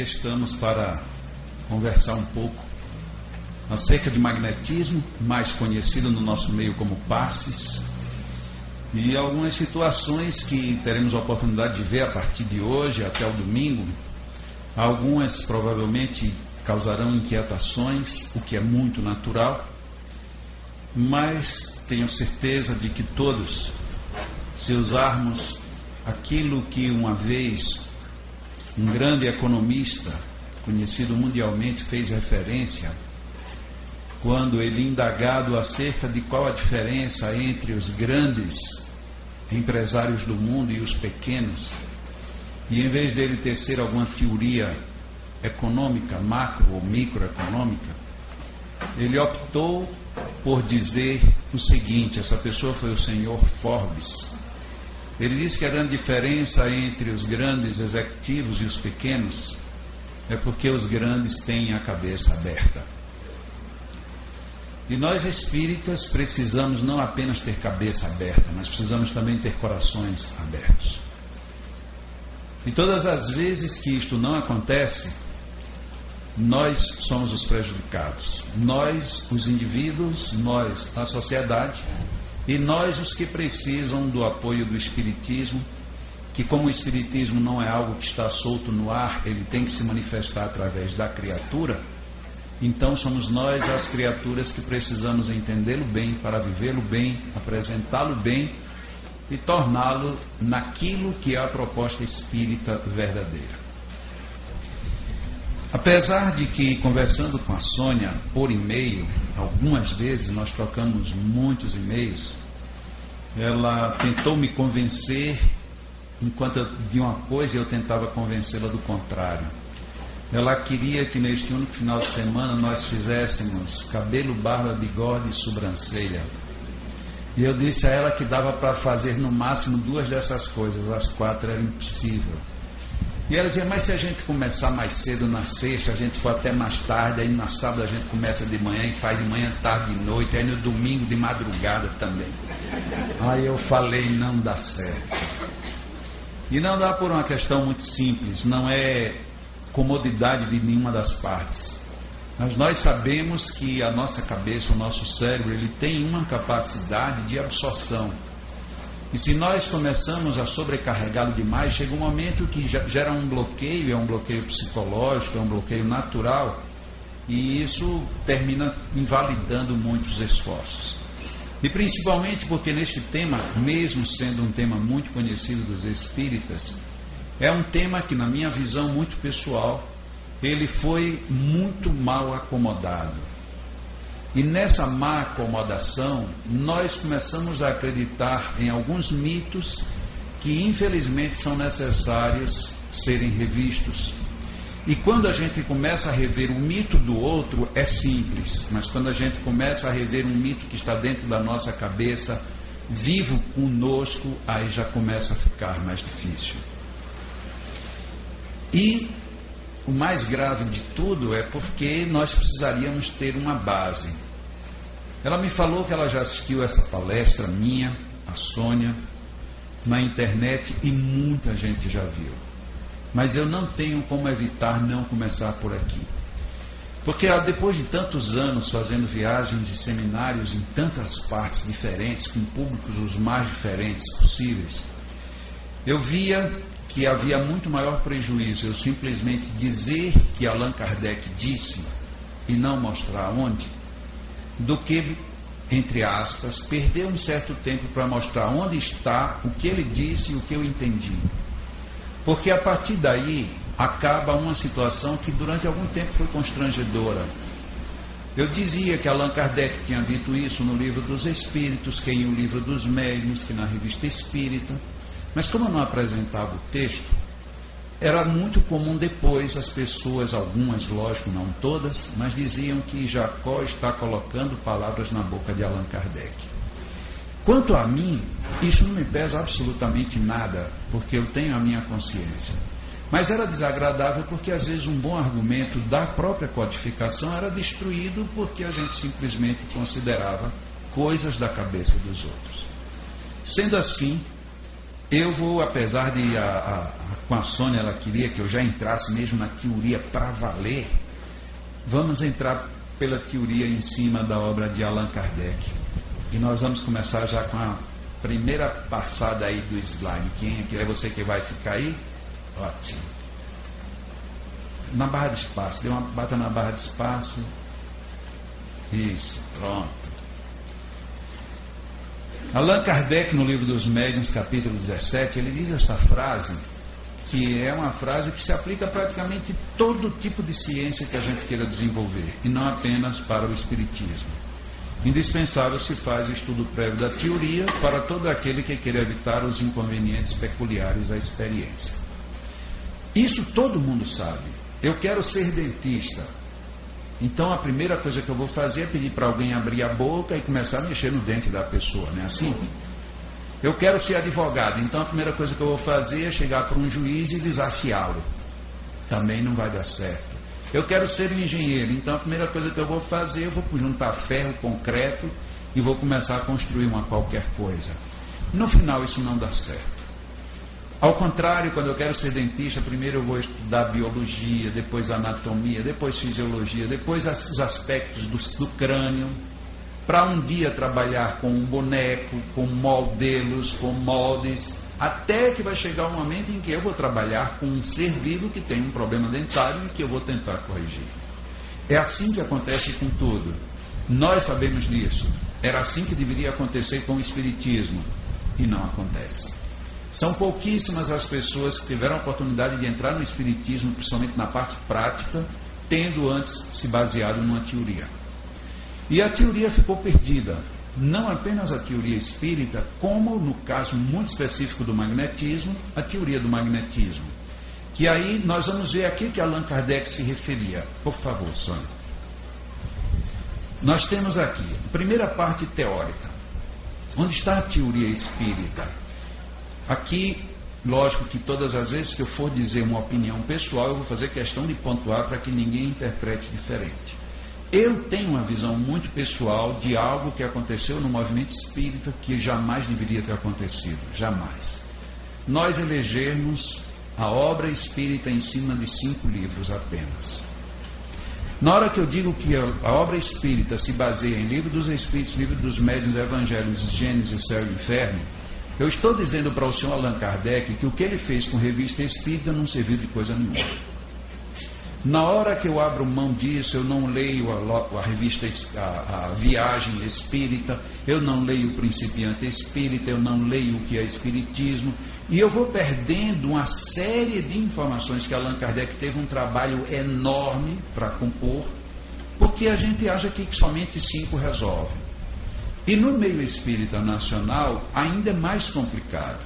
aqui estamos para conversar um pouco acerca de magnetismo, mais conhecido no nosso meio como passes, e algumas situações que teremos a oportunidade de ver a partir de hoje até o domingo. Algumas provavelmente causarão inquietações, o que é muito natural, mas tenho certeza de que todos, se usarmos aquilo que uma vez um grande economista conhecido mundialmente fez referência, quando ele indagado acerca de qual a diferença entre os grandes empresários do mundo e os pequenos, e em vez dele tecer alguma teoria econômica, macro ou microeconômica, ele optou por dizer o seguinte: essa pessoa foi o senhor Forbes. Ele disse que a grande diferença entre os grandes executivos e os pequenos é porque os grandes têm a cabeça aberta. E nós espíritas precisamos não apenas ter cabeça aberta, mas precisamos também ter corações abertos. E todas as vezes que isto não acontece, nós somos os prejudicados. Nós, os indivíduos, nós, a sociedade, e nós os que precisam do apoio do espiritismo, que como o espiritismo não é algo que está solto no ar, ele tem que se manifestar através da criatura. Então somos nós, as criaturas, que precisamos entendê-lo bem, para vivê-lo bem, apresentá-lo bem e torná-lo naquilo que é a proposta espírita verdadeira. Apesar de que, conversando com a Sônia por e-mail, algumas vezes nós trocamos muitos e-mails, ela tentou me convencer enquanto de uma coisa e eu tentava convencê-la do contrário. Ela queria que neste único final de semana nós fizéssemos cabelo, barba, bigode e sobrancelha. E eu disse a ela que dava para fazer no máximo duas dessas coisas, as quatro era impossível. E ela dizia: mas se a gente começar mais cedo na sexta, a gente for até mais tarde, aí na sábado a gente começa de manhã e faz de manhã, tarde e noite, aí no domingo de madrugada também. Aí eu falei: não dá certo. E não dá por uma questão muito simples, não é comodidade de nenhuma das partes, mas nós sabemos que a nossa cabeça, o nosso cérebro, ele tem uma capacidade de absorção, e se nós começamos a sobrecarregá-lo demais, chega um momento que gera um bloqueio, é um bloqueio psicológico, é um bloqueio natural, e isso termina invalidando muitos esforços, e principalmente porque neste tema, mesmo sendo um tema muito conhecido dos espíritas, é um tema que, na minha visão muito pessoal, ele foi muito mal acomodado. E nessa má acomodação, nós começamos a acreditar em alguns mitos que, infelizmente, são necessários serem revistos. E quando a gente começa a rever um mito do outro, é simples. Mas quando a gente começa a rever um mito que está dentro da nossa cabeça, vivo conosco, aí já começa a ficar mais difícil. E o mais grave de tudo é porque nós precisaríamos ter uma base. Ela me falou que ela já assistiu essa palestra minha, a Sônia, na internet, e muita gente já viu. Mas eu não tenho como evitar não começar por aqui. Porque depois de tantos anos fazendo viagens e seminários em tantas partes diferentes, com públicos os mais diferentes possíveis, eu via que havia muito maior prejuízo eu simplesmente dizer que Allan Kardec disse e não mostrar onde, do que, entre aspas, perder um certo tempo para mostrar onde está, o que ele disse e o que eu entendi. Porque a partir daí acaba uma situação que durante algum tempo foi constrangedora. Eu dizia que Allan Kardec tinha dito isso no Livro dos Espíritos, que em O Livro dos Médiuns, que na Revista Espírita. Mas como eu não apresentava o texto, era muito comum depois as pessoas, algumas, lógico, não todas, mas diziam que Jacó está colocando palavras na boca de Allan Kardec. Quanto a mim, isso não me pesa absolutamente nada, porque eu tenho a minha consciência. Mas era desagradável porque às vezes um bom argumento da própria codificação era destruído porque a gente simplesmente considerava coisas da cabeça dos outros. Sendo assim, eu vou, apesar de a com a Sônia, ela queria que eu já entrasse mesmo na teoria para valer. Vamos entrar pela teoria em cima da obra de Allan Kardec. E nós vamos começar já com a primeira passada aí do slide. Quem é você que vai ficar aí? Ótimo. Na barra de espaço, dê uma bata na barra de espaço. Isso, pronto. Allan Kardec, no Livro dos Médiuns, capítulo 17, ele diz esta frase, que é uma frase que se aplica a praticamente todo tipo de ciência que a gente queira desenvolver, e não apenas para o espiritismo. Indispensável se faz o estudo prévio da teoria para todo aquele que queira evitar os inconvenientes peculiares à experiência. Isso todo mundo sabe. Eu quero ser dentista. Então a primeira coisa que eu vou fazer é pedir para alguém abrir a boca e começar a mexer no dente da pessoa, não é assim? Eu quero ser advogado, então a primeira coisa que eu vou fazer é chegar para um juiz e desafiá-lo. Também não vai dar certo. Eu quero ser um engenheiro, então a primeira coisa que eu vou fazer, eu vou juntar ferro, concreto e vou começar a construir uma qualquer coisa. No final isso não dá certo. Ao contrário, quando eu quero ser dentista, primeiro eu vou estudar biologia, depois anatomia, depois fisiologia, depois os aspectos do crânio, para um dia trabalhar com um boneco, com modelos, com moldes, até que vai chegar um momento em que eu vou trabalhar com um ser vivo que tem um problema dentário e que eu vou tentar corrigir. É assim que acontece com tudo. Nós sabemos disso. Era assim que deveria acontecer com o espiritismo. E não acontece. São pouquíssimas as pessoas que tiveram a oportunidade de entrar no espiritismo, principalmente na parte prática, tendo antes se baseado numa teoria. E a teoria ficou perdida. Não apenas a teoria espírita, como no caso muito específico do magnetismo, a teoria do magnetismo. Que aí nós vamos ver aqui que Allan Kardec se referia. Por favor, Sônia. Nós temos aqui a primeira parte teórica. Onde está a teoria espírita? Aqui, lógico que todas as vezes que eu for dizer uma opinião pessoal, eu vou fazer questão de pontuar para que ninguém interprete diferente. Eu tenho uma visão muito pessoal de algo que aconteceu no movimento espírita que jamais deveria ter acontecido, jamais. Nós elegermos a obra espírita em cima de 5 livros apenas. Na hora que eu digo que a obra espírita se baseia em Livro dos Espíritos, Livro dos Médiuns, Evangelhos, Gênesis, Céu e Inferno, eu estou dizendo para o senhor Allan Kardec que o que ele fez com Revista Espírita não serviu de coisa nenhuma. Na hora que eu abro mão disso, eu não leio a revista, a Viagem Espírita, eu não leio o Principiante Espírita, eu não leio o que é Espiritismo, e eu vou perdendo uma série de informações que Allan Kardec teve um trabalho enorme para compor, porque a gente acha que somente 5 resolve. E no meio espírita nacional, ainda é mais complicado.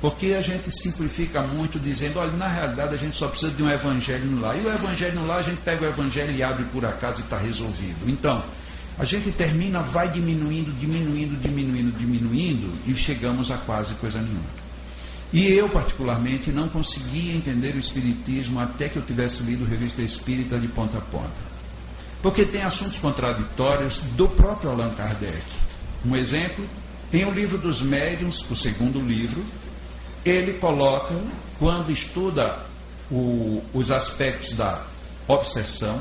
Porque a gente simplifica muito dizendo, olha, na realidade a gente só precisa de um evangelho no lar. E o evangelho no lar, a gente pega o evangelho e abre por acaso e está resolvido. Então, a gente termina, vai diminuindo e chegamos a quase coisa nenhuma. E eu, particularmente, não conseguia entender o espiritismo até que eu tivesse lido Revista Espírita de ponta a ponta. Porque tem assuntos contraditórios do próprio Allan Kardec. Um exemplo, em O Livro dos Médiuns, o segundo livro, ele coloca, quando estuda os aspectos da obsessão,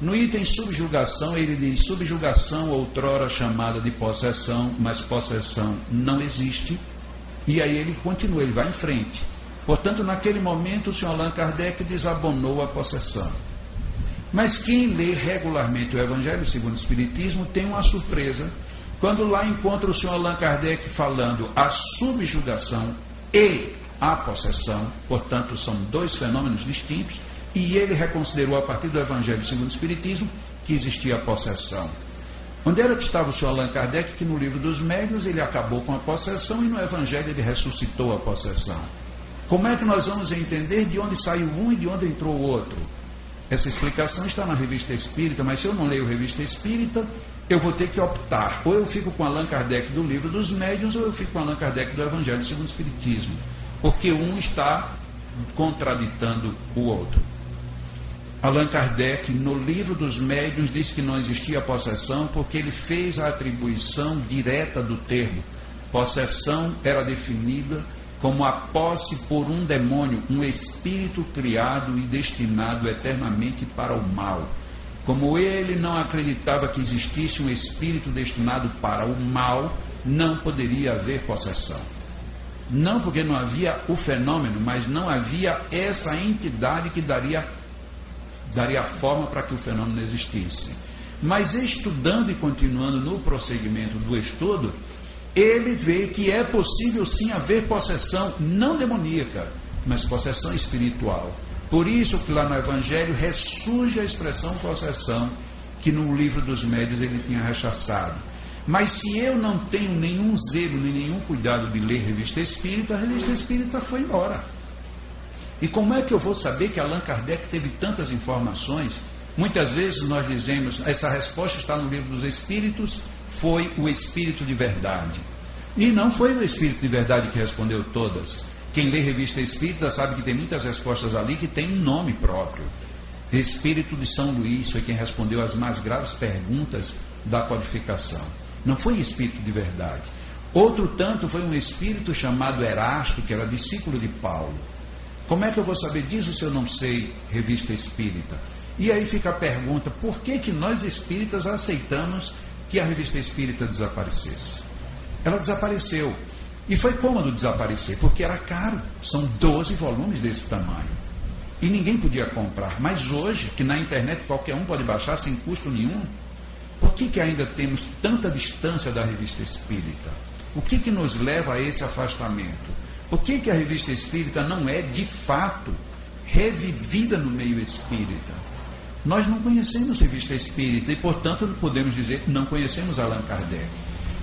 no item subjugação, ele diz, subjugação outrora chamada de possessão, mas possessão não existe, e aí ele continua, ele vai em frente. Portanto, naquele momento, o senhor Allan Kardec desabonou a possessão. Mas quem lê regularmente o Evangelho segundo o Espiritismo tem uma surpresa, quando lá encontra o senhor Allan Kardec falando a subjugação e a possessão, portanto, são 2 fenômenos distintos, e ele reconsiderou a partir do Evangelho segundo o Espiritismo que existia a possessão. Onde era que estava o senhor Allan Kardec que no Livro dos Médiuns ele acabou com a possessão e no Evangelho ele ressuscitou a possessão? Como é que nós vamos entender de onde saiu um e de onde entrou o outro? Essa explicação está na Revista Espírita, mas se eu não leio Revista Espírita, eu vou ter que optar, ou eu fico com Allan Kardec do Livro dos Médiuns, ou eu fico com Allan Kardec do Evangelho segundo o Espiritismo, porque um está contraditando o outro. Allan Kardec, no Livro dos Médiuns, disse que não existia possessão, porque ele fez a atribuição direta do termo. Possessão era definida como a posse por um demônio, um espírito criado e destinado eternamente para o mal. Como ele não acreditava que existisse um espírito destinado para o mal, não poderia haver possessão. Não porque não havia o fenômeno, mas não havia essa entidade que daria forma para que o fenômeno existisse. Mas estudando e continuando no prosseguimento do estudo, ele vê que é possível sim haver possessão, não demoníaca, mas possessão espiritual. Por isso que lá no Evangelho ressurge a expressão possessão, que no Livro dos Médiuns ele tinha rechaçado. Mas se eu não tenho nenhum zelo, nem nenhum cuidado de ler Revista Espírita, a Revista Espírita foi embora. E como é que eu vou saber que Allan Kardec teve tantas informações? Muitas vezes nós dizemos, essa resposta está no Livro dos Espíritos, foi o Espírito de Verdade. E não foi o Espírito de Verdade que respondeu todas. Quem lê Revista Espírita sabe que tem muitas respostas ali que tem um nome próprio. Espírito de São Luís foi quem respondeu as mais graves perguntas da codificação. Não foi Espírito de Verdade. Outro tanto foi um espírito chamado Erasto, que era discípulo de Paulo. Como é que eu vou saber disso se eu não sei Revista Espírita? E aí fica a pergunta, por que que nós espíritas aceitamos que a Revista Espírita desaparecesse? Ela desapareceu. E foi cômodo desaparecer, porque era caro. São 12 volumes desse tamanho. E ninguém podia comprar. Mas hoje, que na internet qualquer um pode baixar sem custo nenhum, por que que ainda temos tanta distância da Revista Espírita? O que que nos leva a esse afastamento? Por que que a Revista Espírita não é, de fato, revivida no meio espírita? Nós não conhecemos Revista Espírita e, portanto, não podemos dizer que não conhecemos Allan Kardec.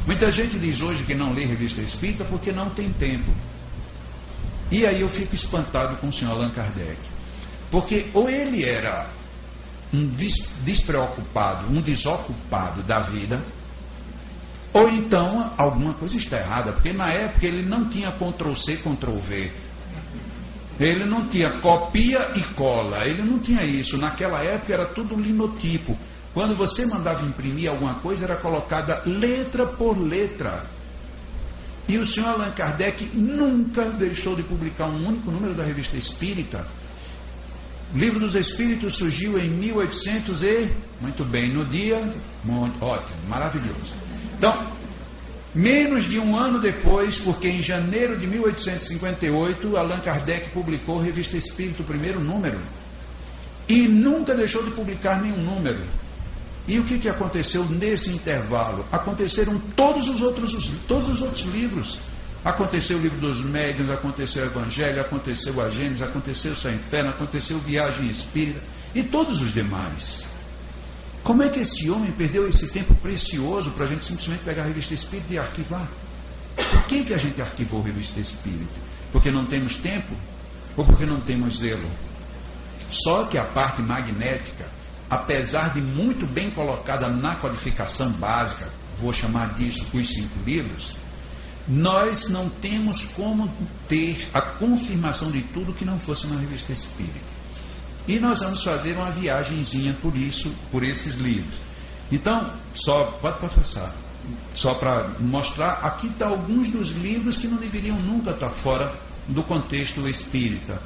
Muita gente diz hoje que não lê Revista Espírita porque não tem tempo. E aí eu fico espantado com o senhor Allan Kardec. Porque ou ele era um despreocupado, um desocupado da vida, ou então alguma coisa está errada. Porque na época ele não tinha Ctrl-C, Ctrl-V. Ele não tinha copia e cola. Ele não tinha isso. Naquela época era tudo linotipo. Quando você mandava imprimir alguma coisa, era colocada letra por letra. E o senhor Allan Kardec nunca deixou de publicar um único número da Revista Espírita. O Livro dos Espíritos surgiu em 1800 e... Muito bem, no dia... Ótimo, maravilhoso. Então, menos de um ano depois, porque em janeiro de 1858, Allan Kardec publicou Revista Espírita, o primeiro número. E nunca deixou de publicar nenhum número. E o que aconteceu nesse intervalo? Aconteceram todos os outros livros. Aconteceu o Livro dos Médiuns, aconteceu o Evangelho, aconteceu a Gênesis, aconteceu o Céu e Inferno, aconteceu Viagem Espírita e todos os demais. Como é que esse homem perdeu esse tempo precioso para a gente simplesmente pegar a Revista Espírita e arquivar? Por que a gente arquivou a Revista Espírita? Porque não temos tempo ou porque não temos zelo? Só que a parte magnética, apesar de muito bem colocada na codificação básica, vou chamar disso os 5 livros, nós não temos como ter a confirmação de tudo que não fosse na Revista Espírita. E nós vamos fazer uma viagenzinha por isso, por esses livros. Então, pode passar, só para mostrar, aqui está alguns dos livros que não deveriam nunca estar fora do contexto espírita.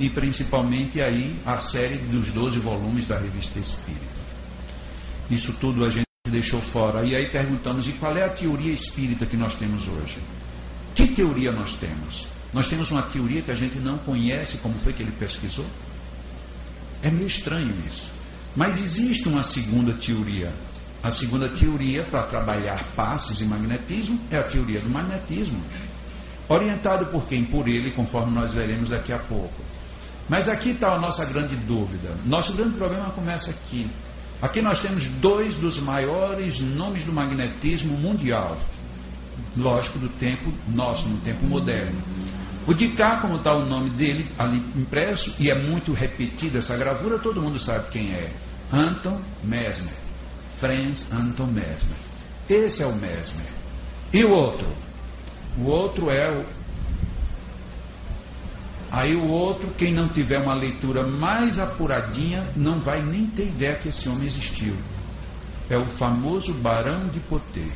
E principalmente aí a série dos 12 volumes da Revista Espírita. Isso tudo a gente deixou fora. E aí perguntamos, e qual é a teoria espírita que nós temos hoje? Que teoria nós temos? Nós temos uma teoria que a gente não conhece, como foi que ele pesquisou? É meio estranho isso. Mas existe uma segunda teoria. A segunda teoria, para trabalhar passes e magnetismo, é a teoria do magnetismo. Orientado por quem? Por ele, conforme nós veremos daqui a pouco. Mas aqui está a nossa grande dúvida. Nosso grande problema começa aqui. Aqui nós temos 2 dos maiores nomes do magnetismo mundial. Lógico, do tempo nosso, no tempo moderno. O de cá, como está o nome dele ali impresso, e é muito repetida essa gravura, todo mundo sabe quem é. Anton Mesmer. Franz Anton Mesmer. Esse é o Mesmer. E o outro? O outro é o... Aí o outro, quem não tiver uma leitura mais apuradinha, não vai nem ter ideia que esse homem existiu. É o famoso Barão de Potê.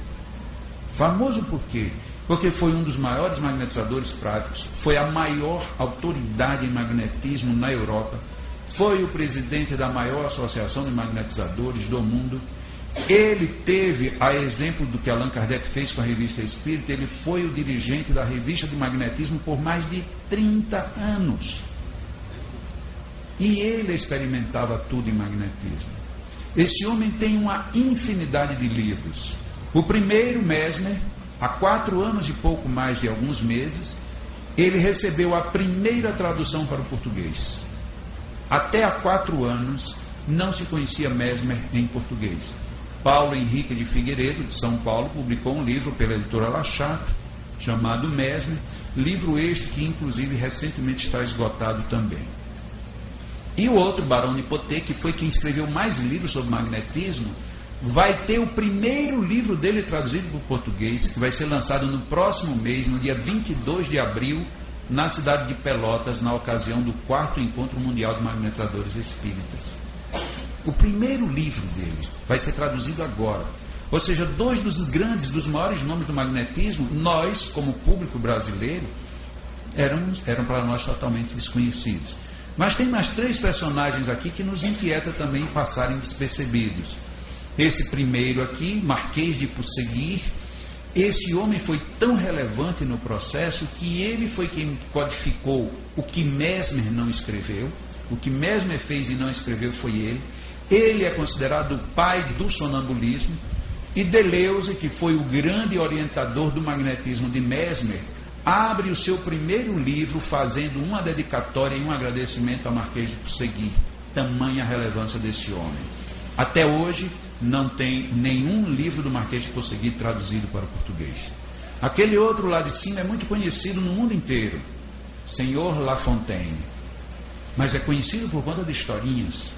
Famoso por quê? porque foi um dos maiores magnetizadores práticos, foi a maior autoridade em magnetismo na Europa, foi o presidente da maior associação de magnetizadores do mundo. Ele teve, a exemplo do que Allan Kardec fez com a Revista Espírita, ele foi o dirigente da revista de magnetismo por mais de 30 anos. E ele experimentava tudo em magnetismo. Esse homem tem uma infinidade de livros. O primeiro, Mesmer, há 4 anos e pouco mais de alguns meses, ele recebeu a primeira tradução para o português. Até há 4 anos, não se conhecia Mesmer em português. Paulo Henrique de Figueiredo, de São Paulo, publicou um livro pela editora Lachat, chamado Mesmer, livro este que, inclusive, recentemente está esgotado também. E o outro, Barão de Potê, que foi quem escreveu mais livros sobre magnetismo, vai ter o primeiro livro dele traduzido para o português, que vai ser lançado no próximo mês, no dia 22 de abril, na cidade de Pelotas, na ocasião do 4º Encontro Mundial de Magnetizadores Espíritas. O primeiro livro dele vai ser traduzido agora. Ou seja, dois dos grandes, dos maiores nomes do magnetismo, nós, como público brasileiro, eram para nós totalmente desconhecidos. Mas tem mais 3 personagens aqui que nos inquieta também passarem despercebidos. Esse primeiro aqui, Marquês de Posseguir, esse homem foi tão relevante no processo que ele foi quem codificou o que Mesmer não escreveu, o que Mesmer fez e não escreveu foi ele. Ele é considerado o pai do sonambulismo. E Deleuze, que foi o grande orientador do magnetismo de Mesmer, abre o seu primeiro livro fazendo uma dedicatória e um agradecimento a Marquês de Posseguir. Tamanha relevância desse homem. Até hoje, não tem nenhum livro do Marquês de Posseguir traduzido para o português. Aquele outro lá de cima é muito conhecido no mundo inteiro, Senhor Lafontaine, mas é conhecido por conta de historinhas.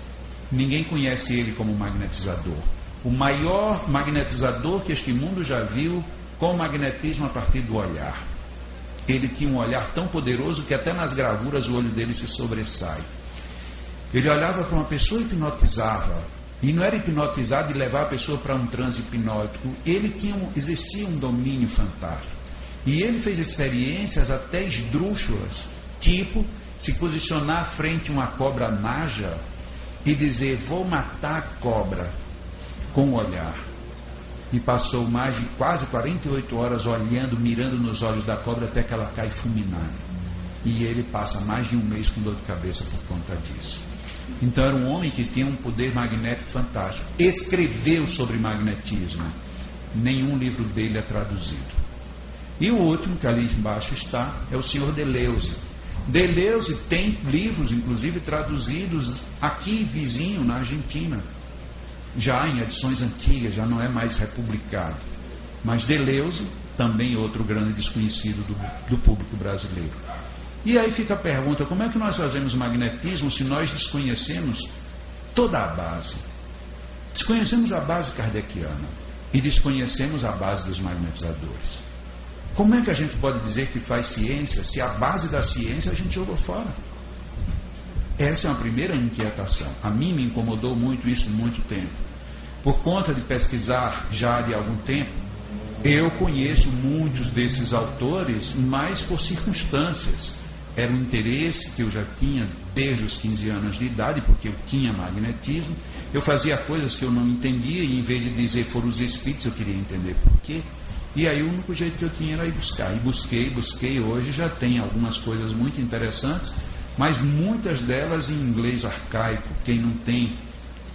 Ninguém conhece ele como magnetizador. O maior magnetizador que este mundo já viu, com magnetismo a partir do olhar. Ele tinha um olhar tão poderoso que até nas gravuras o olho dele se sobressai. Ele olhava para uma pessoa e hipnotizava. E não era hipnotizado e levar a pessoa para um transe hipnótico. Ele exercia um domínio fantástico. E ele fez experiências até esdrúxulas, tipo se posicionar frente a uma cobra naja e dizer, vou matar a cobra com o olhar. E passou mais de quase 48 horas olhando, mirando nos olhos da cobra até que ela cai fulminada. E ele passa mais de um mês com dor de cabeça por conta disso. Então era um homem que tinha um poder magnético fantástico. Escreveu sobre magnetismo. Nenhum livro dele é traduzido. E o último, que ali embaixo está, é o senhor Deleuze. Deleuze tem livros, inclusive, traduzidos aqui, vizinho, na Argentina. Já em edições antigas, já não é mais republicado. Mas Deleuze, também outro grande desconhecido do público brasileiro. E aí fica a pergunta, como é que nós fazemos magnetismo se nós desconhecemos toda a base? Desconhecemos a base kardeciana e desconhecemos a base dos magnetizadores. Como é que a gente pode dizer que faz ciência se a base da ciência a gente jogou fora? Essa é uma primeira inquietação. A mim me incomodou muito isso muito tempo. Por conta de pesquisar já de algum tempo, eu conheço muitos desses autores, mas por circunstâncias. Era um interesse que eu já tinha desde os 15 anos de idade, porque eu tinha magnetismo. Eu fazia coisas que eu não entendia e, em vez de dizer foram os espíritos, eu queria entender por quê. E aí o único jeito que eu tinha era ir buscar. E busquei. Hoje já tem algumas coisas muito interessantes, mas muitas delas em inglês arcaico. Quem não tem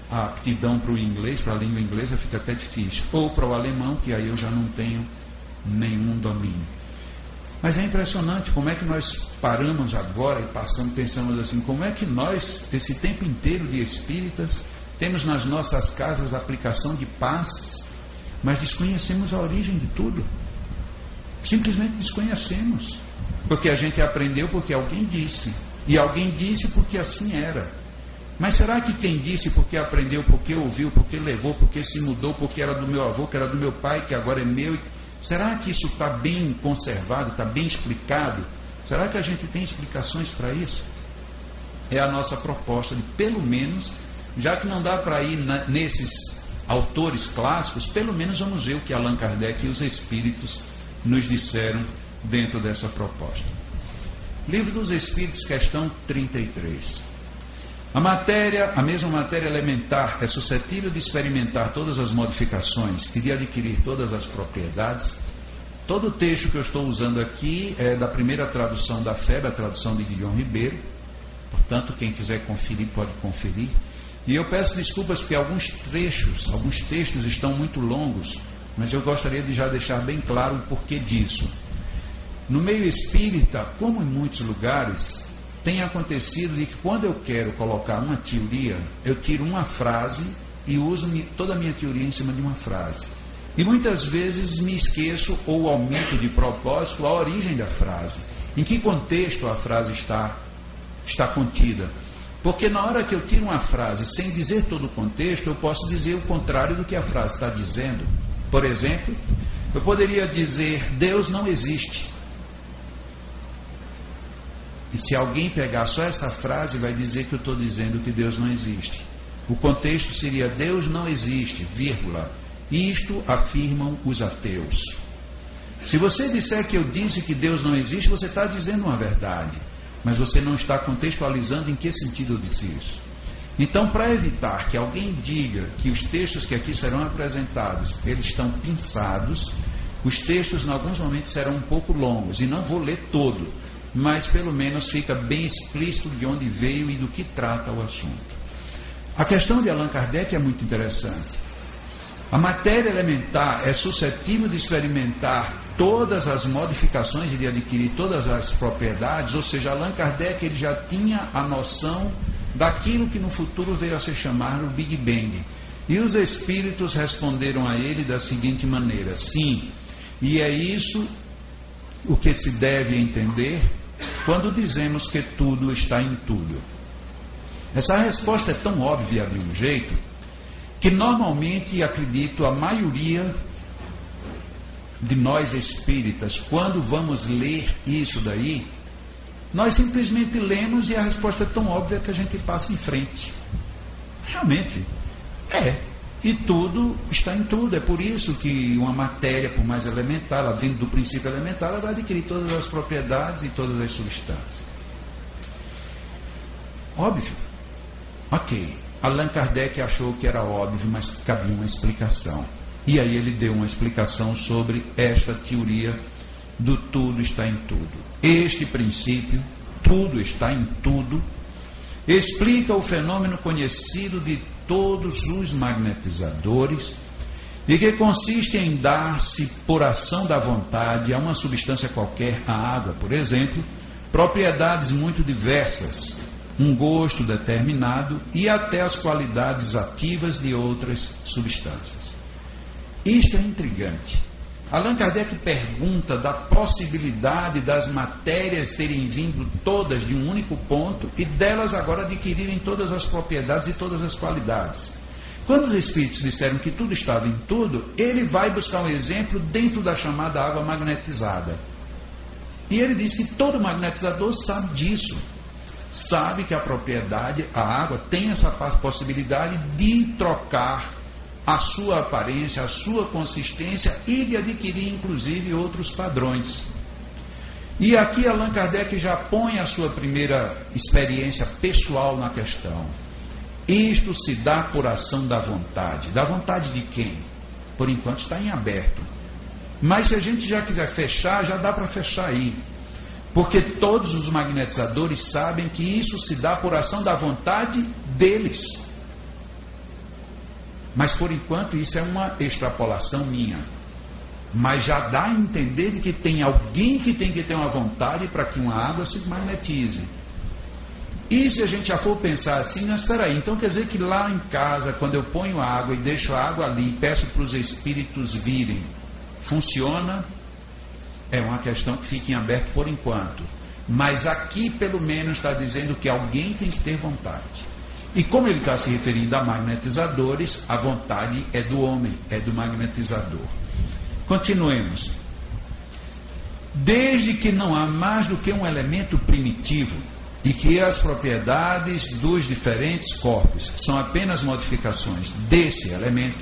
a aptidão para o inglês, para a língua inglesa, fica até difícil. Ou para o alemão, que aí eu já não tenho nenhum domínio. Mas é impressionante como é que nós paramos agora e pensamos assim, como é que nós, esse tempo inteiro de espíritas, temos nas nossas casas a aplicação de passes, mas desconhecemos a origem de tudo. Simplesmente desconhecemos. Porque a gente aprendeu porque alguém disse. E alguém disse porque assim era. Mas será que quem disse porque aprendeu, porque ouviu, porque levou, porque se mudou, porque era do meu avô, que era do meu pai, que agora é meu, será que isso está bem conservado, está bem explicado? Será que a gente tem explicações para isso? É a nossa proposta de, pelo menos, já que não dá para ir nesses autores clássicos, pelo menos vamos ver o que Allan Kardec e os espíritos nos disseram dentro dessa proposta. Livro dos Espíritos, questão 33. A mesma matéria elementar é suscetível de experimentar todas as modificações e de adquirir todas as propriedades. Todo o texto que eu estou usando aqui é da primeira tradução da FEB, a tradução de Guilherme Ribeiro. Portanto, quem quiser conferir, pode conferir. E eu peço desculpas porque alguns textos estão muito longos, mas eu gostaria de já deixar bem claro o porquê disso. No meio espírita, como em muitos lugares, tem acontecido de que quando eu quero colocar uma teoria, eu tiro uma frase e uso toda a minha teoria em cima de uma frase. E muitas vezes me esqueço ou aumento de propósito a origem da frase. Em que contexto a frase está contida? Porque na hora que eu tiro uma frase sem dizer todo o contexto, eu posso dizer o contrário do que a frase está dizendo. Por exemplo, eu poderia dizer: Deus não existe. E se alguém pegar só essa frase, vai dizer que eu estou dizendo que Deus não existe. O contexto seria: Deus não existe, vírgula. Isto afirmam os ateus. Se você disser que eu disse que Deus não existe, você está dizendo uma verdade, mas você não está contextualizando em que sentido eu disse isso. Então, para evitar que alguém diga que os textos que aqui serão apresentados, eles estão pinçados, os textos em alguns momentos serão um pouco longos, e não vou ler todo, mas pelo menos fica bem explícito de onde veio e do que trata o assunto. A questão de Allan Kardec é muito interessante. A matéria elementar é suscetível de experimentar todas as modificações e de adquirir todas as propriedades, ou seja, Allan Kardec ele já tinha a noção daquilo que no futuro veio a ser chamado o Big Bang. E os espíritos responderam a ele da seguinte maneira: sim, e é isso o que se deve entender quando dizemos que tudo está em tudo. Essa resposta é tão óbvia de um jeito que normalmente, acredito, a maioria de nós espíritas, quando vamos ler isso daí, nós simplesmente lemos e a resposta é tão óbvia que a gente passa em frente. Realmente, e tudo está em tudo. É por isso que uma matéria, por mais elementar, ela vindo do princípio elementar, ela vai adquirir todas as propriedades e todas as substâncias. Óbvio. Ok. Allan Kardec achou que era óbvio, mas cabia uma explicação. E aí ele deu uma explicação sobre esta teoria do tudo está em tudo. Este princípio, tudo está em tudo, explica o fenômeno conhecido de todos os magnetizadores e que consiste em dar-se por ação da vontade a uma substância qualquer, a água, por exemplo, propriedades muito diversas, um gosto determinado e até as qualidades ativas de outras substâncias. Isto é intrigante. Allan Kardec pergunta da possibilidade das matérias terem vindo todas de um único ponto e delas agora adquirirem todas as propriedades e todas as qualidades. Quando os espíritos disseram que tudo estava em tudo, ele vai buscar um exemplo dentro da chamada água magnetizada. E ele diz que todo magnetizador sabe disso. Sabe que a propriedade, a água, tem essa possibilidade de trocar a sua aparência, a sua consistência e de adquirir, inclusive, outros padrões. E aqui Allan Kardec já põe a sua primeira experiência pessoal na questão. Isto se dá por ação da vontade. Da vontade de quem? Por enquanto está em aberto. Mas se a gente já quiser fechar, já dá para fechar aí. Porque todos os magnetizadores sabem que isso se dá por ação da vontade deles. Mas, por enquanto, isso é uma extrapolação minha. Mas já dá a entender de que tem alguém que tem que ter uma vontade para que uma água se magnetize. E se a gente já for pensar assim, mas espera aí, então quer dizer que lá em casa, quando eu ponho a água e deixo a água ali e peço para os espíritos virem, funciona? É uma questão que fica em aberto por enquanto. Mas aqui, pelo menos, está dizendo que alguém tem que ter vontade. E como ele está se referindo a magnetizadores, a vontade é do homem, é do magnetizador. Continuemos. Desde que não há mais do que um elemento primitivo e que as propriedades dos diferentes corpos são apenas modificações desse elemento,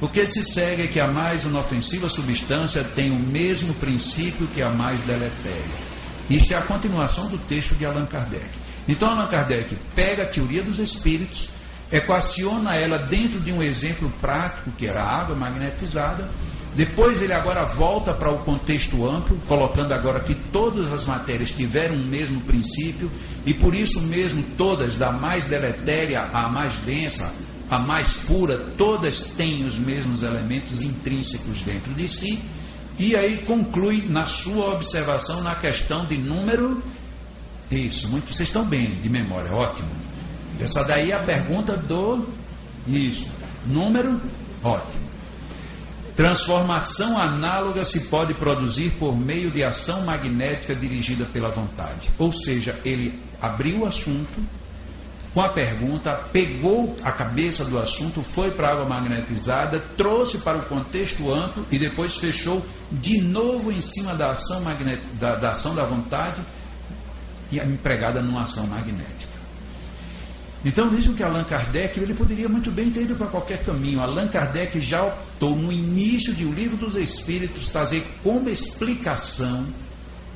O que se segue é que a mais inofensiva substância tem o mesmo princípio que a mais deletéria. Isto é a continuação do texto de Allan Kardec. Então Allan Kardec pega a teoria dos espíritos, equaciona ela dentro de um exemplo prático, que era a água magnetizada. Depois ele agora volta para o contexto amplo, colocando agora que todas as matérias tiveram o mesmo princípio e por isso mesmo todas, da mais deletéria à mais densa, à mais pura, todas têm os mesmos elementos intrínsecos dentro de si. E aí conclui na sua observação na questão de número... Isso, muito, vocês estão bem de memória, ótimo. Essa daí é a pergunta do... Isso, número, ótimo. Transformação análoga se pode produzir por meio de ação magnética dirigida pela vontade. Ou seja, ele abriu o assunto com a pergunta, pegou a cabeça do assunto, foi para a água magnetizada, trouxe para o contexto amplo e depois fechou de novo em cima da ação magnética, da ação da vontade e empregada numa ação magnética. Então vejam que Allan Kardec, ele poderia muito bem ter ido para qualquer caminho. Allan Kardec já optou no início de O Livro dos Espíritos trazer como explicação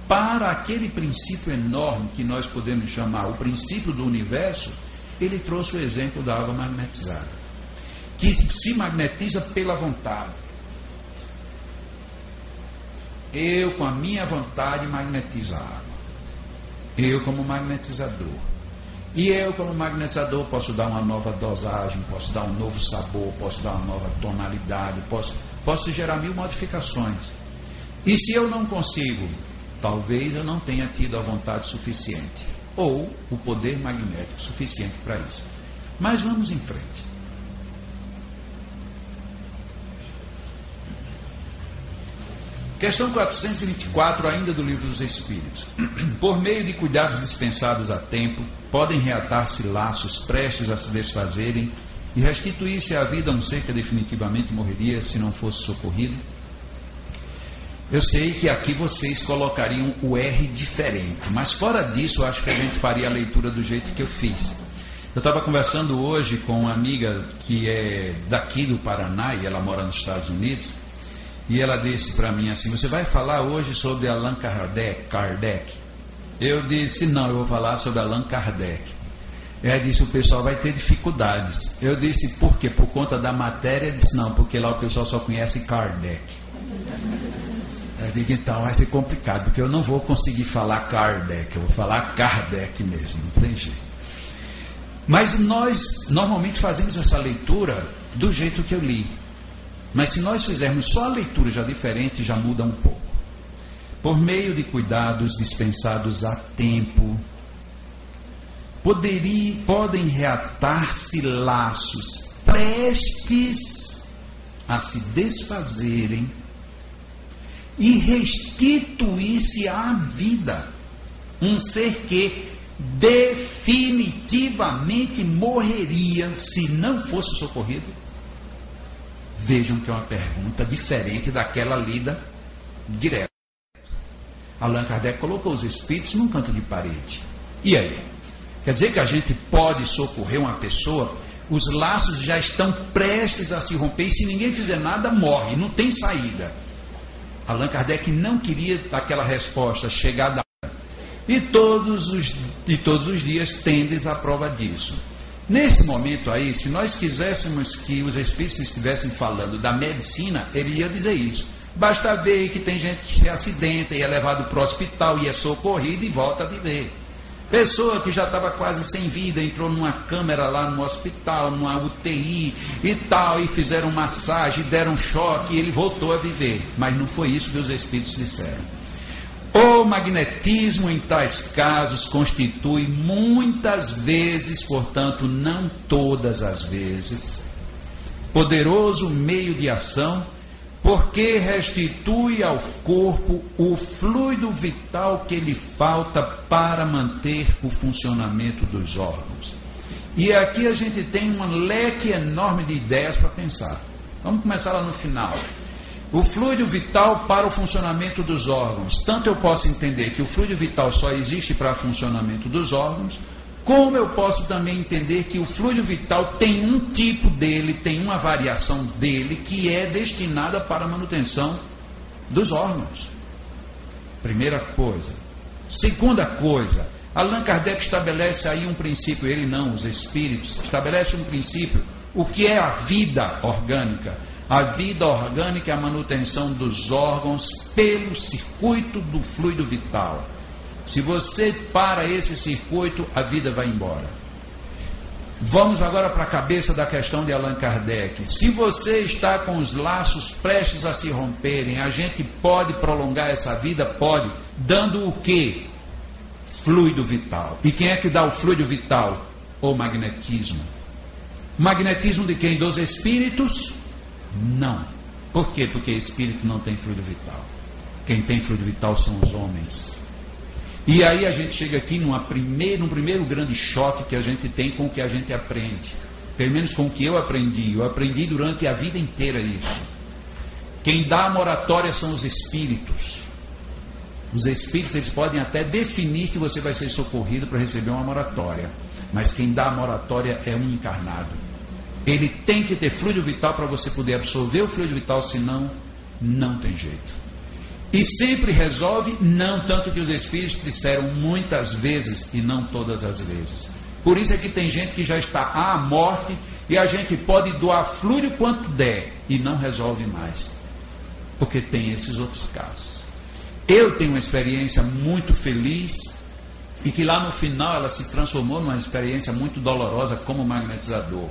para aquele princípio enorme que nós podemos chamar o princípio do universo. Ele trouxe o exemplo da água magnetizada, que se magnetiza pela vontade. Eu com a minha vontade magnetizo a água, eu como magnetizador. E eu, como magnetizador, posso dar uma nova dosagem, posso dar um novo sabor, posso dar uma nova tonalidade, posso gerar mil modificações. E se eu não consigo, talvez eu não tenha tido a vontade suficiente, ou o poder magnético suficiente para isso. Mas vamos em frente. Questão 424, ainda do Livro dos Espíritos. Por meio de cuidados dispensados a tempo, podem reatar-se laços prestes a se desfazerem e restituir-se à vida a um ser que definitivamente morreria se não fosse socorrido? Eu sei que aqui vocês colocariam o R diferente, mas fora disso, eu acho que a gente faria a leitura do jeito que eu fiz. Eu estava conversando hoje com uma amiga que é daqui do Paraná e ela mora nos Estados Unidos. E ela disse para mim assim, você vai falar hoje sobre Allan Kardec? Eu disse, não, eu vou falar sobre Allan Kardec. Ela disse, o pessoal vai ter dificuldades. Eu disse, por quê? Por conta da matéria? Ela disse, não, porque lá o pessoal só conhece Kardec. Eu digo, então vai ser complicado, porque eu não vou conseguir falar Kardec, eu vou falar Kardec mesmo, não tem jeito. Mas nós normalmente fazemos essa leitura do jeito que eu li. Mas se nós fizermos só a leitura já diferente, já muda um pouco. Por meio de cuidados dispensados a tempo, podem reatar-se laços prestes a se desfazerem e restituir-se à vida um ser que definitivamente morreria se não fosse socorrido. Vejam que é uma pergunta diferente daquela lida direta. Allan Kardec colocou os espíritos num canto de parede. E aí? Quer dizer que a gente pode socorrer uma pessoa? Os laços já estão prestes a se romper e se ninguém fizer nada, morre, não tem saída. Allan Kardec não queria aquela resposta chegada. E todos os dias tendes à prova disso. Nesse momento aí, se nós quiséssemos que os espíritos estivessem falando da medicina, ele ia dizer isso. Basta ver que tem gente que se acidenta e é levado para o hospital e é socorrido e volta a viver. Pessoa que já estava quase sem vida, entrou numa câmara lá no hospital, numa UTI e tal, e fizeram massagem, deram choque e ele voltou a viver. Mas não foi isso que os espíritos disseram. O magnetismo, em tais casos, constitui muitas vezes, portanto, não todas as vezes, poderoso meio de ação, porque restitui ao corpo o fluido vital que lhe falta para manter o funcionamento dos órgãos. E aqui a gente tem um leque enorme de ideias para pensar. Vamos começar lá no final. O fluido vital para o funcionamento dos órgãos. Tanto eu posso entender que o fluido vital só existe para o funcionamento dos órgãos, Como eu posso também entender que o fluido vital tem um tipo dele, tem uma variação dele, que é destinada para a manutenção dos órgãos? Primeira coisa. Segunda coisa, Allan Kardec estabelece aí um princípio, ele não, os espíritos, estabelece um princípio, o que é a vida orgânica? A vida orgânica é a manutenção dos órgãos pelo circuito do fluido vital. Se você para esse circuito, a vida vai embora. Vamos agora para a cabeça da questão de Allan Kardec. Se você está com os laços prestes a se romperem, a gente pode prolongar essa vida? Pode. Dando o quê? Fluido vital. E quem é que dá o fluido vital? O magnetismo. Magnetismo de quem? Dos espíritos? Não. Por quê? Porque espírito não tem fluido vital. Quem tem fluido vital são os homens. E aí a gente chega aqui num primeiro grande choque que a gente tem com o que a gente aprende. Pelo menos com o que eu aprendi. Eu aprendi durante a vida inteira isso. Quem dá a moratória são os espíritos. Os espíritos, eles podem até definir que você vai ser socorrido para receber uma moratória. Mas quem dá a moratória é um encarnado. Ele tem que ter fluido vital para você poder absorver o fluido vital, senão não tem jeito. E sempre resolve, não tanto que os espíritos disseram muitas vezes e não todas as vezes. Por isso é que tem gente que já está à morte e a gente pode doar fluido quanto der e não resolve mais. Porque tem esses outros casos. Eu tenho uma experiência muito feliz e que lá no final ela se transformou numa experiência muito dolorosa como magnetizador.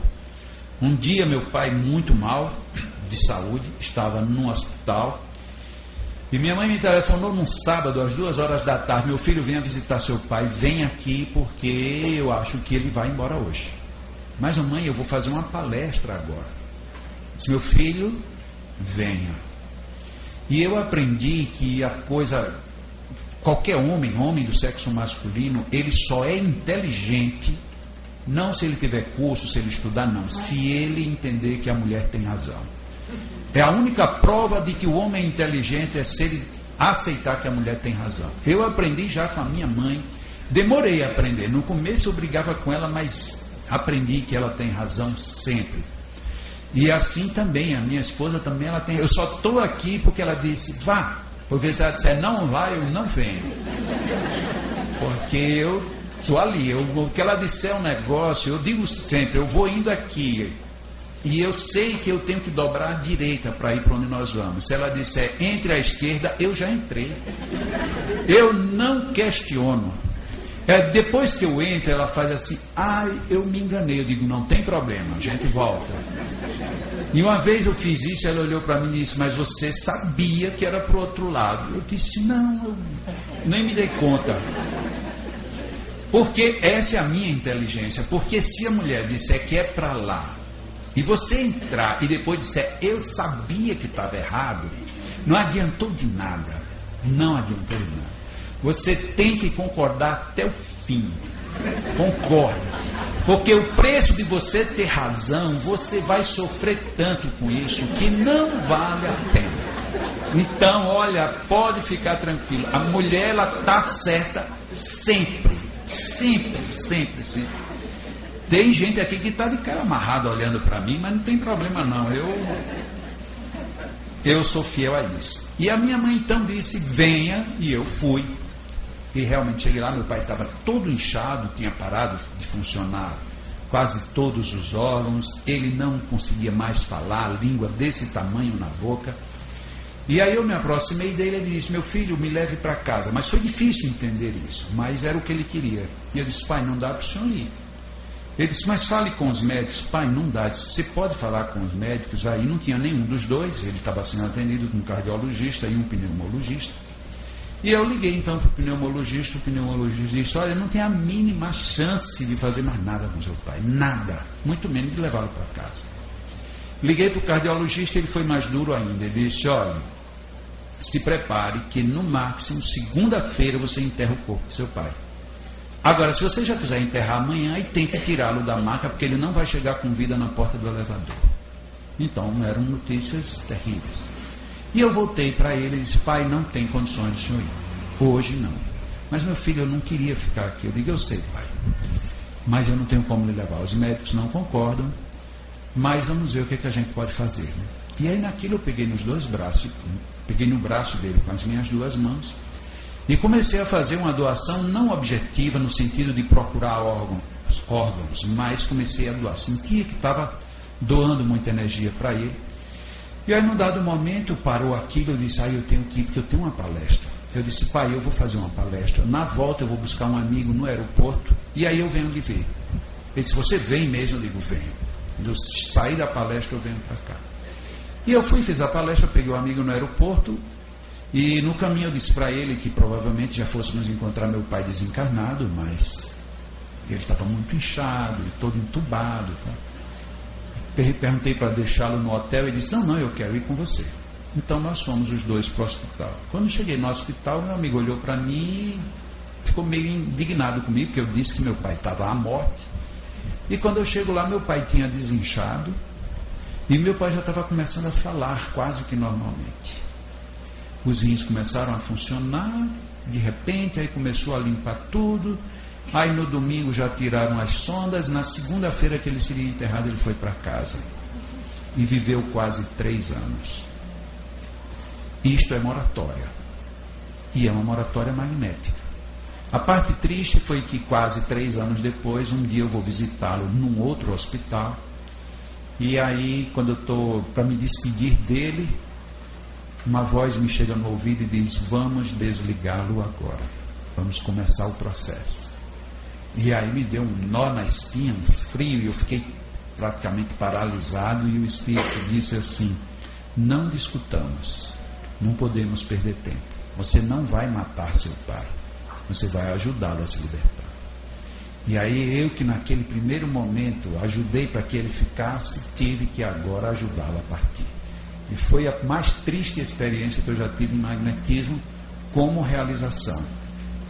Um dia meu pai, muito mal de saúde, estava num hospital. E minha mãe me telefonou num sábado, às 2h da tarde, meu filho, venha visitar seu pai, vem aqui porque eu acho que ele vai embora hoje. Mas, mãe, eu vou fazer uma palestra agora. Disse, meu filho, venha. E eu aprendi que a coisa, qualquer homem do sexo masculino, ele só é inteligente, não se ele tiver curso, se ele estudar, não, se ele entender que a mulher tem razão. É a única prova de que o homem é inteligente é se ele aceitar que a mulher tem razão. Eu aprendi já com a minha mãe, demorei a aprender, no começo eu brigava com ela, mas aprendi que ela tem razão sempre. E assim também, a minha esposa também, ela tem. Eu só estou aqui porque ela disse, vá, porque se ela disser não vá, eu não venho. Porque eu estou ali, o que ela disser é um negócio, eu digo sempre, eu vou indo aqui. E eu sei que eu tenho que dobrar à direita para ir para onde nós vamos. Se ela disser entre à esquerda, eu já entrei. Eu não questiono. Depois que eu entro, ela faz assim, ai, eu me enganei. Eu digo, não tem problema, a gente volta. E uma vez eu fiz isso, ela olhou para mim e disse, mas você sabia que era para o outro lado? Eu disse, não, eu nem me dei conta. Porque essa é a minha inteligência. Porque se a mulher disser que é para lá, e você entrar e depois disser, eu sabia que estava errado, não adiantou de nada. Não adiantou de nada. Você tem que concordar até o fim. Concorda. Porque o preço de você ter razão, você vai sofrer tanto com isso que não vale a pena. Então, olha, pode ficar tranquilo. A mulher, ela está certa sempre. Sempre, sempre, sempre. Tem gente aqui que está de cara amarrada olhando para mim, mas não tem problema não, eu sou fiel a isso. E a minha mãe então disse, venha, e eu fui. E realmente cheguei lá, meu pai estava todo inchado, tinha parado de funcionar quase todos os órgãos, ele não conseguia mais falar, a língua desse tamanho na boca. E aí eu me aproximei dele e ele disse, meu filho, me leve para casa. Mas foi difícil entender isso, mas era o que ele queria. E eu disse, pai, não dá para o senhor ir. Ele disse, mas fale com os médicos. Pai, não dá. Disse, você pode falar com os médicos? Aí não tinha nenhum dos dois. Ele estava sendo atendido com um cardiologista e um pneumologista. E eu liguei então para o pneumologista disse, olha, não tem a mínima chance de fazer mais nada com seu pai. Nada. Muito menos de levá-lo para casa. Liguei para o cardiologista, ele foi mais duro ainda. Ele disse, olha, se prepare que no máximo segunda-feira você enterra o corpo do seu pai. Agora, se você já quiser enterrar amanhã, aí tem que tirá-lo da maca, porque ele não vai chegar com vida na porta do elevador. Então, eram notícias terríveis. E eu voltei para ele e disse, pai, não tem condições de senhor ir. Hoje não. Mas, meu filho, eu não queria ficar aqui. Eu digo, eu sei, pai. mas eu não tenho como lhe levar. Os médicos não concordam, mas vamos ver o que, é que a gente pode fazer. Né? E aí naquilo eu peguei nos dois braços, peguei no braço dele com as minhas duas mãos e comecei a fazer uma doação não objetiva no sentido de procurar órgãos, mas comecei a doar. Sentia que estava doando muita energia para ele. E aí, num dado momento, parou aquilo, eu disse, eu tenho que ir, porque eu tenho uma palestra. Eu disse, pai, eu vou fazer uma palestra. Na volta eu vou buscar um amigo no aeroporto, e aí eu venho lhe ver. Ele disse, você vem mesmo? Eu digo, venho. Eu saí da palestra, eu venho para cá. E eu fui, fiz a palestra, peguei o amigo no aeroporto, e no caminho eu disse para ele que provavelmente já fôssemos encontrar meu pai desencarnado, mas ele estava muito inchado, todo entubado, tá? Perguntei para deixá-lo no hotel e disse, não, eu quero ir com você. Então nós fomos os dois para o hospital. Quando cheguei no hospital, meu amigo olhou para mim e ficou meio indignado comigo, porque eu disse que meu pai estava à morte. E quando eu chego lá, meu pai tinha desinchado e meu pai já estava começando a falar quase que normalmente. Os rins começaram a funcionar, de repente, aí começou a limpar tudo. Aí no domingo já tiraram as sondas, na segunda-feira que ele seria enterrado, ele foi para casa. E viveu quase 3 anos. Isto é moratória. E é uma moratória magnética. A parte triste foi que quase 3 anos depois, um dia eu vou visitá-lo num outro hospital. E aí, quando eu estou para me despedir dele, uma voz me chega no ouvido e diz, vamos desligá-lo agora. Vamos começar o processo. E aí me deu um nó na espinha, um frio, e eu fiquei praticamente paralisado. E o Espírito disse assim, não discutamos, não podemos perder tempo. Você não vai matar seu pai, você vai ajudá-lo a se libertar. E aí eu que naquele primeiro momento ajudei para que ele ficasse, tive que agora ajudá-lo a partir. E foi a mais triste experiência que eu já tive em magnetismo como realização.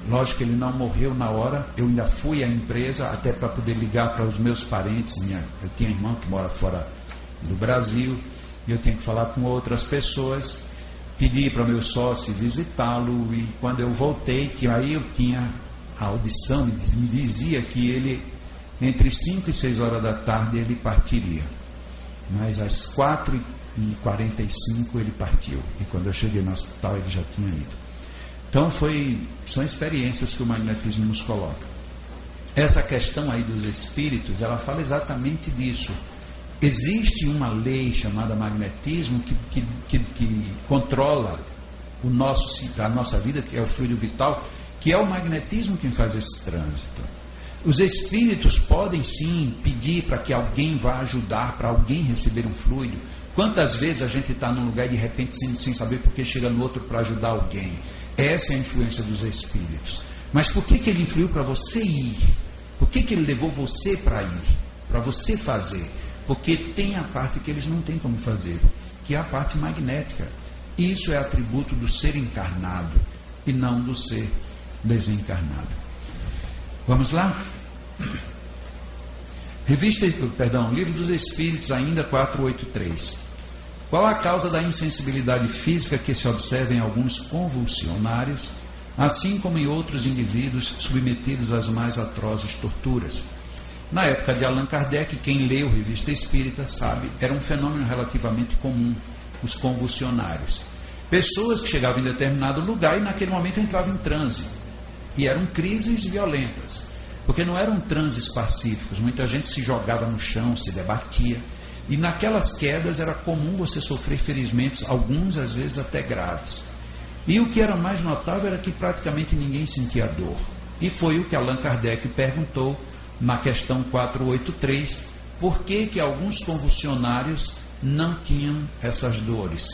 Lógico que ele não morreu na hora, eu ainda fui à empresa até para poder ligar para os meus parentes. Eu tinha irmão que mora fora do Brasil, e eu tinha que falar com outras pessoas, pedi para meu sócio visitá-lo, e quando eu voltei, que aí eu tinha a audição, me dizia que ele, entre 5 e 6 horas da tarde, ele partiria. Mas às 4h45 ele partiu, e quando eu cheguei no hospital ele já tinha ido. Então, são experiências que o magnetismo nos coloca. Essa questão aí dos espíritos, ela fala exatamente disso. Existe uma lei chamada magnetismo que controla a nossa vida, que é o fluido vital, que é o magnetismo que faz esse trânsito. Os espíritos podem, sim, pedir para que alguém vá ajudar, para alguém receber um fluido. Quantas vezes a gente está num lugar e, de repente, sem saber por que chega no outro para ajudar alguém? Essa é a influência dos espíritos. Mas por que ele influiu para você ir? Por que ele levou você para ir? Para você fazer? Porque tem a parte que eles não têm como fazer, que é a parte magnética. Isso é atributo do ser encarnado e não do ser desencarnado. Vamos lá? Livro dos Espíritos, ainda 483. Qual a causa da insensibilidade física que se observa em alguns convulsionários, assim como em outros indivíduos submetidos às mais atrozes torturas? Na época de Allan Kardec, quem leu Revista Espírita sabe, era um fenômeno relativamente comum, os convulsionários. Pessoas que chegavam em determinado lugar e naquele momento entravam em transe. E eram crises violentas, porque não eram transes pacíficos. Muita gente se jogava no chão, se debatia. E naquelas quedas era comum você sofrer ferimentos, alguns às vezes até graves. E o que era mais notável era que praticamente ninguém sentia dor. E foi o que Allan Kardec perguntou na questão 483, por que alguns convulsionários não tinham essas dores.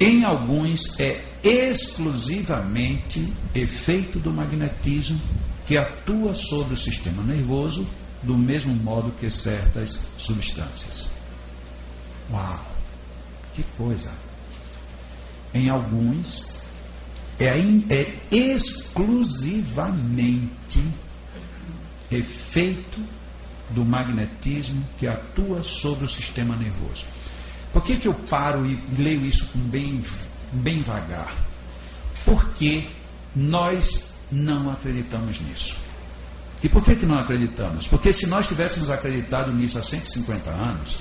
Em alguns é exclusivamente efeito do magnetismo que atua sobre o sistema nervoso, do mesmo modo que certas substâncias. Uau! Que coisa! Em alguns, é exclusivamente efeito do magnetismo que atua sobre o sistema nervoso. Por que eu paro e leio isso com bem vagar? Porque nós não acreditamos nisso. E por que que não acreditamos? Porque se nós tivéssemos acreditado nisso há 150 anos,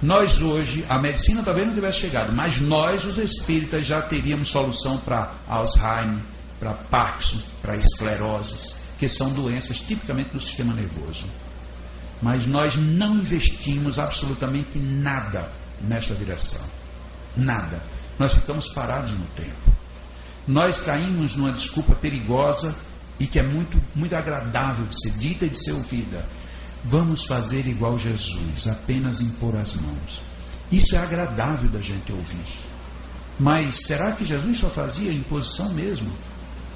nós hoje, a medicina talvez não tivesse chegado, mas nós, os espíritas, já teríamos solução para Alzheimer, para Parkinson, para escleroses, que são doenças tipicamente do sistema nervoso. Mas nós não investimos absolutamente nada nessa direção. Nada. Nós ficamos parados no tempo. Nós caímos numa desculpa perigosa e que é muito agradável de ser dita e de ser ouvida. Vamos fazer igual Jesus, apenas impor as mãos. Isso é agradável da gente ouvir. Mas será que Jesus só fazia imposição mesmo?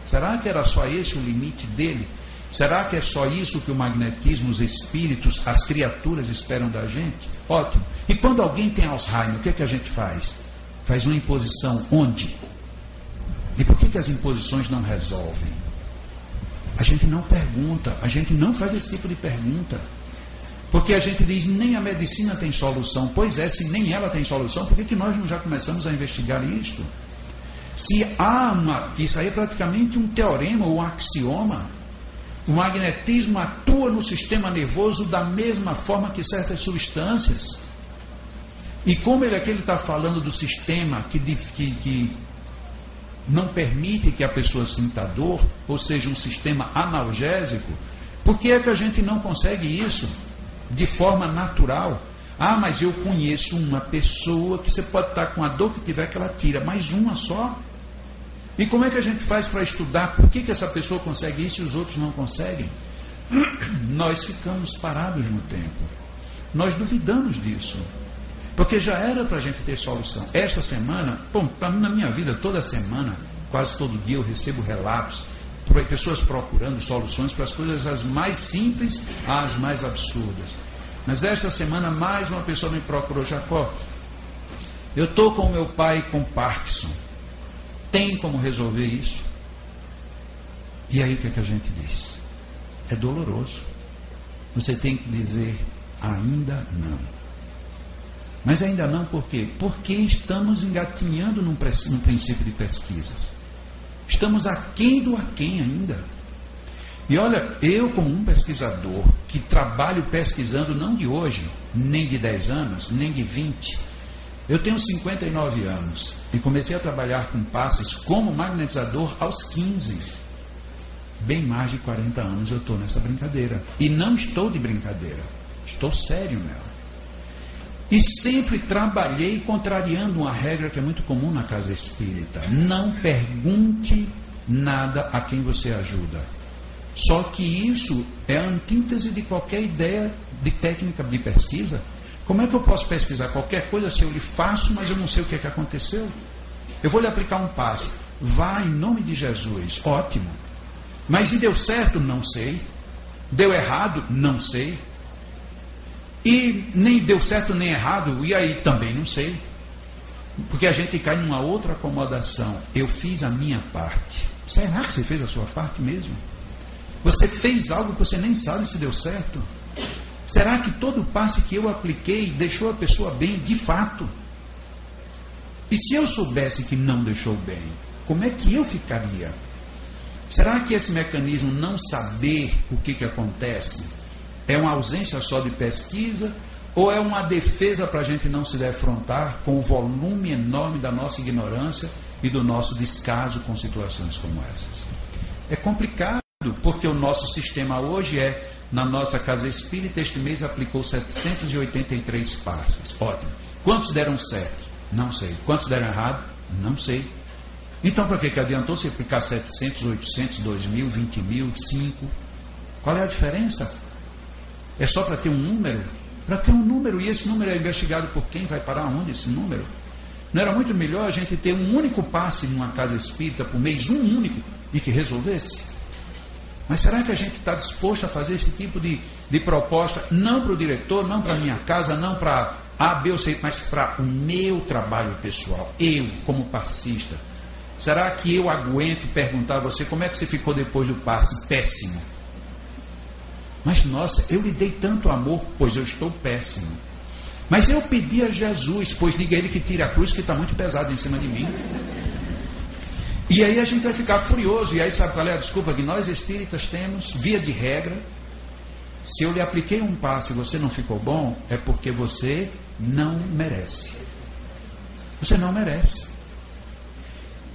Será que era só esse o limite dele? Será que é só isso que o magnetismo, os espíritos, as criaturas esperam da gente? Ótimo. E quando alguém tem Alzheimer, o que é que a gente faz? Faz uma imposição onde? E por que que as imposições não resolvem? A gente não pergunta, a gente não faz esse tipo de pergunta. Porque a gente diz, nem a medicina tem solução. Pois é, se nem ela tem solução, por que que nós não já começamos a investigar isto? Se há uma... Isso aí é praticamente um teorema ou um axioma. O magnetismo atua no sistema nervoso da mesma forma que certas substâncias. E como ele aqui está falando do sistema que não permite que a pessoa sinta dor, ou seja, um sistema analgésico, por que é que a gente não consegue isso de forma natural? Ah, mas eu conheço uma pessoa que você pode estar com a dor que tiver que ela tira, mas uma só. E como é que a gente faz para estudar por que que essa pessoa consegue isso e os outros não conseguem? Nós ficamos parados no tempo. Nós duvidamos disso. Porque já era para a gente ter solução. Esta semana, bom, na minha vida, toda semana, quase todo dia eu recebo relatos, pessoas procurando soluções para as coisas as mais simples às mais absurdas. Mas esta semana mais uma pessoa me procurou, Jacó, eu estou com meu pai com Parkinson, tem como resolver isso? E aí o que é que a gente diz? É doloroso. Você tem que dizer, ainda não. Mas ainda não, por quê? Porque estamos engatinhando num princípio de pesquisas. Estamos aquém do aquém ainda. E olha, eu como um pesquisador que trabalho pesquisando não de hoje, nem de 10 anos, nem de 20. Eu tenho 59 anos e comecei a trabalhar com passes como magnetizador aos 15. Bem mais de 40 anos eu estou nessa brincadeira. E não estou de brincadeira, estou sério nela. E sempre trabalhei contrariando uma regra que é muito comum na casa espírita. Não pergunte nada a quem você ajuda. Só que isso é a antítese de qualquer ideia de técnica de pesquisa. Como é que eu posso pesquisar qualquer coisa se eu lhe faço, mas eu não sei o que é que aconteceu? Eu vou lhe aplicar um passe. Vá em nome de Jesus. Ótimo. Mas e deu certo? Não sei. Deu errado? Não sei. E nem deu certo nem errado, e aí também não sei. Porque a gente cai numa outra acomodação. Eu fiz a minha parte. Será que você fez a sua parte mesmo? Você fez algo que você nem sabe se deu certo? Será que todo passe que eu apliquei deixou a pessoa bem de fato? E se eu soubesse que não deixou bem, como é que eu ficaria? Será que esse mecanismo não saber o que que acontece é uma ausência só de pesquisa ou é uma defesa para a gente não se defrontar com o volume enorme da nossa ignorância e do nosso descaso com situações como essas? É complicado, porque o nosso sistema hoje é, na nossa casa espírita, este mês aplicou 783 passes. Ótimo. Quantos deram certo? Não sei. Quantos deram errado? Não sei. Então, para que adiantou se aplicar 700, 800, 2.000, 20.000, 5? Qual é a diferença? É só para ter um número? Para ter um número, e esse número é investigado por quem? Vai parar onde esse número? Não era muito melhor a gente ter um único passe numa casa espírita por mês, um único, e que resolvesse? Mas será que a gente está disposto a fazer esse tipo de proposta, não para o diretor, não para a minha casa, não para A, B ou C, mas para o meu trabalho pessoal, eu como passista? Será que eu aguento perguntar a você como é que você ficou depois do passe? Péssimo. Mas, nossa, eu lhe dei tanto amor, pois eu estou péssimo. Mas eu pedi a Jesus, pois diga a ele que tire a cruz, que está muito pesado em cima de mim. E aí a gente vai ficar furioso. E aí sabe qual é a desculpa que nós espíritas temos? Via de regra, se eu lhe apliquei um passe e você não ficou bom, é porque você não merece. Você não merece.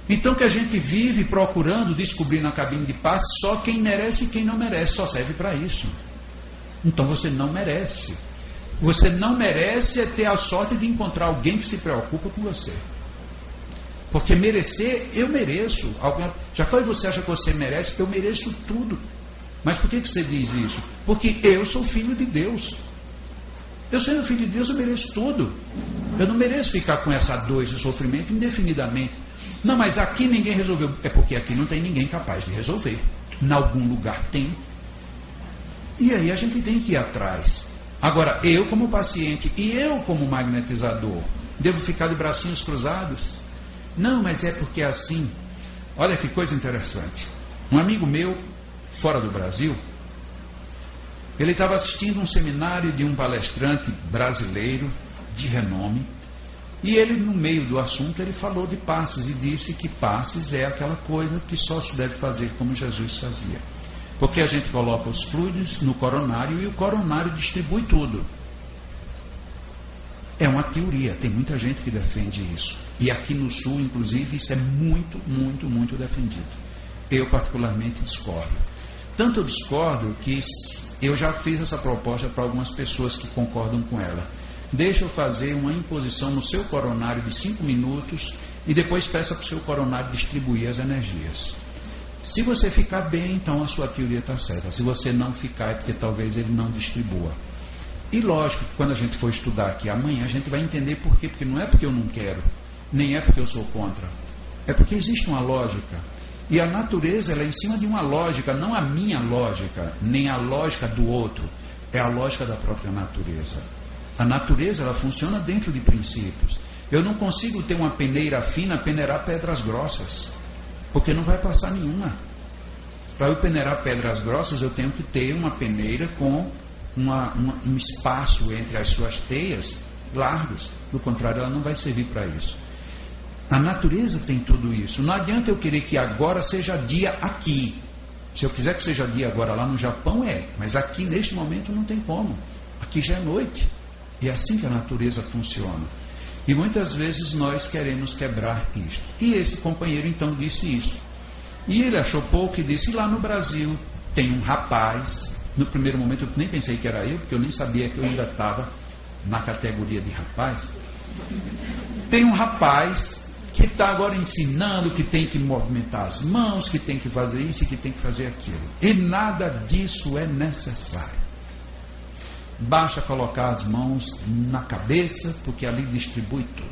Então que a gente vive procurando descobrir na cabine de passe só quem merece e quem não merece, só serve para isso. Então você não merece. Você não merece é ter a sorte de encontrar alguém que se preocupa com você. Porque merecer, eu mereço. Jacó, e você acha que você merece? Eu mereço tudo. Mas por que você diz isso? Porque eu sou filho de Deus. Eu sendo filho de Deus, eu mereço tudo. Eu não mereço ficar com essa dor, esse sofrimento indefinidamente. Não, mas aqui ninguém resolveu. É porque aqui não tem ninguém capaz de resolver. Em algum lugar tem. E aí a gente tem que ir atrás. Agora, eu como paciente e eu como magnetizador, devo ficar de bracinhos cruzados? Não, mas é porque é assim. Olha que coisa interessante. Um amigo meu, fora do Brasil, ele estava assistindo um seminário de um palestrante brasileiro de renome, e ele, no meio do assunto, ele falou de passes e disse que passes é aquela coisa que só se deve fazer como Jesus fazia. Porque a gente coloca os fluidos no coronário e o coronário distribui tudo. É uma teoria, tem muita gente que defende isso. E aqui no Sul, inclusive, isso é muito, muito, muito defendido. Eu particularmente discordo. Tanto eu discordo que eu já fiz essa proposta para algumas pessoas que concordam com ela. Deixa eu fazer uma imposição no seu coronário de 5 minutos e depois peça para o seu coronário distribuir as energias. Se você ficar bem, então a sua teoria está certa. Se você não ficar, é porque talvez ele não distribua. E lógico que quando a gente for estudar aqui amanhã, a gente vai entender por quê. Porque não é porque eu não quero, nem é porque eu sou contra. É porque existe uma lógica. E a natureza, ela é em cima de uma lógica, não a minha lógica, nem a lógica do outro. É a lógica da própria natureza. A natureza, ela funciona dentro de princípios. Eu não consigo ter uma peneira fina, peneirar pedras grossas, porque não vai passar nenhuma. Para eu peneirar pedras grossas, eu tenho que ter uma peneira com um espaço entre as suas teias largos. Do contrário, ela não vai servir para isso. A natureza tem tudo isso. Não adianta eu querer que agora seja dia aqui. Se eu quiser que seja dia agora lá no Japão, é. Mas aqui, neste momento, não tem como. Aqui já é noite. E é assim que a natureza funciona. E muitas vezes nós queremos quebrar isto. E esse companheiro então disse isso. E ele achou pouco e disse, lá no Brasil tem um rapaz, no primeiro momento eu nem pensei que era eu, porque eu nem sabia que eu ainda estava na categoria de rapaz. Tem um rapaz que está agora ensinando que tem que movimentar as mãos, que tem que fazer isso e que tem que fazer aquilo. E nada disso é necessário. Basta colocar as mãos na cabeça, porque ali distribui tudo.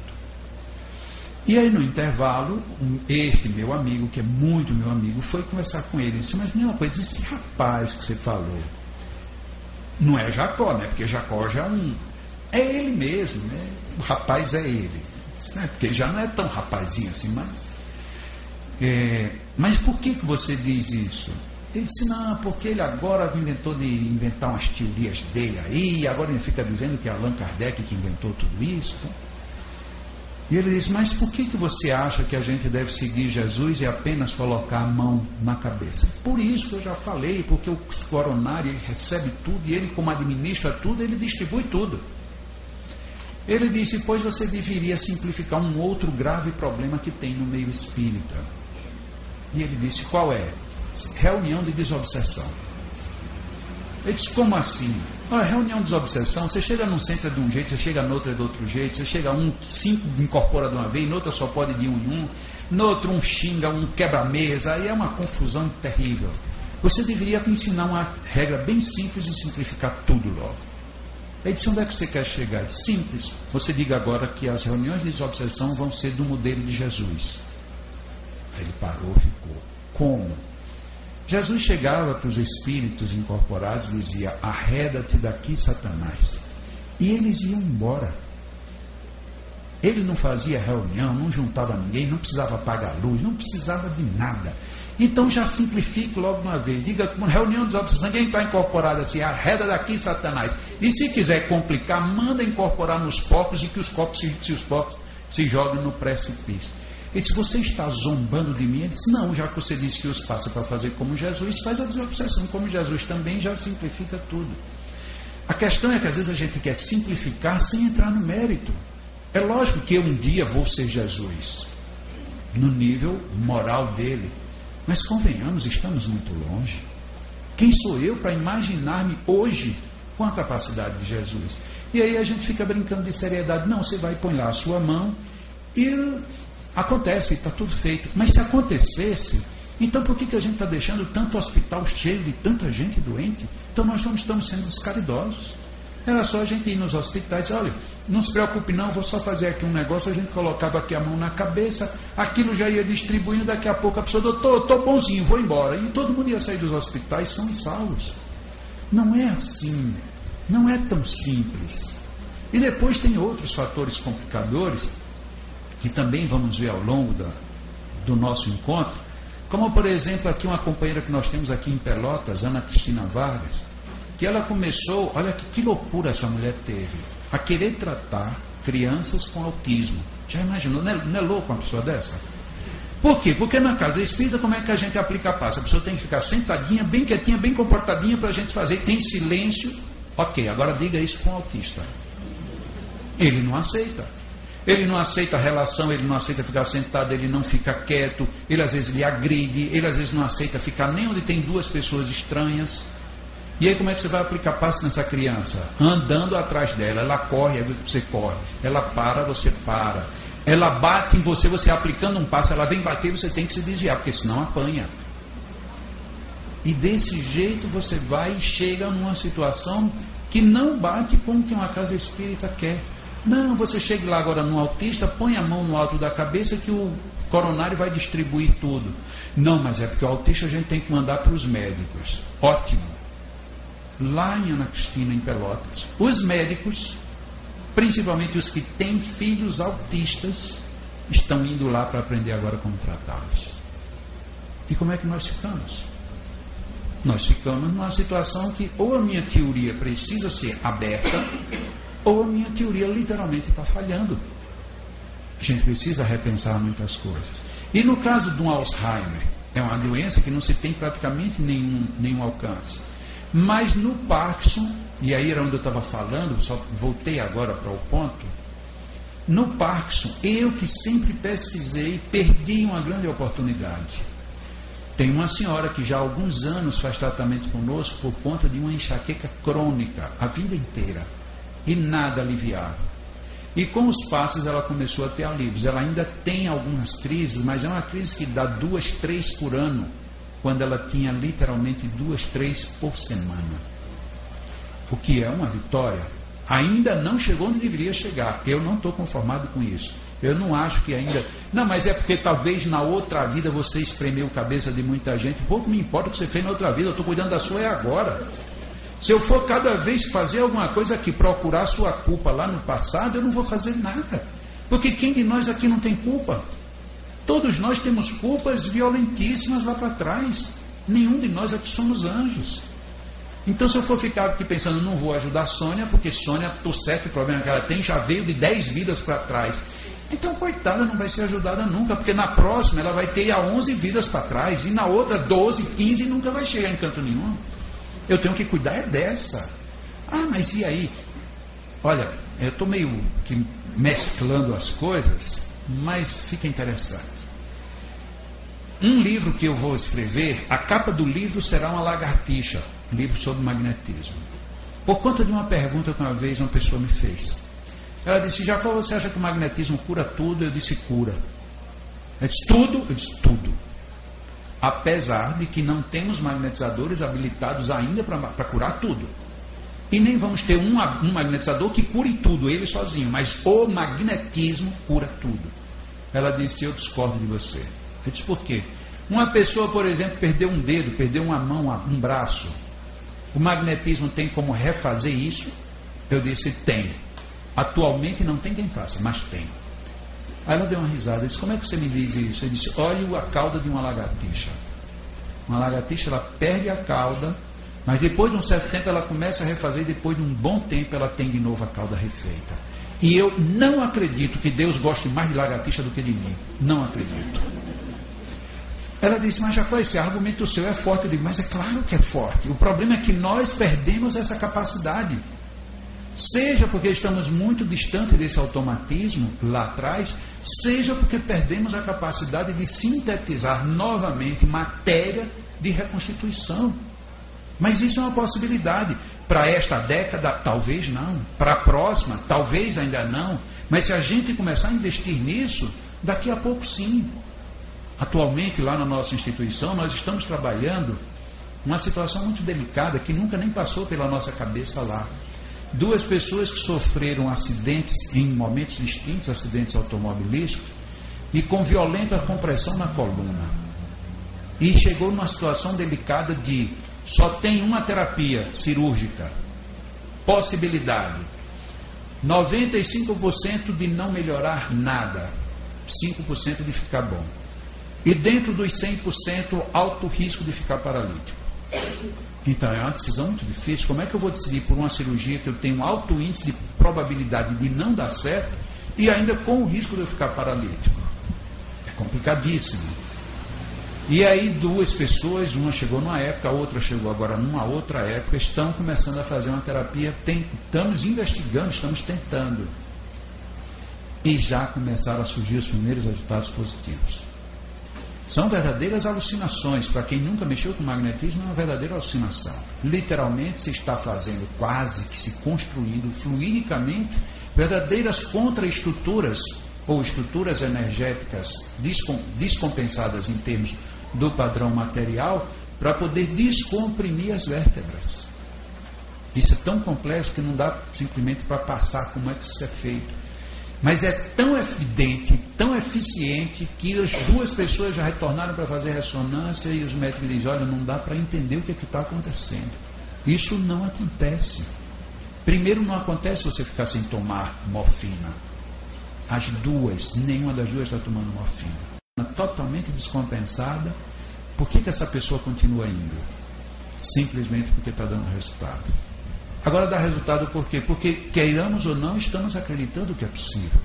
E aí no intervalo, este meu amigo, que é muito meu amigo, foi conversar com ele e disse, mas mesma coisa, esse rapaz que você falou não é Jacó, né? Porque Jacó já é ele mesmo, né? O rapaz é ele, né? Porque ele já não é tão rapazinho assim, mas por que você diz isso? Ele disse, não, porque ele agora inventou de inventar umas teorias dele aí, agora ele fica dizendo que é Allan Kardec que inventou tudo isso. E ele disse, mas por que você acha que a gente deve seguir Jesus e apenas colocar a mão na cabeça? Por isso que eu já falei, porque o coronário ele recebe tudo e ele, como administra tudo, ele distribui tudo. Ele disse, pois você deveria simplificar um outro grave problema que tem no meio espírita. E ele disse, qual é? Reunião de desobsessão. Ele disse, como assim? Olha, reunião de desobsessão, você chega num centro é de um jeito, você chega no outro é de outro jeito, você chega um, 5 incorpora de uma vez, no outro só pode de um em um, no outro um xinga, um quebra a mesa, aí é uma confusão terrível. Você deveria ensinar uma regra bem simples e simplificar tudo logo. Ele disse, onde é que você quer chegar? Simples. Você diga agora que as reuniões de desobsessão vão ser do modelo de Jesus. Aí ele parou, ficou. Como? Jesus chegava para os espíritos incorporados e dizia, arreda-te daqui, Satanás. E eles iam embora. Ele não fazia reunião, não juntava ninguém, não precisava apagar a luz, não precisava de nada. Então já simplifique logo uma vez. Diga, reunião dos obsessões, quem está incorporado assim, arreda daqui, Satanás. E se quiser complicar, manda incorporar nos corpos e que os corpos se joguem no precipício. Ele disse, você está zombando de mim? Ele disse, não, já que você disse que os passa para fazer como Jesus, faz a desobsessão como Jesus também, já simplifica tudo. A questão é que às vezes a gente quer simplificar sem entrar no mérito. É lógico que eu um dia vou ser Jesus, no nível moral dele. Mas convenhamos, estamos muito longe. Quem sou eu para imaginar-me hoje com a capacidade de Jesus? E aí a gente fica brincando de seriedade. Não, você vai e põe lá a sua mão e acontece, está tudo feito. Mas se acontecesse, então por que a gente está deixando tanto hospital cheio de tanta gente doente? Então nós não estamos sendo descaridosos. Era só a gente ir nos hospitais e dizer, olha, não se preocupe não, vou só fazer aqui um negócio, a gente colocava aqui a mão na cabeça, aquilo já ia distribuindo, daqui a pouco a pessoa, doutor, eu estou bonzinho, vou embora. E todo mundo ia sair dos hospitais são e salvos. Não é assim, não é tão simples. E depois tem outros fatores complicadores, que também vamos ver ao longo do nosso encontro, como por exemplo aqui uma companheira que nós temos aqui em Pelotas, Ana Cristina Vargas, que ela começou, olha que loucura essa mulher teve, a querer tratar crianças com autismo. Já imaginou? Não é louco uma pessoa dessa? Por quê? Porque na casa espírita, como é que a gente aplica a paz? A pessoa tem que ficar sentadinha, bem quietinha, bem comportadinha para a gente fazer. Tem silêncio. Ok, agora diga isso com o autista. Ele não aceita. Ele não aceita a relação, ele não aceita ficar sentado, ele não fica quieto, ele às vezes lhe agride, ele às vezes não aceita ficar nem onde tem duas pessoas estranhas. E aí como é que você vai aplicar passe nessa criança? Andando atrás dela, ela corre, você corre. Ela para, você para. Ela bate em você, você aplicando um passe, ela vem bater, você tem que se desviar, porque senão apanha. E desse jeito você vai e chega numa situação que não bate com o que uma casa espírita quer. Não, você chega lá agora no autista, põe a mão no alto da cabeça que o coronário vai distribuir tudo. Não, mas é porque o autista a gente tem que mandar para os médicos. Ótimo. Lá em Ana Cristina, em Pelotas, os médicos, principalmente os que têm filhos autistas, estão indo lá para aprender agora como tratá-los. E como é que nós ficamos? Nós ficamos numa situação que ou a minha teoria precisa ser aberta, ou a minha teoria literalmente está falhando. A gente precisa repensar muitas coisas. E no caso do Alzheimer, é uma doença que não se tem praticamente nenhum alcance. Mas no Parkinson, e aí era onde eu estava falando, só voltei agora para o ponto, no Parkinson, eu que sempre pesquisei, perdi uma grande oportunidade. Tem uma senhora que já há alguns anos faz tratamento conosco por conta de uma enxaqueca crônica, a vida inteira, e nada aliviava. E com os passes ela começou a ter alívios. Ela ainda tem algumas crises, mas é uma crise que dá 2, 3 por ano, quando ela tinha literalmente 2, 3 por semana. O que é uma vitória. Ainda não chegou onde deveria chegar. Eu não estou conformado com isso. Eu não acho que ainda... Não, mas é porque talvez na outra vida você espremeu a cabeça de muita gente. Pouco me importa o que você fez na outra vida. Eu estou cuidando da sua é agora. Se eu for cada vez fazer alguma coisa que procurar sua culpa lá no passado, eu não vou fazer nada. Porque quem de nós aqui não tem culpa? Todos nós temos culpas violentíssimas lá para trás. Nenhum de nós aqui somos anjos. Então, se eu for ficar aqui pensando, não vou ajudar a Sônia, porque Sônia, tô certo, o problema que ela tem já veio de 10 vidas para trás. Então, coitada, não vai ser ajudada nunca, porque na próxima ela vai ter 11 vidas para trás, e na outra 12, 15, e nunca vai chegar em canto nenhum. Eu tenho que cuidar é dessa. Ah, mas e aí? Olha, eu estou meio que mesclando as coisas, mas fica interessante. Um livro que eu vou escrever, a capa do livro será uma lagartixa, um livro sobre magnetismo. Por conta de uma pergunta que uma vez uma pessoa me fez. Ela disse, Jacó, você acha que o magnetismo cura tudo? Eu disse, cura. Ela disse, tudo? Eu disse, tudo. Apesar de que não temos magnetizadores habilitados ainda para curar tudo. E nem vamos ter um magnetizador que cure tudo, ele sozinho. Mas o magnetismo cura tudo. Ela disse, eu discordo de você. Eu disse, por quê? Uma pessoa, por exemplo, perdeu um dedo, perdeu uma mão, um braço. O magnetismo tem como refazer isso? Eu disse, tem. Atualmente não tem quem faça, mas tem. Aí ela deu uma risada, disse, como é que você me diz isso? Eu disse, olha a cauda de uma lagartixa. Uma lagartixa, ela perde a cauda, mas depois de um certo tempo ela começa a refazer, e depois de um bom tempo ela tem de novo a cauda refeita. E eu não acredito que Deus goste mais de lagartixa do que de mim. Não acredito. Ela disse, mas Jacó, esse argumento seu é forte. Eu digo, mas é claro que é forte. O problema é que nós perdemos essa capacidade. Seja porque estamos muito distante desse automatismo lá atrás, seja porque perdemos a capacidade de sintetizar novamente matéria de reconstituição. Mas isso é uma possibilidade. Para esta década, talvez não. Para a próxima, talvez ainda não. Mas se a gente começar a investir nisso, daqui a pouco sim. Atualmente, lá na nossa instituição, nós estamos trabalhando uma situação muito delicada que nunca nem passou pela nossa cabeça lá. 2 pessoas que sofreram acidentes em momentos distintos, acidentes automobilísticos, e com violenta compressão na coluna. E chegou numa situação delicada de só tem uma terapia cirúrgica. Possibilidade. 95% de não melhorar nada. 5% de ficar bom. E dentro dos 100%, alto risco de ficar paralítico. Então, é uma decisão muito difícil. Como é que eu vou decidir por uma cirurgia que eu tenho alto índice de probabilidade de não dar certo e ainda com o risco de eu ficar paralítico? É complicadíssimo. E aí 2 pessoas, uma chegou numa época, a outra chegou agora numa outra época, estão começando a fazer uma terapia, estamos investigando, estamos tentando. E já começaram a surgir os primeiros resultados positivos. São verdadeiras alucinações. Para quem nunca mexeu com magnetismo, é uma verdadeira alucinação. Literalmente se está fazendo, quase que se construindo fluidicamente, verdadeiras contraestruturas ou estruturas energéticas descompensadas em termos do padrão material para poder descomprimir as vértebras. Isso é tão complexo que não dá simplesmente para passar como é que isso é feito. Mas é tão evidente, tão eficiente, que as 2 pessoas já retornaram para fazer ressonância e os médicos dizem, olha, não dá para entender o que é que está acontecendo. Isso não acontece. Primeiro, não acontece você ficar sem tomar morfina. As 2, nenhuma das 2 está tomando morfina. Totalmente descompensada. Por que essa pessoa continua indo? Simplesmente porque está dando resultado. Agora dá resultado por quê? Porque, queiramos ou não, estamos acreditando que é possível.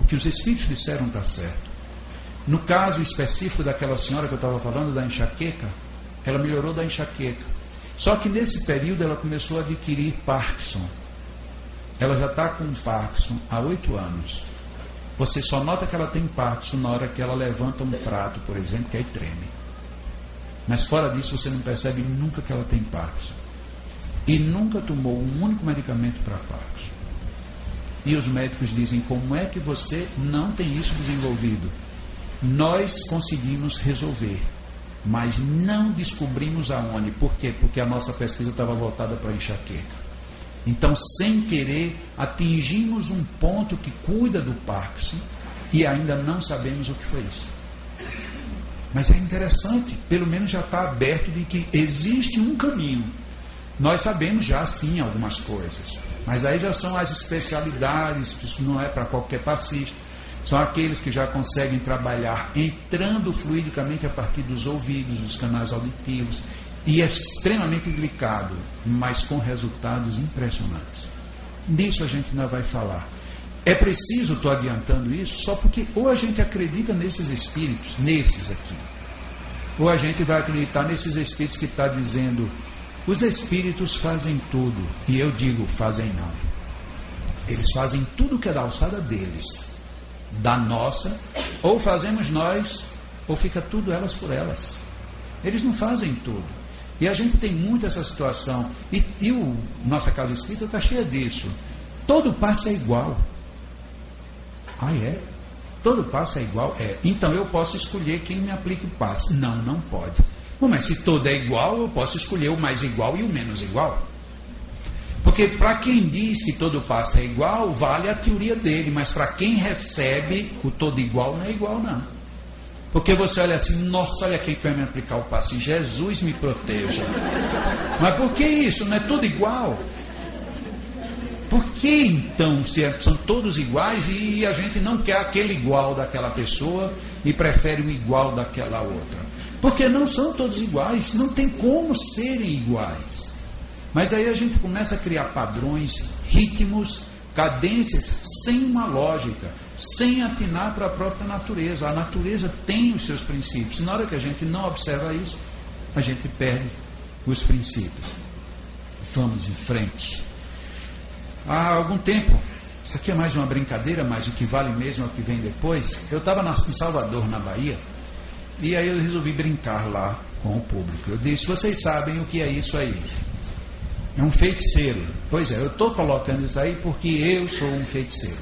O que os espíritos disseram está certo. No caso específico daquela senhora que eu estava falando, da enxaqueca, ela melhorou da enxaqueca. Só que nesse período ela começou a adquirir Parkinson. Ela já está com Parkinson há 8 anos. Você só nota que ela tem Parkinson na hora que ela levanta um prato, por exemplo, que aí treme. Mas fora disso você não percebe nunca que ela tem Parkinson. E nunca tomou um único medicamento para Parkinson. E os médicos dizem, como é que você não tem isso desenvolvido? Nós conseguimos resolver, mas não descobrimos aonde. Por quê? Porque a nossa pesquisa estava voltada para a enxaqueca. Então, sem querer, atingimos um ponto que cuida do Parkinson e ainda não sabemos o que foi isso. Mas é interessante, pelo menos já está aberto de que existe um caminho. Nós sabemos já, sim, algumas coisas. Mas aí já são as especialidades, isso não é para qualquer passista. São aqueles que já conseguem trabalhar entrando fluidicamente a partir dos ouvidos, dos canais auditivos. E é extremamente delicado, mas com resultados impressionantes. Disso a gente ainda vai falar. É preciso, estou adiantando isso, só porque ou a gente acredita nesses espíritos, nesses aqui, ou a gente vai acreditar nesses espíritos que está dizendo... Os espíritos fazem tudo, e eu digo, fazem não. Eles fazem tudo que é da alçada deles, da nossa, ou fazemos nós, ou fica tudo elas por elas. Eles não fazem tudo. E a gente tem muito essa situação, e nossa casa espírita está cheia disso. Todo passe é igual. Ah, é? Todo passe é igual? É. Então eu posso escolher quem me aplique o passe. Não, não pode. Mas se todo é igual, eu posso escolher o mais igual e o menos igual. Porque para quem diz que todo passo é igual, vale a teoria dele, mas para quem recebe, o todo igual não é igual, não. Porque você olha assim, nossa, olha quem vai me aplicar o passo, Jesus me proteja. Mas por que isso? Não é tudo igual? Por que então, se são todos iguais e a gente não quer aquele igual daquela pessoa e prefere o igual daquela outra? Porque não são todos iguais, não tem como serem iguais. Mas aí a gente começa a criar padrões, ritmos, cadências sem uma lógica, sem atinar para a própria natureza. A natureza tem os seus princípios. Na hora que a gente não observa isso, a gente perde os princípios. Vamos em frente. Há algum tempo, isso aqui é mais uma brincadeira, mas o que vale mesmo é o que vem depois. Eu estava em Salvador, na Bahia, e aí eu resolvi brincar lá com o público. Eu disse, vocês sabem o que é isso aí? É um feiticeiro. Pois é, eu estou colocando isso aí porque eu sou um feiticeiro.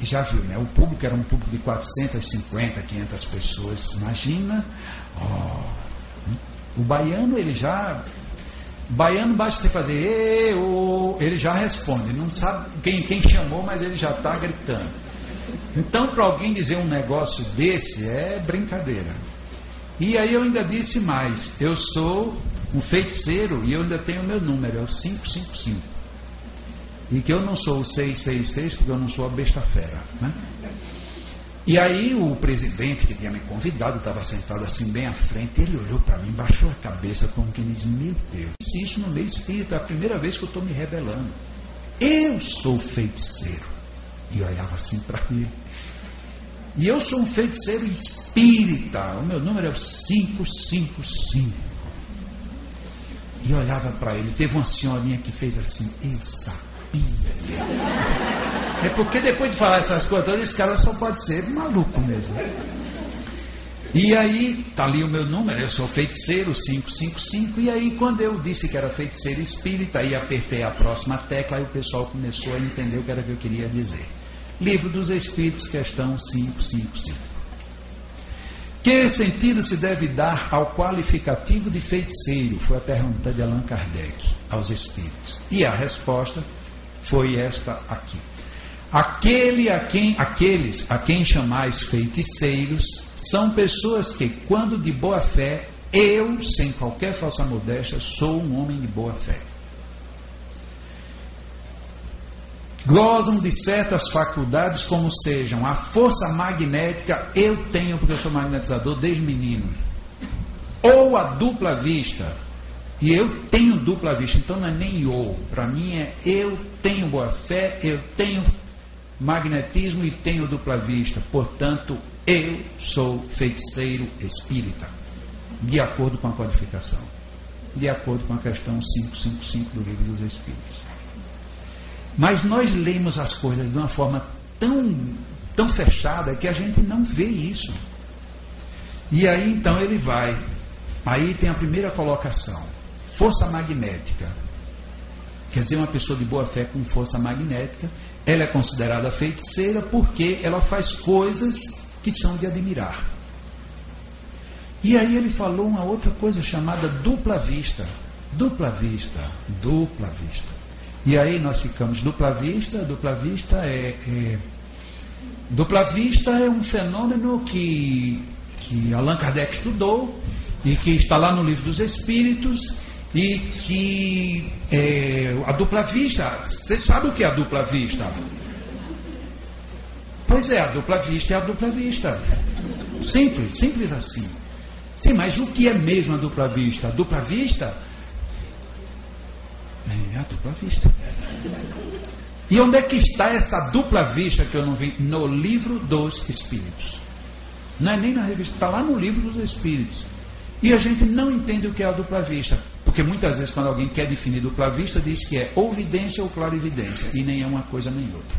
E já viu, né? O público era um público de 450, 500 pessoas. Imagina. Oh. O baiano, ele já... Baiano, basta você fazer eu, ele já responde. Não sabe quem chamou, mas ele já está gritando. Então, para alguém dizer um negócio desse, é brincadeira. E aí eu ainda disse mais. Eu sou um feiticeiro e eu ainda tenho o meu número, é o 555. E que eu não sou o 666, porque eu não sou a besta fera, né? E aí o presidente que tinha me convidado estava sentado assim bem à frente. Ele olhou para mim, baixou a cabeça como quem diz, meu Deus, isso no meio espírita, é a primeira vez que eu estou me revelando. Eu sou feiticeiro. E eu olhava assim para ele. E eu sou um feiticeiro espírita. O meu número é o 555. E olhava para ele. Teve uma senhorinha que fez assim, eu sabia. É porque depois de falar essas coisas, esse cara só pode ser maluco mesmo. E aí, tá ali o meu número, eu sou feiticeiro, 555, e aí quando eu disse que era feiticeiro espírita, aí apertei a próxima tecla, aí o pessoal começou a entender o que era que eu queria dizer. Livro dos Espíritos, questão 555. Que sentido se deve dar ao qualificativo de feiticeiro? Foi a pergunta de Allan Kardec aos Espíritos. E a resposta foi esta aqui. Aqueles a quem chamais feiticeiros são pessoas que, quando de boa fé, eu, sem qualquer falsa modéstia, sou um homem de boa fé. Gozam de certas faculdades como sejam a força magnética, eu tenho porque eu sou magnetizador desde menino, ou a dupla vista, e eu tenho dupla vista, então não é nem eu, para mim é eu tenho boa fé, eu tenho magnetismo e tenho dupla vista, portanto eu sou feiticeiro espírita, de acordo com a codificação, de acordo com a questão 555 do Livro dos Espíritos. Mas nós lemos as coisas de uma forma tão fechada que a gente não vê isso. E aí então ele vai, aí tem a primeira colocação, força magnética, quer dizer, uma pessoa de boa fé com força magnética. Ela é considerada feiticeira porque ela faz coisas que são de admirar. E aí ele falou uma outra coisa chamada dupla vista. Dupla vista, dupla vista. E aí nós ficamos, dupla vista é um fenômeno que Allan Kardec estudou e que está lá no Livro dos Espíritos. E que a dupla vista, você sabe o que é a dupla vista? Pois é, a dupla vista é a dupla vista. Simples, simples assim. Sim, mas o que é mesmo a dupla vista? A dupla vista é a dupla vista. E onde é que está essa dupla vista que eu não vi? No Livro dos Espíritos. Não é nem na revista, está lá no Livro dos Espíritos. E a gente não entende o que é a dupla vista. Porque muitas vezes quando alguém quer definir dupla vista, diz que é ouvidência ou clarividência, e nem é uma coisa nem outra.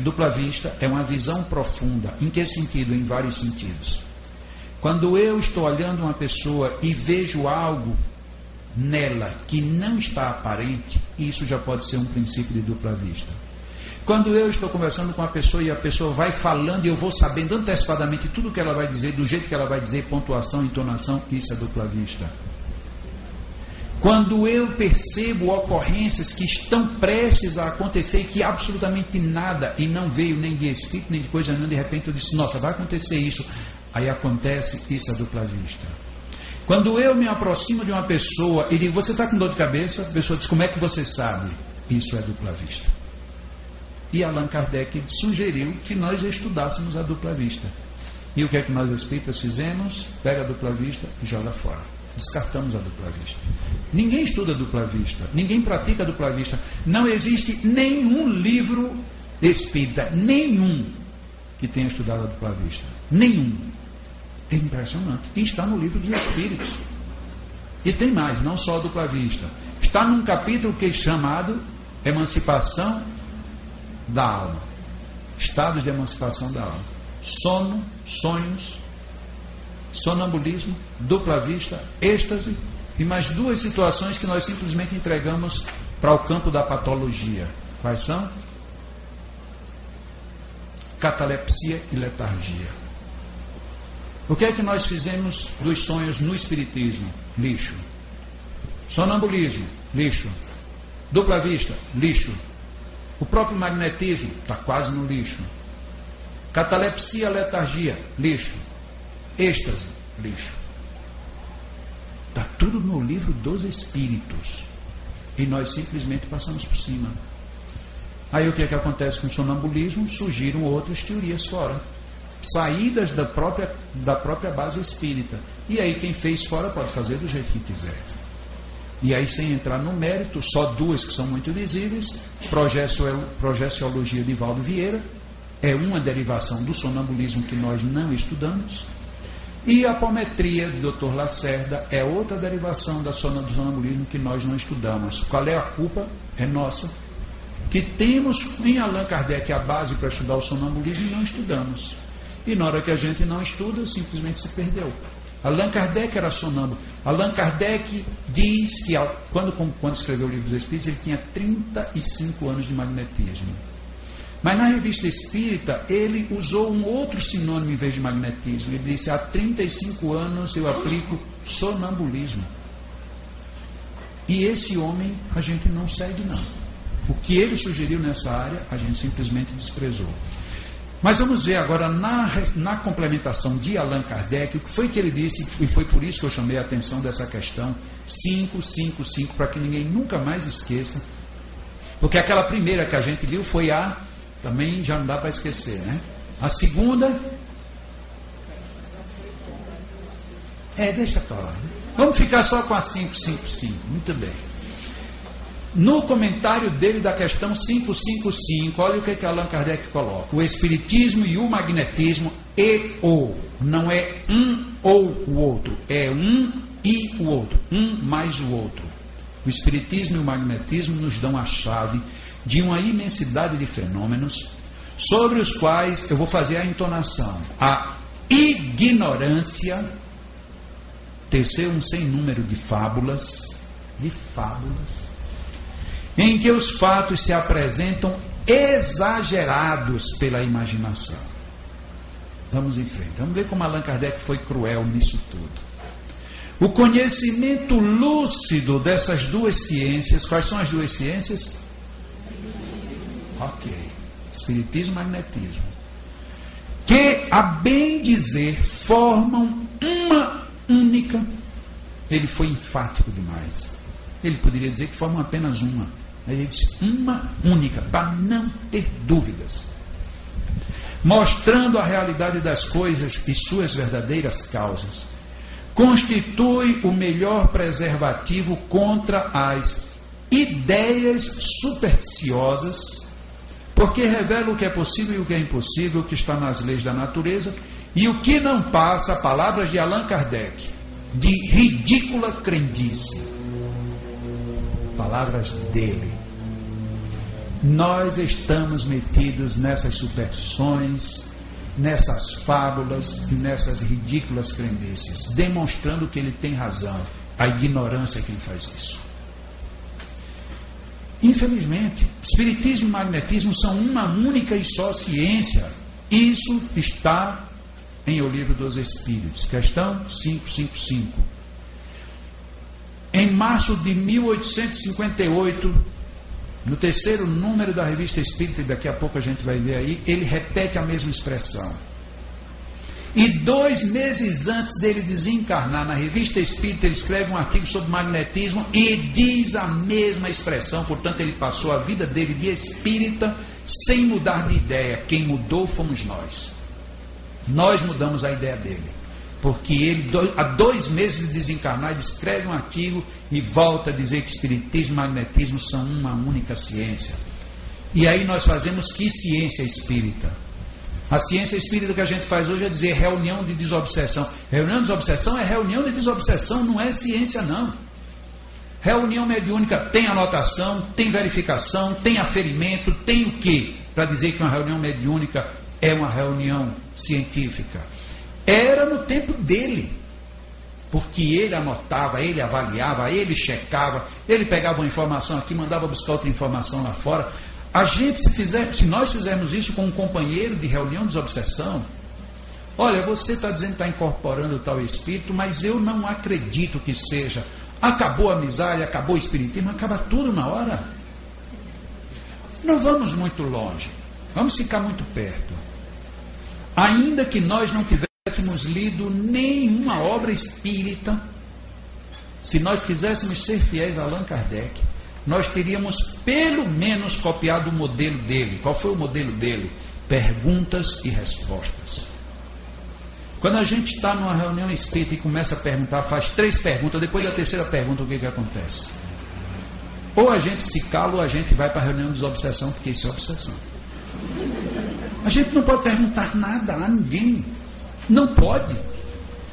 Dupla vista é uma visão profunda. Em que sentido? Em vários sentidos. Quando eu estou olhando uma pessoa e vejo algo nela que não está aparente, isso já pode ser um princípio de dupla vista. Quando eu estou conversando com uma pessoa e a pessoa vai falando e eu vou sabendo antecipadamente tudo que ela vai dizer, do jeito que ela vai dizer, pontuação, entonação, isso é dupla vista. Quando eu percebo ocorrências que estão prestes a acontecer e que absolutamente nada, e não veio nem de espírito, nem de coisa nenhuma, de repente eu disse, nossa, vai acontecer isso. Aí acontece, isso é dupla vista. Quando eu me aproximo de uma pessoa e digo, você está com dor de cabeça? A pessoa diz, como é que você sabe? Isso é dupla vista. E Allan Kardec sugeriu que nós estudássemos a dupla vista. E o que é que nós espíritas fizemos? Pega a dupla vista e joga fora. Descartamos a dupla vista. Ninguém estuda a dupla vista, ninguém pratica a dupla vista. Não existe nenhum livro espírita, nenhum, que tenha estudado a dupla vista. Nenhum. É impressionante. E está no Livro dos Espíritos. E tem mais, não só a dupla vista. Está num capítulo que é chamado Emancipação da Alma. Estados de emancipação da alma. Sono, sonhos, sonambulismo, dupla vista, êxtase e mais duas situações que nós simplesmente entregamos para o campo da patologia. Quais são? Catalepsia e letargia. O que é que nós fizemos dos sonhos no espiritismo? Lixo. Sonambulismo? Lixo. Dupla vista? Lixo. O próprio magnetismo está quase no lixo. Catalepsia, letargia, lixo. Êxtase, lixo. Está tudo no Livro dos Espíritos. E nós simplesmente passamos por cima. Aí o que é que acontece com o sonambulismo? Surgiram outras teorias fora. Saídas da própria base espírita. E aí quem fez fora pode fazer do jeito que quiser. E aí, sem entrar no mérito, só duas que são muito visíveis: projeciologia de Ivaldo Vieira, é uma derivação do sonambulismo que nós não estudamos, e apometria de Dr Lacerda é outra derivação do sonambulismo que nós não estudamos. Qual é a culpa? É nossa, que temos em Allan Kardec a base para estudar o sonambulismo e não estudamos. E na hora que a gente não estuda, simplesmente se perdeu. Allan Kardec era sonâmbulo. Allan Kardec diz que, quando escreveu o Livro dos Espíritos, ele tinha 35 anos de magnetismo. Mas na Revista Espírita, ele usou um outro sinônimo em vez de magnetismo. Ele disse: há 35 anos eu aplico sonambulismo. E esse homem a gente não segue, não. O que ele sugeriu nessa área, a gente simplesmente desprezou. Mas vamos ver agora na complementação de Allan Kardec, o que foi que ele disse, e foi por isso que eu chamei a atenção dessa questão 555, para que ninguém nunca mais esqueça, porque aquela primeira que a gente viu foi a, também já não dá para esquecer, né? A segunda deixa para lá, né? Vamos ficar só com a 555, muito bem. No comentário dele da questão 555, olha o que que Allan Kardec coloca: o espiritismo e o magnetismo, não é um ou o outro, é um e o outro, um mais o outro. O espiritismo e o magnetismo nos dão a chave de uma imensidade de fenômenos sobre os quais eu vou fazer a entonação. A ignorância teceu um sem número de fábulas, em que os fatos se apresentam exagerados pela imaginação. Vamos em frente. Vamos ver como Allan Kardec foi cruel nisso tudo. O conhecimento lúcido dessas duas ciências. Quais são as duas ciências? Ok. Espiritismo e magnetismo. Que, a bem dizer, formam uma única... Ele foi enfático demais. Ele poderia dizer que formam apenas uma. Ele disse uma única, para não ter dúvidas, mostrando a realidade das coisas e suas verdadeiras causas, constitui o melhor preservativo contra as ideias supersticiosas, porque revela o que é possível e o que é impossível, o que está nas leis da natureza e o que não passa, palavras de Allan Kardec, de ridícula crendice. Palavras dele. Nós estamos metidos nessas superstições, nessas fábulas e nessas ridículas crendices, demonstrando que ele tem razão. A ignorância é quem faz isso. Infelizmente, espiritismo e magnetismo são uma única e só ciência. Isso está em O Livro dos Espíritos, questão 555. Em março de 1858, no terceiro número da Revista Espírita, e daqui a pouco a gente vai ver aí, ele repete a mesma expressão. E 2 meses antes dele desencarnar, na Revista Espírita, ele escreve um artigo sobre magnetismo e diz a mesma expressão. Portanto, ele passou a vida dele de espírita sem mudar de ideia. Quem mudou fomos nós. Nós mudamos a ideia dele. porque ele, há 2 meses de desencarnar, ele escreve um artigo e volta a dizer que espiritismo e magnetismo são uma única ciência. E aí nós fazemos que ciência espírita? A ciência espírita que a gente faz hoje é dizer reunião de desobsessão. Reunião de desobsessão é reunião de desobsessão, não é ciência não. Reunião mediúnica tem anotação, tem verificação, tem aferimento, tem o quê? Para dizer que uma reunião mediúnica é uma reunião científica. Era no tempo dele, porque ele anotava, ele avaliava, ele checava, ele pegava uma informação aqui, mandava buscar outra informação lá fora. A gente, se nós fizermos isso com um companheiro de reunião de desobsessão, olha, você está dizendo que está incorporando tal espírito, mas eu não acredito que seja. Acabou a amizade, acabou o espiritismo, acaba tudo na hora. Não vamos muito longe, vamos ficar muito perto. Ainda que nós não tivéssemos lido nenhuma obra espírita, se nós quiséssemos ser fiéis a Allan Kardec, nós teríamos pelo menos copiado o modelo dele. Qual foi o modelo dele? Perguntas e respostas. Quando a gente está numa reunião espírita e começa a perguntar, faz 3 perguntas, depois da 3ª pergunta, o que que acontece? Ou a gente se cala ou a gente vai para a reunião de desobsessão, porque isso é obsessão. A gente não pode perguntar nada a ninguém. Não pode.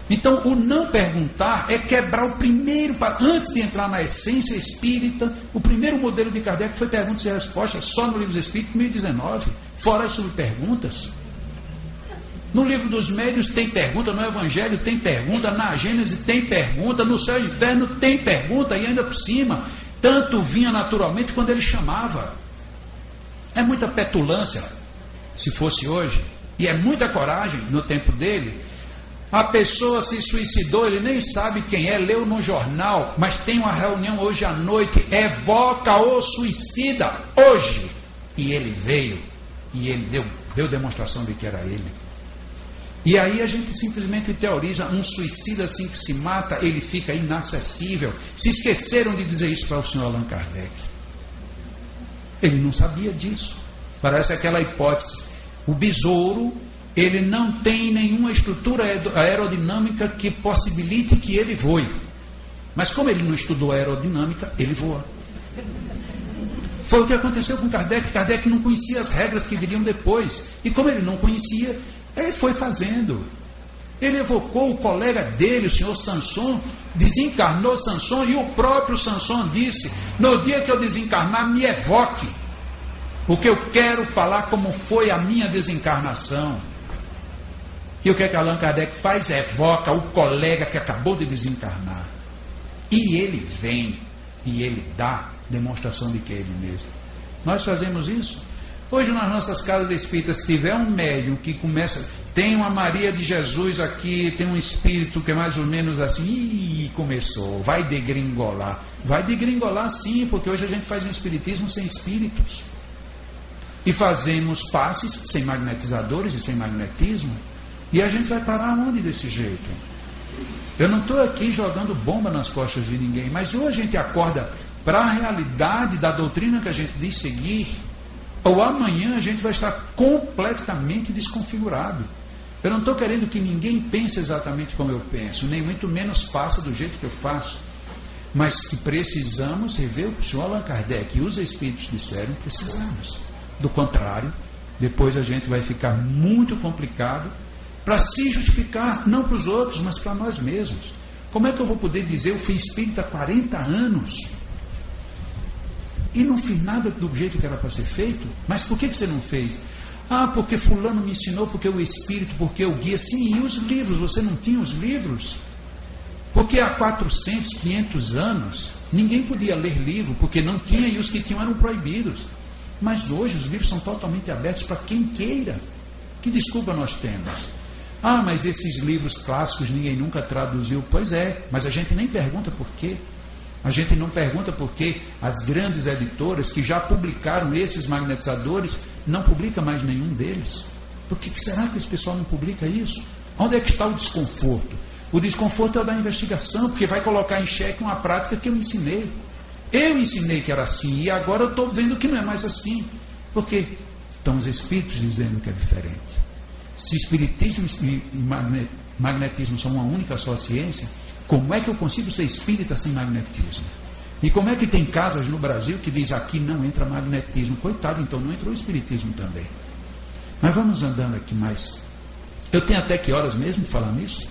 Então, o não perguntar é quebrar o primeiro... Antes de entrar na essência espírita, o primeiro modelo de Kardec foi perguntas e respostas, só no Livro dos Espíritos, 1019, fora as subperguntas. No Livro dos Médiuns tem pergunta, no Evangelho tem pergunta, na Gênesis tem pergunta, no Céu e Inferno tem pergunta, e ainda por cima, tanto vinha naturalmente quando ele chamava. É muita petulância, se fosse hoje, e é muita coragem no tempo dele. A pessoa se suicidou, ele nem sabe quem é, leu no jornal, mas tem uma reunião hoje à noite, evoca o suicida hoje. E ele veio, e ele deu demonstração de que era ele. E aí a gente simplesmente teoriza, um suicida assim que se mata, ele fica inacessível. Se esqueceram de dizer isso para o senhor Allan Kardec. Ele não sabia disso. Parece aquela hipótese, o besouro... Ele não tem nenhuma estrutura aerodinâmica que possibilite que ele voe. Mas como ele não estudou aerodinâmica, ele voa. Foi o que aconteceu com Kardec. Kardec não conhecia as regras que viriam depois. E como ele não conhecia, ele foi fazendo. Ele evocou o colega dele, o senhor Sanson, desencarnou Sanson, e o próprio Sanson disse, no dia que eu desencarnar, me evoque, porque eu quero falar como foi a minha desencarnação. E o que é que Allan Kardec faz? Evoca o colega que acabou de desencarnar. E ele vem, e ele dá demonstração de que é ele mesmo. Nós fazemos isso. Hoje nas nossas casas espíritas, se tiver um médium que começa, tem uma Maria de Jesus aqui, tem um espírito que é mais ou menos assim, e começou, vai degringolar. Vai degringolar sim, porque hoje a gente faz um espiritismo sem espíritos. E fazemos passes sem magnetizadores e sem magnetismo. E a gente vai parar onde desse jeito? Eu não estou aqui jogando bomba nas costas de ninguém, mas ou a gente acorda para a realidade da doutrina que a gente diz seguir, ou amanhã a gente vai estar completamente desconfigurado. Eu não estou querendo que ninguém pense exatamente como eu penso, nem muito menos faça do jeito que eu faço. Mas que precisamos rever o que o senhor Allan Kardec e os espíritos disseram, precisamos. Do contrário, depois a gente vai ficar muito complicado para se justificar, não para os outros, mas para nós mesmos. Como é que eu vou poder dizer, eu fui espírita há 40 anos e não fiz nada do jeito que era para ser feito? Mas por que você não fez? Ah, porque fulano me ensinou, porque o espírito, porque o guia. Sim, e os livros? Você não tinha os livros? Porque há 400, 500 anos ninguém podia ler livro, porque não tinha, e os que tinham eram proibidos. Mas hoje os livros são totalmente abertos para quem queira. Que desculpa nós temos? Ah, mas esses livros clássicos ninguém nunca traduziu. Pois é, mas a gente nem pergunta por quê. A gente não pergunta por quê as grandes editoras que já publicaram esses magnetizadores não publicam mais nenhum deles. Por que será que esse pessoal não publica isso? Onde é que está o desconforto? O desconforto é o da investigação, porque vai colocar em xeque uma prática que eu ensinei. Eu ensinei que era assim, e agora eu estou vendo que não é mais assim. Por quê? Estão os espíritos dizendo que é diferente. Se espiritismo e magnetismo são uma única só ciência, como é que eu consigo ser espírita sem magnetismo? E como é que tem casas no Brasil que diz aqui não entra magnetismo? Coitado, então não entrou espiritismo também. Mas vamos andando aqui mais. Eu tenho até que horas mesmo de falar nisso?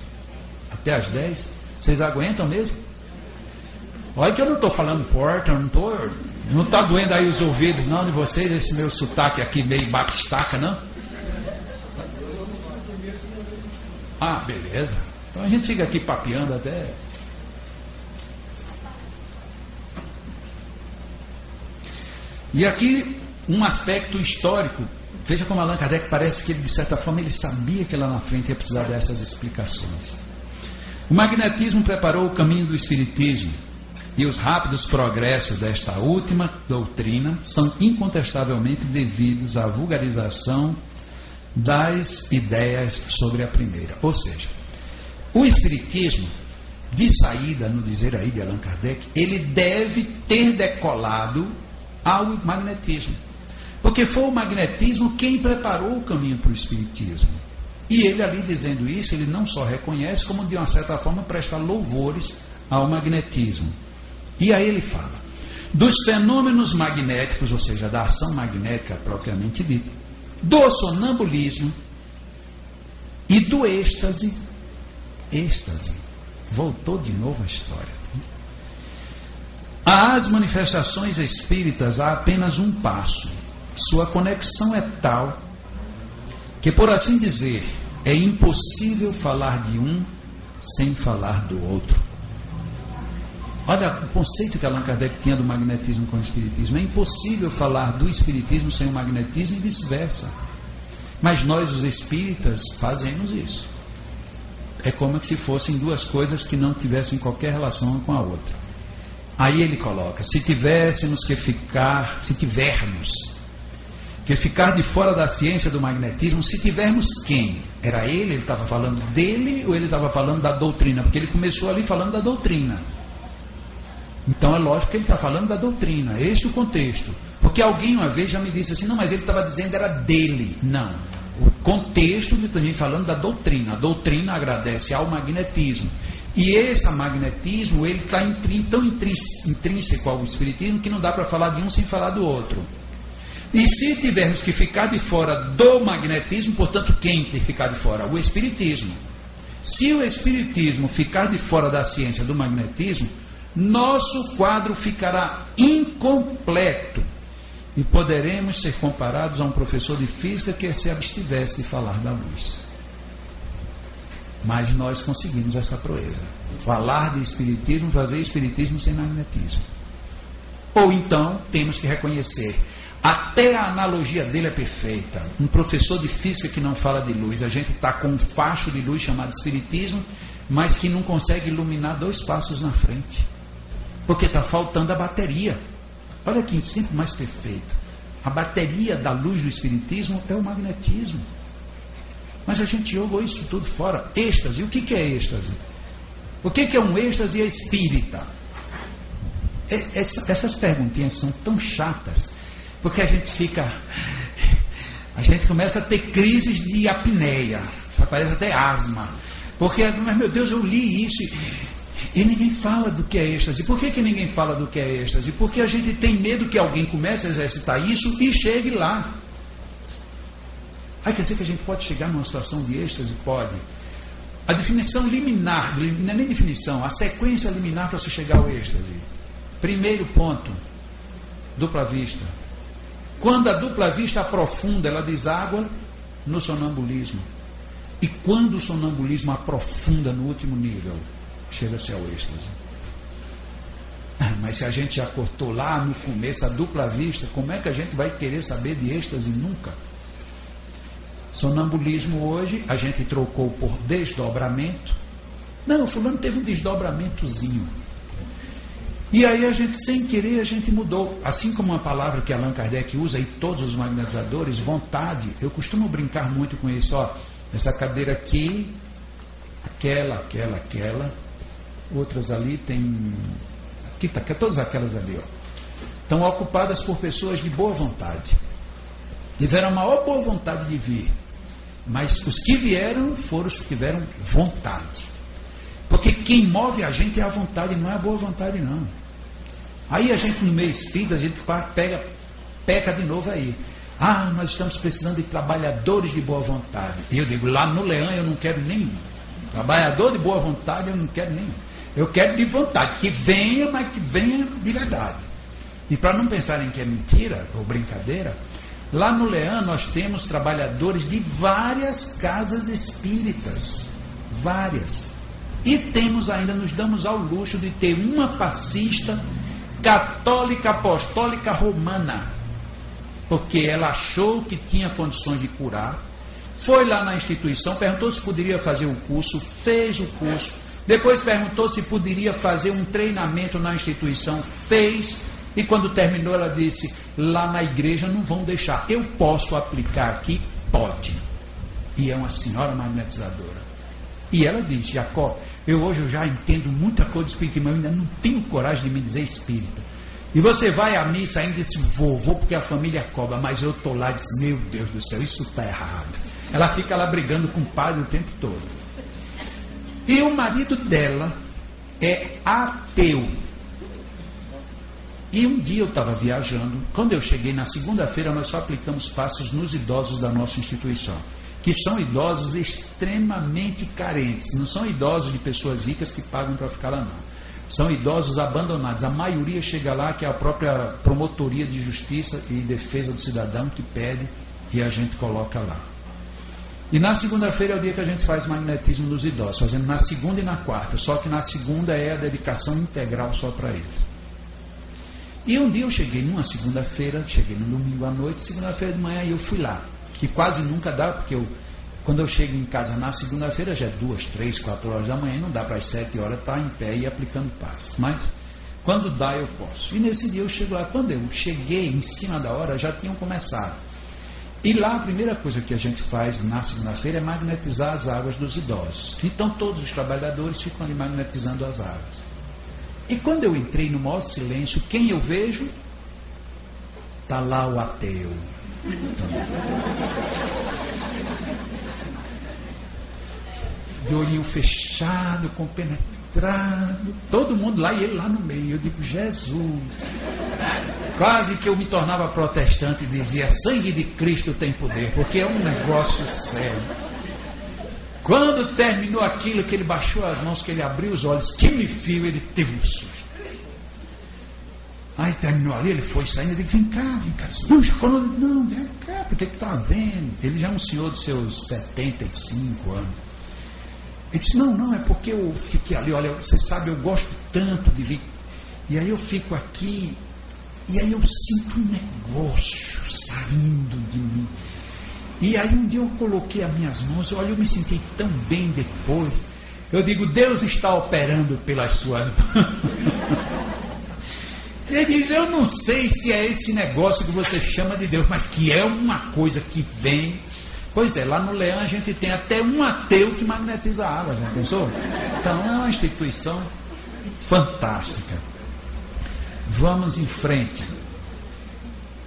Até às 10? Vocês aguentam mesmo? Olha que eu não estou falando porta, eu não estou... Não está doendo aí os ouvidos não de vocês, esse meu sotaque aqui meio batistaca, não? Ah, beleza. Então a gente fica aqui papeando até. E aqui um aspecto histórico. Veja como Allan Kardec parece que ele, de certa forma, ele sabia que lá na frente ia precisar dessas explicações. O magnetismo preparou o caminho do espiritismo e os rápidos progressos desta última doutrina são incontestavelmente devidos à vulgarização das ideias sobre a primeira. Ou seja, o espiritismo, de saída, no dizer aí de Allan Kardec, ele deve ter decolado ao magnetismo, porque foi o magnetismo quem preparou o caminho para o espiritismo. E ele ali dizendo isso, ele não só reconhece, como de uma certa forma presta louvores ao magnetismo. E aí ele fala dos fenômenos magnéticos, ou seja, da ação magnética propriamente dita, do sonambulismo e do êxtase. Êxtase. Voltou de novo a história. Às manifestações espíritas há apenas um passo. Sua conexão é tal que, por assim dizer, é impossível falar de um sem falar do outro. Olha o conceito que Allan Kardec tinha do magnetismo com o espiritismo. É impossível falar do espiritismo sem o magnetismo e vice-versa. Mas nós, os espíritas, fazemos isso. É como se fossem duas coisas que não tivessem qualquer relação com a outra. Aí ele coloca, se tivermos que ficar de fora da ciência do magnetismo, se tivermos quem? Era ele estava falando dele ou ele estava falando da doutrina? Porque ele começou ali falando da doutrina. Então é lógico que ele está falando da doutrina, este é o contexto. Porque alguém uma vez já me disse assim, não, mas ele estava dizendo era dele. Não, o contexto de também falando da doutrina. A doutrina agradece ao magnetismo. E esse magnetismo, ele está tão intrínseco ao espiritismo que não dá para falar de um sem falar do outro. E se tivermos que ficar de fora do magnetismo, portanto, quem tem que ficar de fora? O espiritismo. Se o espiritismo ficar de fora da ciência do magnetismo, nosso quadro ficará incompleto e poderemos ser comparados a um professor de física que se abstivesse de falar da luz. Mas nós conseguimos essa proeza, falar de espiritismo, fazer espiritismo sem magnetismo. Ou então temos que reconhecer, até a analogia dele é perfeita. Um professor de física que não fala de luz, a gente está com um facho de luz chamado espiritismo, mas que não consegue iluminar 2 passos na frente porque está faltando a bateria. Olha que simples, mais perfeito. A bateria da luz do espiritismo é o magnetismo. Mas a gente jogou isso tudo fora. Êxtase. O que é êxtase? O que é um êxtase espírita? Essas perguntinhas são tão chatas, porque a gente começa a ter crises de apneia, parece até asma. Porque, mas meu Deus, eu li isso e ninguém fala do que é êxtase. Por que ninguém fala do que é êxtase? Porque a gente tem medo que alguém comece a exercitar isso e chegue lá. Aí quer dizer que a gente pode chegar numa situação de êxtase? Pode. A definição liminar, não é nem definição, a sequência liminar para se chegar ao êxtase. Primeiro ponto, dupla vista. Quando a dupla vista aprofunda, ela deságua no sonambulismo. E quando o sonambulismo aprofunda no último nível, chega-se ao êxtase. Mas se a gente já cortou lá no começo a dupla vista, como é que a gente vai querer saber de êxtase nunca? Sonambulismo hoje, a gente trocou por desdobramento. Não, fulano teve um desdobramentozinho. E aí a gente, sem querer, a gente mudou. Assim como uma palavra que Allan Kardec usa, e todos os magnetizadores, vontade. Eu costumo brincar muito com isso. Ó, essa cadeira aqui, aquela. Outras ali tem... Aqui tá, todas aquelas ali, ó. Estão ocupadas por pessoas de boa vontade. Tiveram a maior boa vontade de vir. Mas os que vieram foram os que tiveram vontade. Porque quem move a gente é a vontade, não é a boa vontade, não. Aí a gente, no meio espírita, a gente peca de novo aí. Ah, nós estamos precisando de trabalhadores de boa vontade. Eu digo, lá no Leão eu não quero nenhum. Trabalhador de boa vontade eu não quero nenhum. Eu quero de vontade, que venha, mas que venha de verdade. E para não pensarem que é mentira ou brincadeira, lá no Leão nós temos trabalhadores de várias casas espíritas, várias, e temos ainda, nos damos ao luxo de ter uma passista católica apostólica romana, porque ela achou que tinha condições de curar, foi lá na instituição, perguntou se poderia fazer o curso, fez o curso, depois perguntou se poderia fazer um treinamento na instituição, fez. E quando terminou, ela disse, lá na igreja não vão deixar. Eu posso aplicar aqui? Pode. E é uma senhora magnetizadora. E ela disse, Jacó, hoje eu já entendo muita coisa do espiritismo, mas eu ainda não tenho coragem de me dizer espírita. E você vai à missa ainda e diz, vou porque a família cobra, mas eu estou lá e disse, meu Deus do céu, isso está errado. Ela fica lá brigando com o padre o tempo todo. E o marido dela é ateu. E um dia eu estava viajando, quando eu cheguei na segunda-feira, nós só aplicamos passos nos idosos da nossa instituição, que são idosos extremamente carentes, não são idosos de pessoas ricas que pagam para ficar lá não, são idosos abandonados, a maioria chega lá que é a própria promotoria de justiça e defesa do cidadão que pede e a gente coloca lá. E na segunda-feira é o dia que a gente faz magnetismo nos idosos, fazendo na segunda e na quarta, só que na segunda é a dedicação integral só para eles. E um dia eu cheguei numa segunda-feira, cheguei no domingo à noite, segunda-feira de manhã, e eu fui lá. Que quase nunca dá, porque quando eu chego em casa na segunda-feira, já é 2, 3, 4 horas da manhã, não dá para as 7 horas estar em pé e aplicando passos. Mas quando dá, eu posso. E nesse dia eu chego lá. Quando eu cheguei em cima da hora, já tinham começado. E lá a primeira coisa que a gente faz na segunda-feira é magnetizar as águas dos idosos. Então todos os trabalhadores ficam ali magnetizando as águas. E quando eu entrei no maior silêncio, quem eu vejo? Está lá o ateu. De olhinho fechado, compenetrado, todo mundo lá e ele lá no meio. Eu digo, Jesus. Quase que eu me tornava protestante e dizia, sangue de Cristo tem poder, porque é um negócio sério. Quando terminou aquilo, que ele baixou as mãos, que ele abriu os olhos, que me viu, ele teve um susto. Aí terminou ali, ele foi saindo, eu digo, vem cá. Não, Jacó, não, vem cá, porque que está vendo? Ele já é um senhor de seus 75 anos. Ele disse, não, é porque eu fiquei ali, olha, você sabe, eu gosto tanto de vir. E aí eu fico aqui, e aí eu sinto um negócio saindo de mim. E aí um dia eu coloquei as minhas mãos, olha, eu me senti tão bem depois. Eu digo, Deus está operando pelas suas mãos. Ele diz, eu não sei se é esse negócio que você chama de Deus, mas que é uma coisa que vem. Pois é, lá no Leão a gente tem até um ateu que magnetiza a água, já pensou? Então é uma instituição fantástica. Vamos em frente.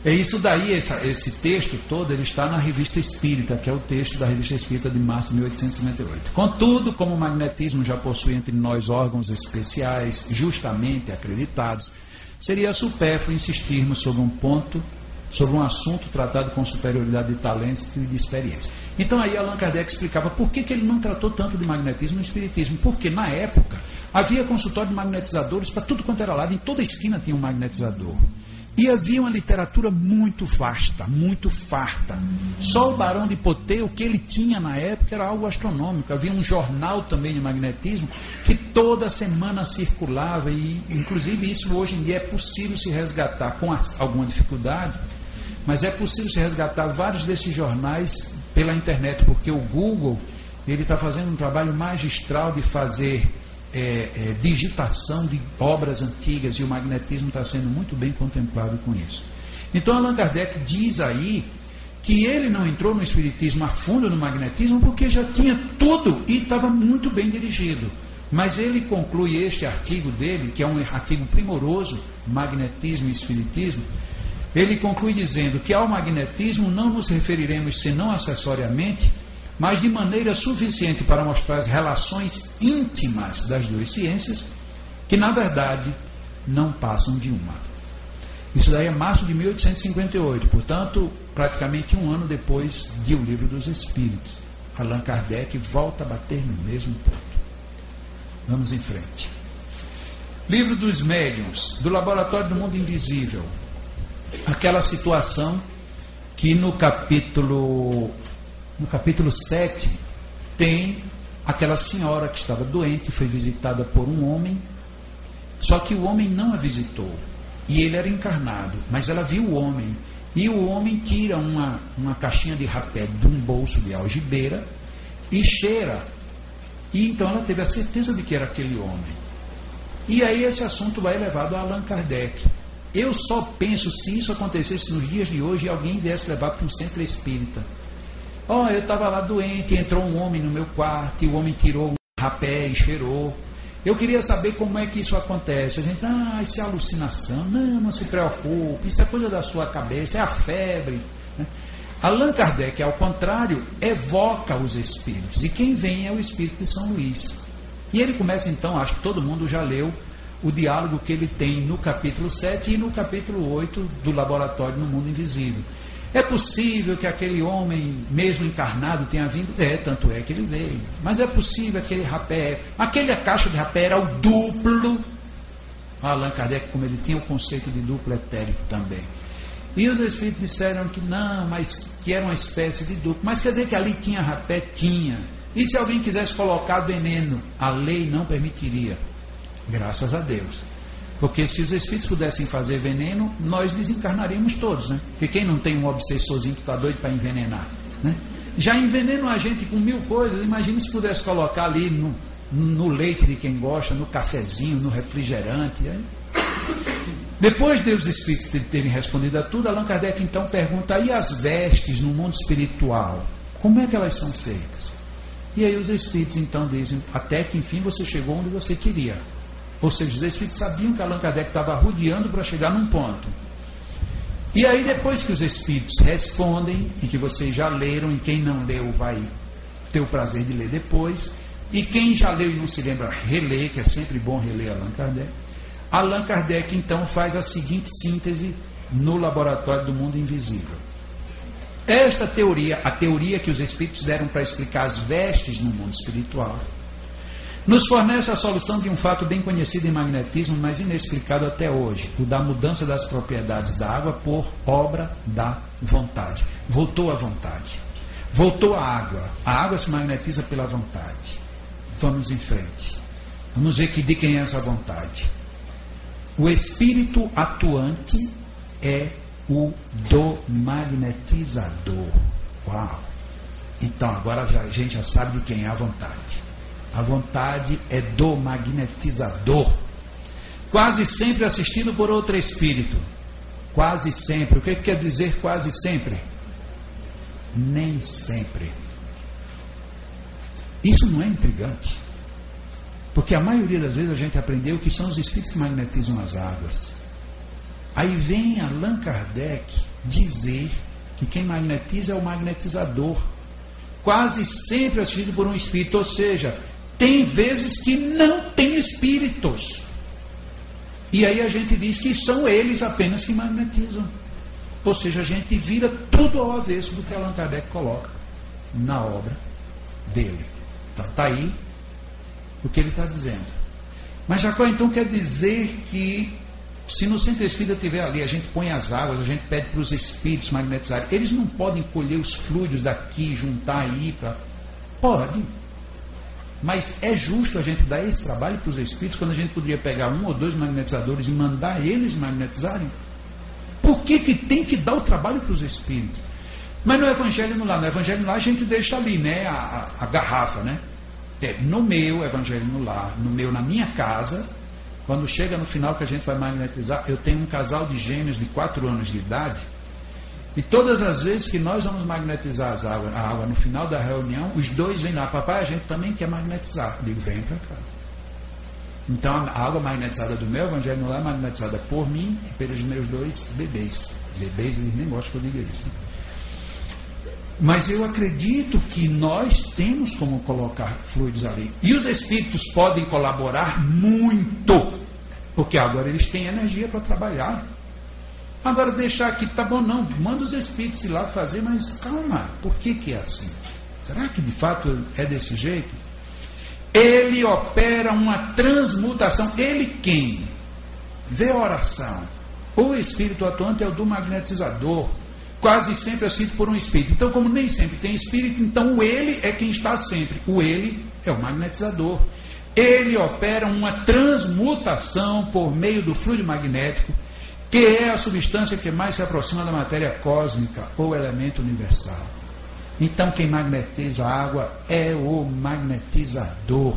É isso daí, esse texto todo, ele está na Revista Espírita, que é o texto da Revista Espírita de março de 1858. Contudo, como o magnetismo já possui entre nós órgãos especiais, justamente acreditados, seria supérfluo insistirmos sobre um assunto tratado com superioridade de talentos e de experiência. Então aí Allan Kardec explicava por que ele não tratou tanto de magnetismo no espiritismo, porque na época havia consultório de magnetizadores para tudo quanto era lado, em toda esquina tinha um magnetizador. E havia uma literatura muito vasta, muito farta. Só o Barão de Potê, o que ele tinha na época era algo astronômico. Havia um jornal também de magnetismo que toda semana circulava e, inclusive, isso hoje em dia é possível se resgatar com alguma dificuldade, mas é possível se resgatar vários desses jornais pela internet, porque o Google ele está fazendo um trabalho magistral de fazer digitação de obras antigas, e o magnetismo está sendo muito bem contemplado com isso. Então Allan Kardec diz aí que ele não entrou no espiritismo a fundo no magnetismo porque já tinha tudo e estava muito bem dirigido, mas ele conclui este artigo dele, que é um artigo primoroso, Magnetismo e Espiritismo. Ele conclui dizendo que ao magnetismo não nos referiremos senão acessoriamente mas de maneira suficiente para mostrar as relações íntimas das duas ciências, que na verdade não passam de uma. Isso daí é março de 1858, portanto, praticamente um ano depois de O Livro dos Espíritos. Allan Kardec volta a bater no mesmo ponto. Vamos em frente. Livro dos Médiuns, do Laboratório do Mundo Invisível. Aquela situação que no capítulo 7 tem aquela senhora que estava doente, foi visitada por um homem, só que o homem não a visitou, e ele era encarnado, mas ela viu o homem, e o homem tira uma caixinha de rapé de um bolso de algibeira e cheira, e então ela teve a certeza de que era aquele homem. E aí esse assunto vai elevado a Allan Kardec. Eu só penso, se isso acontecesse nos dias de hoje e alguém viesse levar para um centro espírita. Oh, eu estava lá doente, entrou um homem no meu quarto, e o homem tirou um rapé e cheirou. Eu queria saber como é que isso acontece. A gente, isso é alucinação. Não, não se preocupe, isso é coisa da sua cabeça, é a febre. Né? Allan Kardec, ao contrário, evoca os espíritos. E quem vem é o Espírito de São Luís. E ele começa então, acho que todo mundo já leu, o diálogo que ele tem no capítulo 7 e no capítulo 8 do Laboratório no Mundo Invisível. É possível que aquele homem, mesmo encarnado, tenha vindo? É, tanto é que ele veio. Mas é possível aquele rapé... Aquela caixa de rapé era o duplo. Allan Kardec, como ele tinha o conceito de duplo etérico também. E os espíritos disseram que não, mas que era uma espécie de duplo. Mas quer dizer que ali tinha rapé? Tinha. E se alguém quisesse colocar veneno? A lei não permitiria. Graças a Deus. Porque se os espíritos pudessem fazer veneno, nós desencarnaríamos todos, né? Porque quem não tem um obsessorzinho que está doido para envenenar, né? Já envenenam a gente com mil coisas. Imagina se pudesse colocar ali no leite de quem gosta, no cafezinho, no refrigerante, né? Depois de os espíritos terem respondido a tudo, Allan Kardec então pergunta: e as vestes no mundo espiritual, como é que elas são feitas? E aí os espíritos então dizem: até que enfim você chegou onde você queria. Ou seja, os espíritos sabiam que Allan Kardec estava rodeando para chegar num ponto. E aí, depois que os espíritos respondem, e que vocês já leram, e quem não leu vai ter o prazer de ler depois, e quem já leu e não se lembra, relê, que é sempre bom reler Allan Kardec. Allan Kardec, então, faz a seguinte síntese no Laboratório do Mundo Invisível. Esta teoria, a teoria que os espíritos deram para explicar as vestes no mundo espiritual, nos fornece a solução de um fato bem conhecido em magnetismo, mas inexplicado até hoje, o da mudança das propriedades da água por obra da vontade. Voltou a vontade. Voltou a água. A água se magnetiza pela vontade. Vamos em frente. Vamos ver de quem é essa vontade. O espírito atuante é o do magnetizador. Uau! Então, agora a gente já sabe de quem é a vontade. A vontade é do magnetizador. Quase sempre assistido por outro espírito. Quase sempre. O que quer dizer quase sempre? Nem sempre. Isso não é intrigante. Porque a maioria das vezes a gente aprendeu que são os espíritos que magnetizam as águas. Aí vem Allan Kardec dizer que quem magnetiza é o magnetizador. Quase sempre assistido por um espírito, ou seja... Tem vezes que não tem espíritos. E aí a gente diz que são eles apenas que magnetizam. Ou seja, a gente vira tudo ao avesso do que Allan Kardec coloca na obra dele. Então está aí o que ele está dizendo. Mas Jacó então quer dizer que se no centro espírita tiver ali, a gente põe as águas, a gente pede para os espíritos magnetizarem. Eles não podem colher os fluidos daqui, juntar aí para... Pode. Mas é justo a gente dar esse trabalho para os espíritos quando a gente poderia pegar um ou dois magnetizadores e mandar eles magnetizarem? Por que tem que dar o trabalho para os espíritos? Mas no Evangelho no Lar, a gente deixa ali, né, a garrafa, né? No meu Evangelho no Lar, na minha casa, quando chega no final que a gente vai magnetizar, eu tenho um casal de gêmeos de 4 anos de idade. E todas as vezes que nós vamos magnetizar a água no final da reunião, os dois vêm lá: papai, a gente também quer magnetizar. Eu digo: vem para cá. Então a água magnetizada do meu Evangelho no Lar é magnetizada por mim e pelos meus 2 bebês. Bebês, eles nem gostam que eu diga isso. Mas eu acredito que nós temos como colocar fluidos ali. E os espíritos podem colaborar muito, porque agora eles têm energia para trabalhar. Agora deixar aqui, tá bom, não, manda os espíritos ir lá fazer, mas calma, por que que é assim? Será que de fato é desse jeito? Ele opera uma transmutação, ele quem? Vê a oração. O espírito atuante é o do magnetizador. Quase sempre é feito por um espírito. Então, como nem sempre tem espírito, então o ele é quem está sempre. O ele é o magnetizador. Ele opera uma transmutação por meio do fluido magnético, que é a substância que mais se aproxima da matéria cósmica ou elemento universal. Então, quem magnetiza a água é o magnetizador.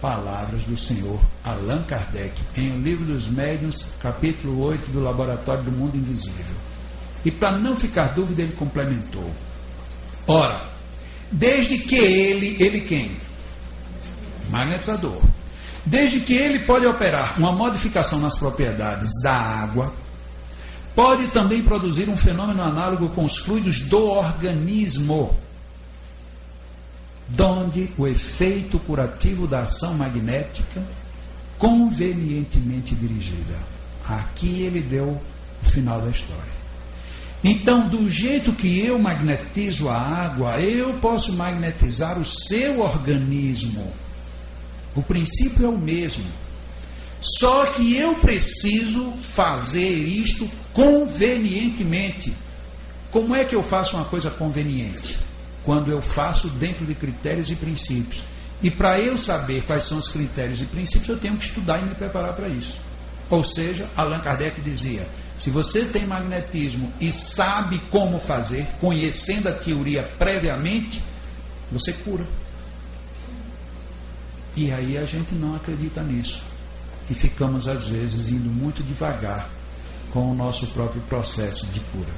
Palavras do senhor Allan Kardec, em O Livro dos Médiuns, capítulo 8 do Laboratório do Mundo Invisível. E para não ficar dúvida, ele complementou. Ora, desde que ele quem? Magnetizador. Desde que ele pode operar uma modificação nas propriedades da água, pode também produzir um fenômeno análogo com os fluidos do organismo, donde o efeito curativo da ação magnética convenientemente dirigida. Aqui ele deu o final da história. Então, do jeito que eu magnetizo a água, eu posso magnetizar o seu organismo. O princípio é o mesmo. Só que eu preciso fazer isto convenientemente. Como é que eu faço uma coisa conveniente? Quando eu faço dentro de critérios e princípios. E para eu saber quais são os critérios e princípios, eu tenho que estudar e me preparar para isso. Ou seja, Allan Kardec dizia: se você tem magnetismo e sabe como fazer, conhecendo a teoria previamente, você cura. E aí a gente não acredita nisso. E ficamos, às vezes, indo muito devagar com o nosso próprio processo de cura.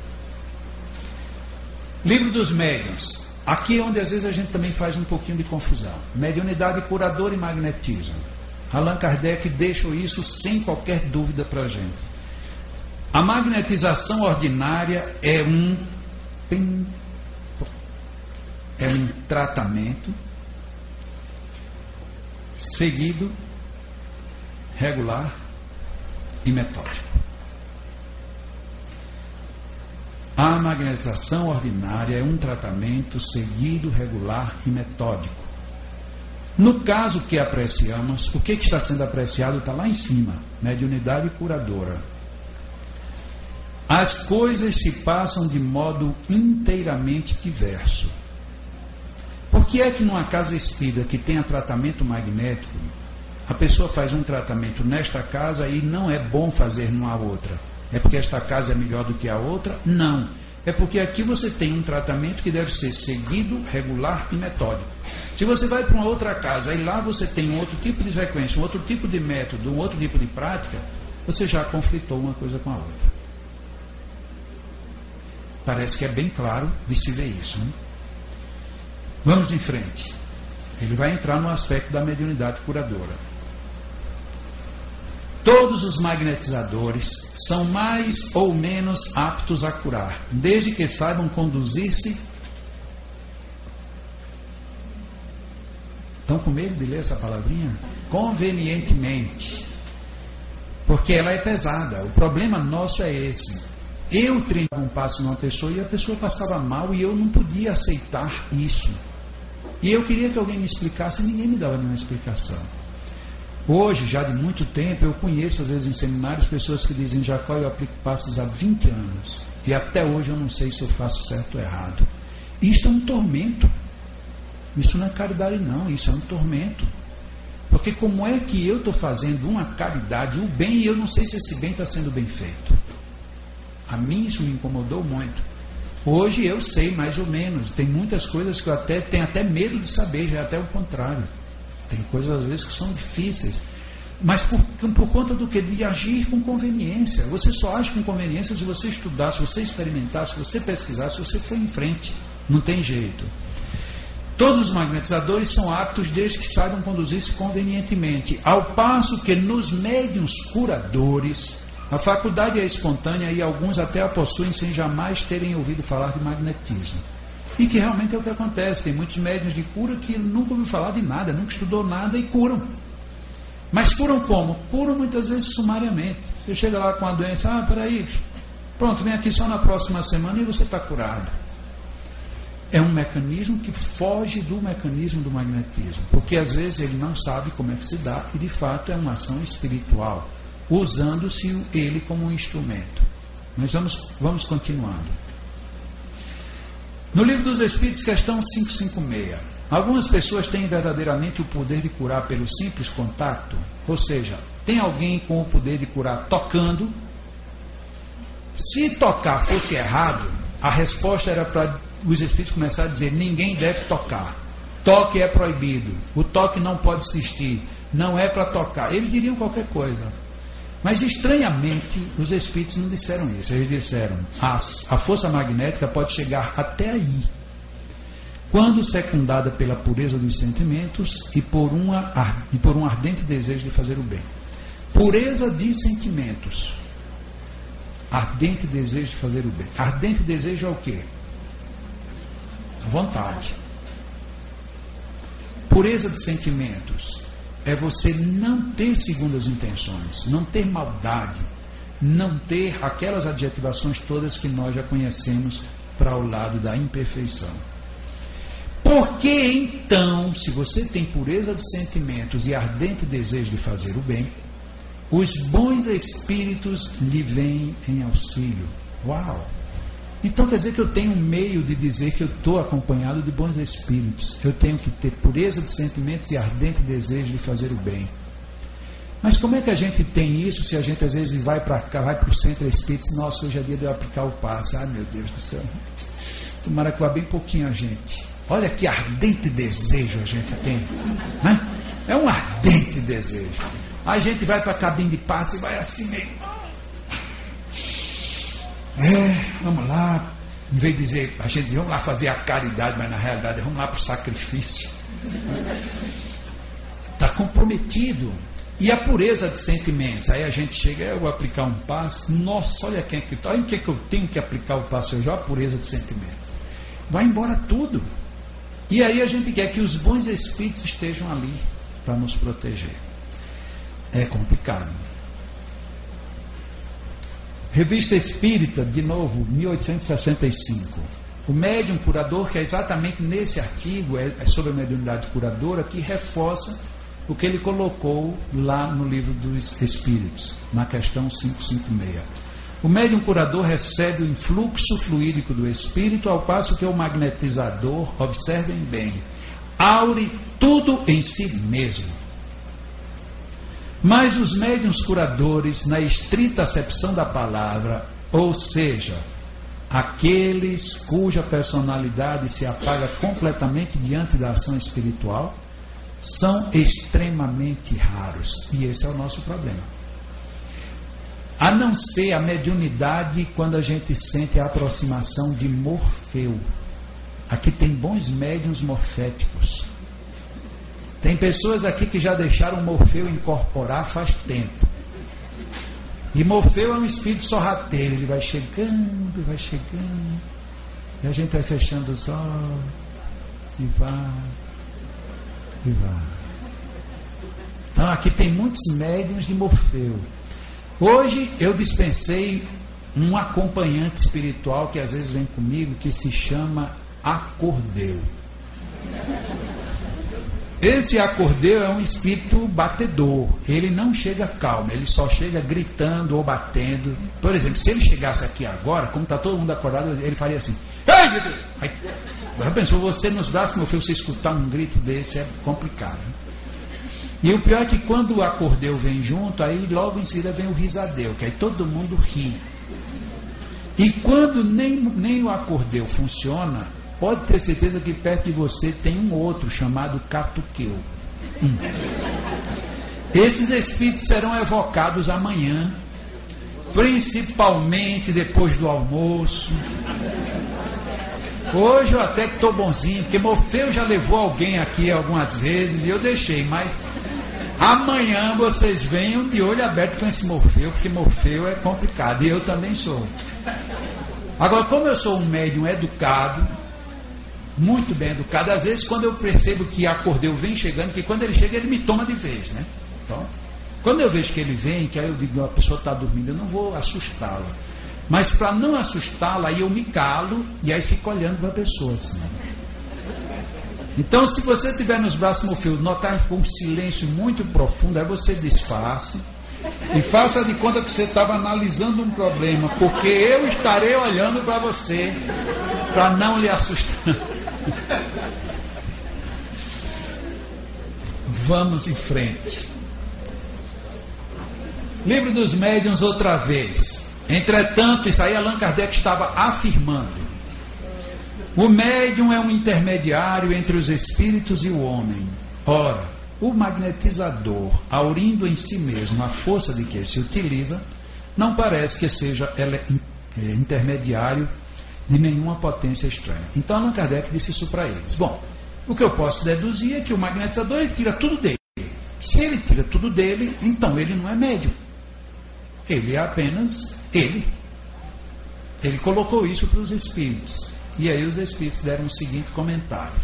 Livro dos Médiuns. Aqui é onde, às vezes, a gente também faz um pouquinho de confusão. Mediunidade curadora e magnetismo. Allan Kardec deixou isso sem qualquer dúvida para a gente. A magnetização ordinária é um tratamento seguido, regular e metódico. A magnetização ordinária é um tratamento seguido, regular e metódico. No caso que apreciamos, o que está sendo apreciado está lá em cima, mediunidade curadora. As coisas se passam de modo inteiramente diverso. Por que é que numa casa espírita que tenha tratamento magnético, a pessoa faz um tratamento nesta casa e não é bom fazer numa outra? É porque esta casa é melhor do que a outra? Não. É porque aqui você tem um tratamento que deve ser seguido, regular e metódico. Se você vai para uma outra casa e lá você tem um outro tipo de frequência, um outro tipo de método, um outro tipo de prática, você já conflitou uma coisa com a outra. Parece que é bem claro de se ver isso, né? Vamos em frente. Ele vai entrar no aspecto da mediunidade curadora. Todos os magnetizadores são mais ou menos aptos a curar, desde que saibam conduzir-se. Estão com medo de ler essa palavrinha? Convenientemente. Porque ela é pesada. O problema nosso é esse. Eu treinava um passo numa pessoa e a pessoa passava mal e eu não podia aceitar isso. E eu queria que alguém me explicasse e ninguém me dava nenhuma explicação. Hoje, já de muito tempo, eu conheço, às vezes em seminários, pessoas que dizem: Jacó, eu aplico passos há 20 anos e até hoje eu não sei se eu faço certo ou errado. Isto é um tormento. Isso não é caridade não, isso é um tormento. Porque como é que eu estou fazendo uma caridade, um bem, e eu não sei se esse bem está sendo bem feito? A mim isso me incomodou muito. Hoje eu sei mais ou menos. Tem muitas coisas que eu até tenho até medo de saber, já é até o contrário. Tem coisas às vezes que são difíceis. Mas por conta do quê? De agir com conveniência. Você só age com conveniência se você estudar, se você experimentar, se você pesquisar, se você for em frente. Não tem jeito. Todos os magnetizadores são aptos desde que saibam conduzir-se convenientemente. Ao passo que nos médiuns curadores a faculdade é espontânea e alguns até a possuem sem jamais terem ouvido falar de magnetismo. E que realmente é o que acontece. Tem muitos médiuns de cura que nunca ouviu falar de nada, nunca estudou nada e curam. Mas curam como? Curam muitas vezes sumariamente. Você chega lá com a doença, ah, peraí, pronto, vem aqui só na próxima semana e você está curado. É um mecanismo que foge do mecanismo do magnetismo, porque às vezes ele não sabe como é que se dá e de fato é uma ação espiritual, usando-se ele como um instrumento. Mas vamos continuando. No Livro dos Espíritos, questão 556. Algumas pessoas têm verdadeiramente o poder de curar pelo simples contato? Ou seja, tem alguém com o poder de curar tocando? Se tocar fosse errado, a resposta era para os Espíritos começarem a dizer: ninguém deve tocar. Toque é proibido. O toque não pode existir. Não é para tocar. Eles diriam qualquer coisa. Mas, estranhamente, os Espíritos não disseram isso. Eles disseram: a força magnética pode chegar até aí, quando secundada pela pureza dos sentimentos e por um ardente desejo de fazer o bem. Pureza de sentimentos. Ardente desejo de fazer o bem. Ardente desejo é o quê? A vontade. Pureza de sentimentos é você não ter segundas intenções, não ter maldade, não ter aquelas adjetivações todas que nós já conhecemos para o lado da imperfeição. Porque então, se você tem pureza de sentimentos e ardente desejo de fazer o bem, os bons espíritos lhe vêm em auxílio. Uau! Então quer dizer que eu tenho um meio de dizer que eu estou acompanhado de bons espíritos. Eu tenho que ter pureza de sentimentos e ardente desejo de fazer o bem. Mas como é que a gente tem isso se a gente às vezes vai para cá, vai para o centro espírita e diz: nossa, hoje é dia de eu aplicar o passe. Ah, meu Deus do céu. Tomara que vá bem pouquinho a gente. Olha que ardente desejo a gente tem. Né? É um ardente desejo. A gente vai para a cabine de passe e vai assim meio... vamos lá, em vez de dizer, a gente diz, vamos lá fazer a caridade, mas na realidade vamos lá para o sacrifício. Está comprometido. E a pureza de sentimentos, aí a gente chega, eu vou aplicar um passo, nossa, olha quem é que está, olha em que eu tenho que aplicar o passo hoje, a pureza de sentimentos. Vai embora tudo. E aí a gente quer que os bons espíritos estejam ali para nos proteger. É complicado. Revista Espírita, de novo, 1865. O médium curador, que é exatamente nesse artigo, é sobre a mediunidade curadora, que reforça o que ele colocou lá no Livro dos Espíritos, na questão 556. O médium curador recebe o influxo fluídico do espírito, ao passo que o magnetizador, observem bem, aure tudo em si mesmo. Mas os médiuns curadores, na estrita acepção da palavra, ou seja, aqueles cuja personalidade se apaga completamente diante da ação espiritual, são extremamente raros. E esse é o nosso problema. A não ser a mediunidade quando a gente sente a aproximação de Morfeu. Aqui tem bons médiuns morféticos. Tem pessoas aqui que já deixaram Morfeu incorporar faz tempo. E Morfeu é um espírito sorrateiro. Ele vai chegando. E a gente vai fechando os olhos. E vai. E vai. Então aqui tem muitos médiuns de Morfeu. Hoje eu dispensei um acompanhante espiritual que às vezes vem comigo, que se chama Acordeu. Esse Acordeu é um espírito batedor, ele não chega calmo, ele só chega gritando ou batendo. Por exemplo, se ele chegasse aqui agora, como está todo mundo acordado, ele faria assim. Aí, já pensou, você nos braços, meu filho, você escutar um grito desse é complicado. Hein? E o pior é que quando o Acordeu vem junto, aí logo em seguida vem o Risadeu, que aí todo mundo ri. E quando nem o Acordeu funciona, pode ter certeza que perto de você tem um outro chamado Catuqueu. Esses espíritos serão evocados amanhã, principalmente depois do almoço. Hoje eu até que estou bonzinho, porque Morfeu já levou alguém aqui algumas vezes e eu deixei, mas amanhã vocês venham de olho aberto com esse Morfeu, porque Morfeu é complicado e eu também sou. Agora, como eu sou um médium educado, muito bem educado. Às vezes, quando eu percebo que Acordeu vem chegando, que quando ele chega, ele me toma de vez, né? Então, quando eu vejo que ele vem, que aí eu digo, a pessoa está dormindo, eu não vou assustá-la. Mas para não assustá-la, aí eu me calo e aí fico olhando para a pessoa assim. Então, se você tiver nos braços Morfeu, notar que ficou um silêncio muito profundo, aí você disfarce e faça de conta que você estava analisando um problema, porque eu estarei olhando para você para não lhe assustar. Vamos em frente. Livro dos Médiuns, outra vez. Entretanto, isso aí Allan Kardec estava afirmando. O médium é um intermediário entre os espíritos e o homem. Ora, o magnetizador, haurindo em si mesmo a força de que se utiliza, não parece que seja intermediário de nenhuma potência estranha. Então Allan Kardec disse isso para eles. Bom, o que eu posso deduzir é que o magnetizador, ele tira tudo dele. Se ele tira tudo dele, então ele não é médium. Ele é apenas ele. Ele colocou isso para os espíritos. E aí os espíritos deram o seguinte comentário.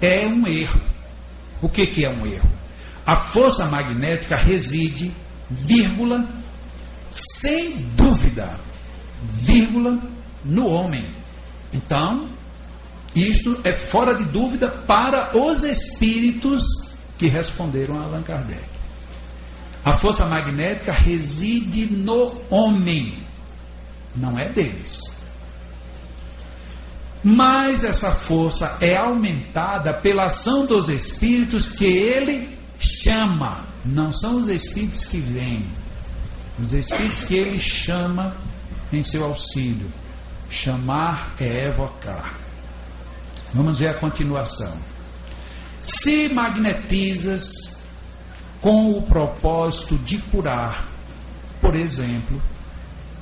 É um erro. O que, que é um erro? A força magnética reside, vírgula, sem dúvida, vírgula, no homem. Então, isto é fora de dúvida para os espíritos que responderam a Allan Kardec. A força magnética reside no homem, não é deles. Mas essa força é aumentada pela ação dos espíritos que ele chama. Não são os espíritos que vêm, os espíritos que ele chama em seu auxílio. Chamar é evocar. Vamos ver a continuação. Se magnetizas com o propósito de curar, por exemplo,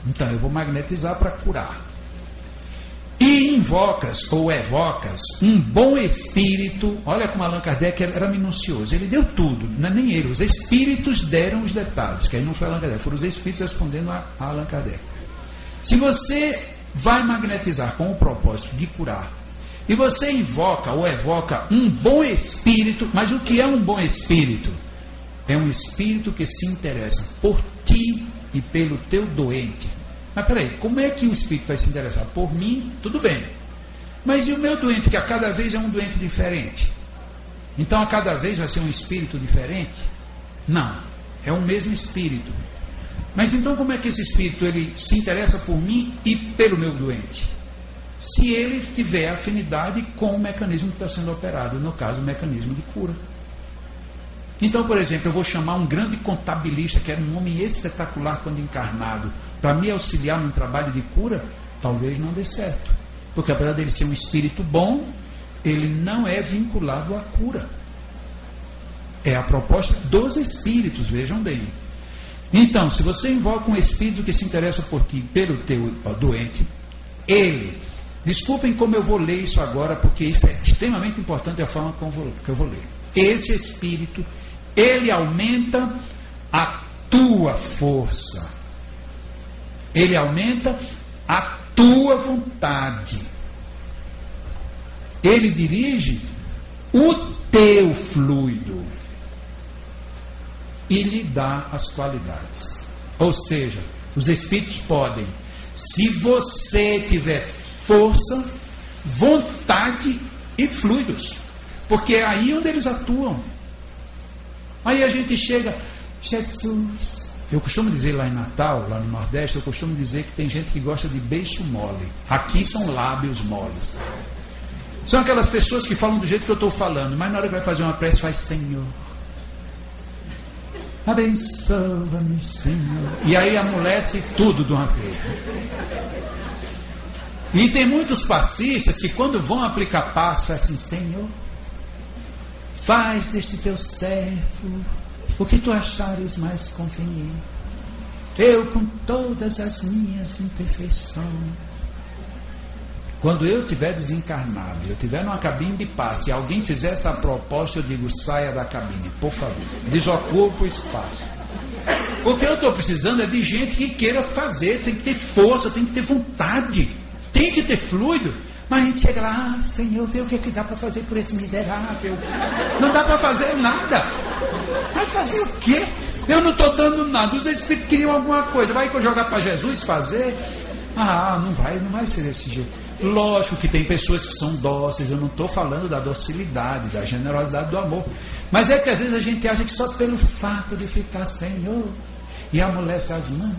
então eu vou magnetizar para curar, e invocas ou evocas um bom espírito. Olha como Allan Kardec era minucioso, ele deu tudo, não é nem ele, os espíritos deram os detalhes, que aí não foi Allan Kardec, foram os espíritos respondendo a Allan Kardec. Se você vai magnetizar com o propósito de curar, e você invoca ou evoca um bom espírito, mas o que é um bom espírito? É um espírito que se interessa por ti e pelo teu doente. Mas peraí, como é que o espírito vai se interessar? Por mim, tudo bem. Mas e o meu doente, que a cada vez é um doente diferente? Então a cada vez vai ser um espírito diferente? Não, é o mesmo espírito. Mas então como é que esse espírito, ele se interessa por mim e pelo meu doente? Se ele tiver afinidade com o mecanismo que está sendo operado, no caso o mecanismo de cura. Então, por exemplo, eu vou chamar um grande contabilista, que era um homem espetacular quando encarnado, para me auxiliar num trabalho de cura, talvez não dê certo. Porque apesar dele ser um espírito bom, ele não é vinculado à cura. É a proposta dos espíritos, vejam bem. Então, se você invoca um espírito que se interessa por ti, pelo teu doente, ele... Desculpem como eu vou ler isso agora, porque isso é extremamente importante, a forma que eu vou ler. Esse espírito, ele aumenta a tua força. Ele aumenta a tua vontade. Ele dirige o teu fluido e lhe dá as qualidades. Ou seja, os espíritos podem, se você tiver força, vontade e fluidos, porque é aí onde eles atuam. Aí a gente chega, Jesus. Eu costumo dizer lá em Natal, lá no Nordeste, eu costumo dizer que tem gente que gosta de beiço mole. Aqui são lábios moles. São aquelas pessoas que falam do jeito que eu estou falando, mas na hora que vai fazer uma prece, faz: Senhor, abençoa-me, Senhor. E aí amolece tudo de uma vez. E tem muitos passistas que, quando vão aplicar passo, fazem assim: Senhor, faz deste teu servo o que tu achares mais conveniente. Eu, com todas as minhas imperfeições. Quando eu estiver desencarnado, eu estiver numa cabine de passe, e alguém fizer essa proposta, eu digo: saia da cabine, por favor, desocupa o espaço. Porque eu estou precisando é de gente que queira fazer, tem que ter força, tem que ter vontade, tem que ter fluido. Mas a gente chega lá, ah, Senhor, vê o que, é que dá para fazer por esse miserável. Não dá para fazer nada. Vai fazer o quê? Eu não estou dando nada. Os Espíritos queriam alguma coisa. Vai jogar para Jesus fazer? Ah, não vai ser desse jeito. Lógico que tem pessoas que são dóceis. Eu não estou falando da docilidade, da generosidade, do amor. Mas é que às vezes a gente acha que só pelo fato de ficar Senhor, e amolece as mãos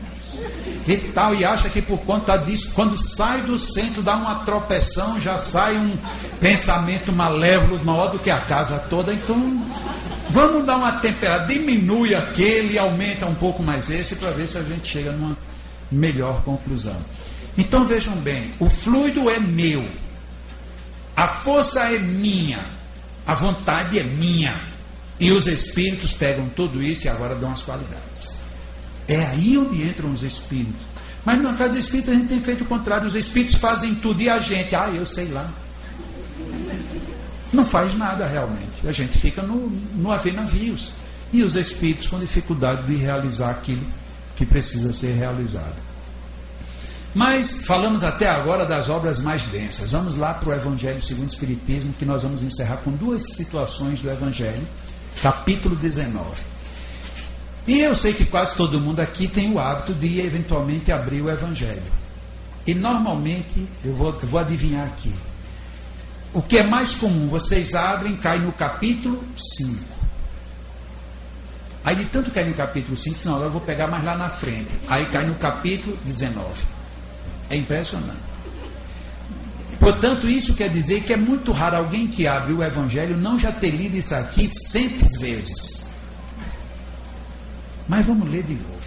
e tal, e acha que por conta disso, quando sai do centro, dá uma tropeção, já sai um pensamento malévolo maior do que a casa toda. Então vamos dar uma temperada, diminui aquele, aumenta um pouco mais esse, para ver se a gente chega numa melhor conclusão. Então vejam bem, o fluido é meu, a força é minha, a vontade é minha, e os Espíritos pegam tudo isso e agora dão as qualidades. É aí onde entram os Espíritos. Mas na casa espírita a gente tem feito o contrário. Os Espíritos fazem tudo e a gente, ah, eu sei lá, não faz nada realmente. A gente fica no haver navios. E os Espíritos com dificuldade de realizar aquilo que precisa ser realizado. Mas falamos até agora das obras mais densas. Vamos lá para o Evangelho segundo o Espiritismo, que nós vamos encerrar com duas situações do Evangelho, capítulo 19. E eu sei que quase todo mundo aqui tem o hábito de eventualmente abrir o Evangelho. E normalmente, eu vou adivinhar aqui, o que é mais comum, vocês abrem, cai no capítulo 5. Aí de tanto cair no capítulo 5, senão agora eu vou pegar mais lá na frente. Aí cai no capítulo 19. É impressionante. Portanto, isso quer dizer que é muito raro alguém que abre o Evangelho não já ter lido isso aqui 100 vezes. Mas vamos ler de novo.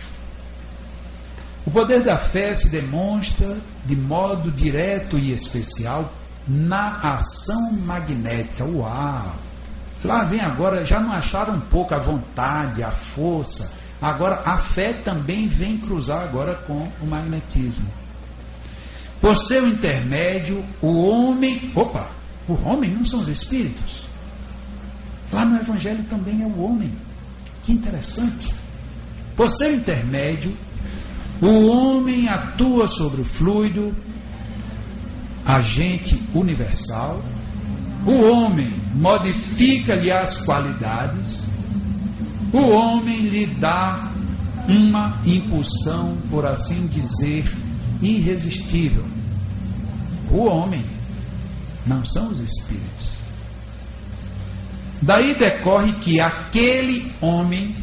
O poder da fé se demonstra de modo direto e especial na ação magnética. Uau! Lá vem agora, já não acharam um pouco a vontade, a força. Agora a fé também vem cruzar agora com o magnetismo. Por seu intermédio, o homem... Opa! O homem não são os Espíritos? Lá no Evangelho também é o homem. Que interessante! Por seu intermédio, o homem atua sobre o fluido, agente universal. O homem modifica-lhe as qualidades. O homem lhe dá uma impulsão, por assim dizer, irresistível. O homem, não são os Espíritos. Daí decorre que aquele homem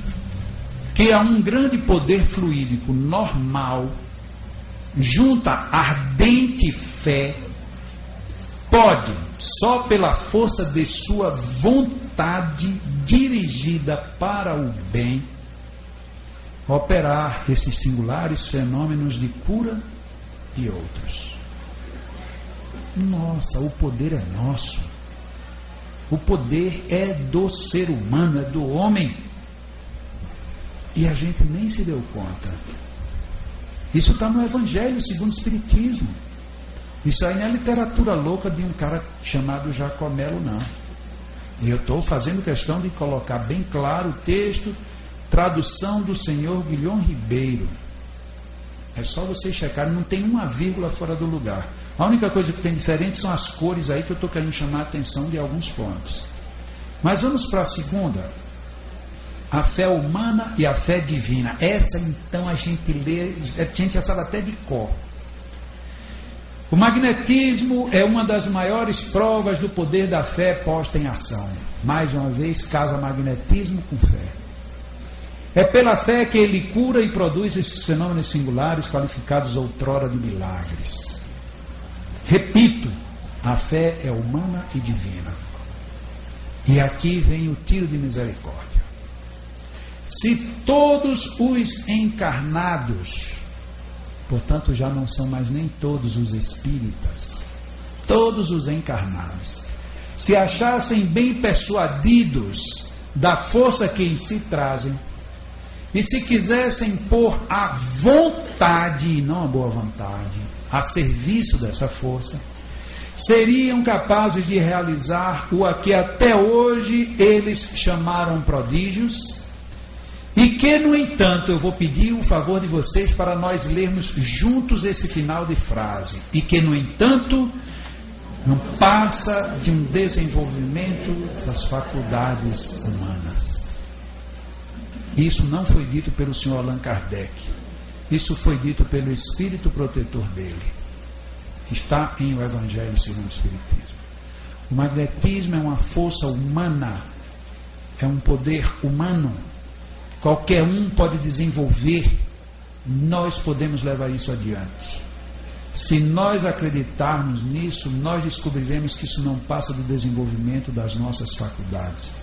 que é um grande poder fluídico normal, junta ardente fé, pode, só pela força de sua vontade dirigida para o bem, operar esses singulares fenômenos de cura e outros. Nossa, o poder é nosso. O poder é do ser humano, é do homem. E a gente nem se deu conta. Isso está no Evangelho segundo o Espiritismo. Isso aí não é literatura louca de um cara chamado Jacó, não. E eu estou fazendo questão de colocar bem claro o texto, tradução do senhor Guilherme Ribeiro. É só vocês checarem, não tem uma vírgula fora do lugar. A única coisa que tem diferente são as cores aí, que eu estou querendo chamar a atenção de alguns pontos. Mas vamos para a segunda. A fé humana e a fé divina. Essa, então, a gente lê, a gente já sabe até de cor. O magnetismo é uma das maiores provas do poder da fé posta em ação. Mais uma vez, casa magnetismo com fé. É pela fé que ele cura e produz esses fenômenos singulares, qualificados outrora de milagres. Repito, a fé é humana e divina. E aqui vem o tiro de misericórdia. Se todos os encarnados, portanto já não são mais nem todos os espíritas, todos os encarnados, se achassem bem persuadidos da força que em si trazem, e se quisessem pôr a vontade, não a boa vontade, a serviço dessa força, seriam capazes de realizar o que até hoje eles chamaram prodígios, e que, no entanto, eu vou pedir o favor de vocês para nós lermos juntos esse final de frase, e que, no entanto, não passa de um desenvolvimento das faculdades humanas. Isso não foi dito pelo senhor Allan Kardec. Isso foi dito pelo espírito protetor dele. Está em O Evangelho segundo o Espiritismo. O magnetismo é uma força humana, é um poder humano. Qualquer um pode desenvolver. Nós podemos levar isso adiante. Se nós acreditarmos nisso, nós descobriremos que isso não passa do desenvolvimento das nossas faculdades.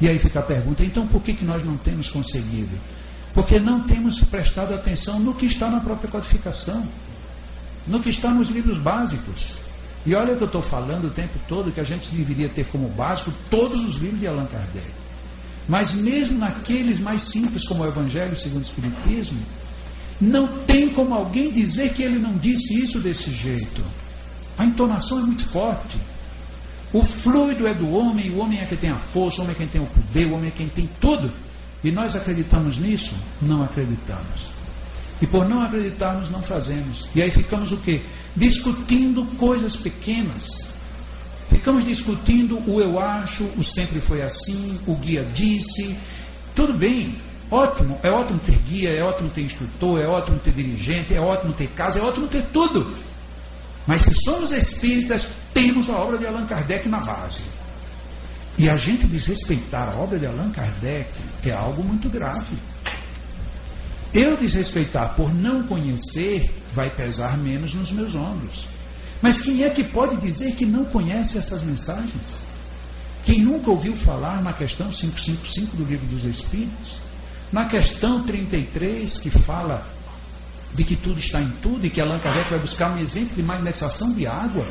E aí fica a pergunta, então por que nós não temos conseguido? Porque não temos prestado atenção no que está na própria codificação, no que está nos livros básicos. E olha o que eu estou falando o tempo todo, que a gente deveria ter como básico todos os livros de Allan Kardec. Mas mesmo naqueles mais simples, como o Evangelho segundo o Espiritismo, não tem como alguém dizer que ele não disse isso desse jeito. A entonação é muito forte. O fluido é do homem, o homem é quem tem a força, o homem é quem tem o poder, o homem é quem tem tudo. E nós acreditamos nisso? Não acreditamos. E por não acreditarmos, não fazemos. E aí ficamos o quê? Discutindo coisas pequenas. Ficamos discutindo o eu acho, o sempre foi assim, o guia disse. Tudo bem. Ótimo, é ótimo ter guia, é ótimo ter instrutor, é ótimo ter dirigente, é ótimo ter casa, é ótimo ter tudo. Mas se somos espíritas, temos a obra de Allan Kardec na base. E a gente desrespeitar a obra de Allan Kardec é algo muito grave. Eu desrespeitar por não conhecer vai pesar menos nos meus ombros. Mas quem é que pode dizer que não conhece essas mensagens? Quem nunca ouviu falar na questão 555 do Livro dos Espíritos? Na questão 33, que fala de que tudo está em tudo e que Allan Kardec vai buscar um exemplo de magnetização de água,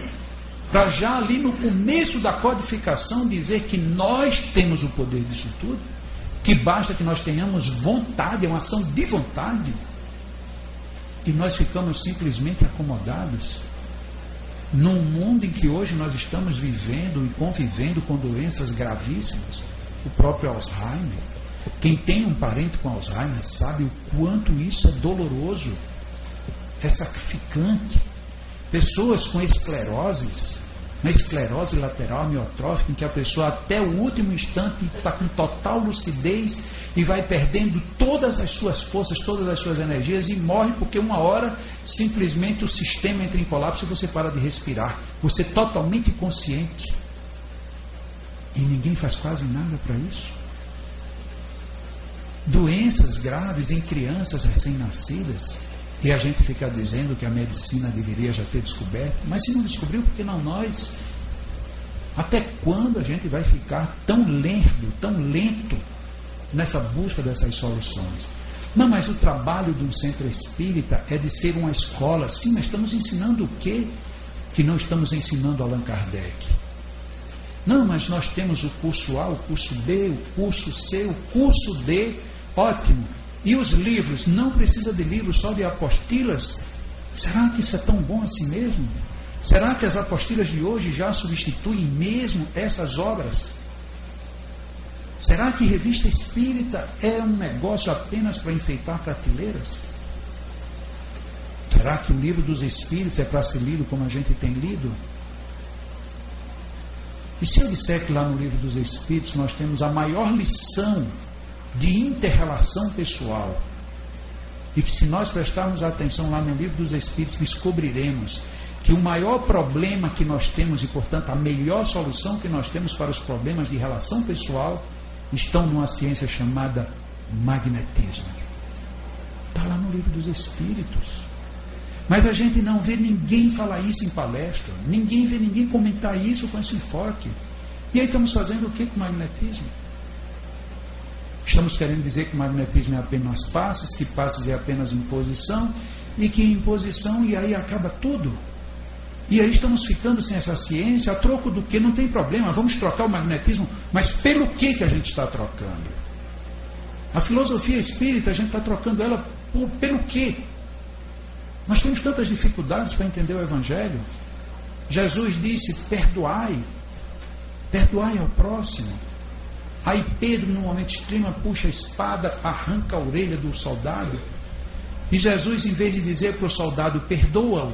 para já ali no começo da codificação dizer que nós temos o poder disso tudo, que basta que nós tenhamos vontade, é uma ação de vontade, e nós ficamos simplesmente acomodados num mundo em que hoje nós estamos vivendo e convivendo com doenças gravíssimas, o próprio Alzheimer. Quem tem um parente com Alzheimer sabe o quanto isso é doloroso, é sacrificante. Pessoas com escleroses, uma esclerose lateral amiotrófica, em que a pessoa até o último instante está com total lucidez e vai perdendo todas as suas forças, todas as suas energias e morre porque uma hora simplesmente o sistema entra em colapso e você para de respirar. Você é totalmente inconsciente. E ninguém faz quase nada para isso. Doenças graves em crianças recém-nascidas, e a gente fica dizendo que a medicina deveria já ter descoberto, mas se não descobriu, por que não nós? Até quando a gente vai ficar tão lento nessa busca dessas soluções? Não, mas o trabalho de um centro espírita é de ser uma escola. Sim, mas estamos ensinando o quê? Que não estamos ensinando Allan Kardec. Não, mas nós temos o curso A, o curso B, o curso C, o curso D. Ótimo. E os livros? Não precisa de livros, só de apostilas? Será que isso é tão bom assim mesmo? Será que as apostilas de hoje já substituem mesmo essas obras? Será que Revista Espírita é um negócio apenas para enfeitar prateleiras? Será que o Livro dos Espíritos é para ser lido como a gente tem lido? E se eu disser que lá no Livro dos Espíritos nós temos a maior lição de inter-relação pessoal, e que se nós prestarmos atenção lá no Livro dos Espíritos, descobriremos que o maior problema que nós temos, e portanto a melhor solução que nós temos para os problemas de relação pessoal, estão numa ciência chamada magnetismo. Está lá no Livro dos Espíritos. Mas a gente não vê ninguém falar isso em palestra, ninguém vê ninguém comentar isso com esse enfoque. E aí estamos fazendo o que com o magnetismo? Estamos querendo dizer que o magnetismo é apenas passes, que passes é apenas imposição, e que imposição, e aí acaba tudo. E aí estamos ficando sem essa ciência, a troco do que? Não tem problema, vamos trocar o magnetismo, mas pelo que a gente está trocando? A filosofia espírita, a gente está trocando ela pelo que? Nós temos tantas dificuldades para entender o Evangelho. Jesus disse, perdoai ao próximo. Aí Pedro, num momento extremo, puxa a espada, arranca a orelha do soldado. E Jesus, em vez de dizer para o soldado, perdoa-o,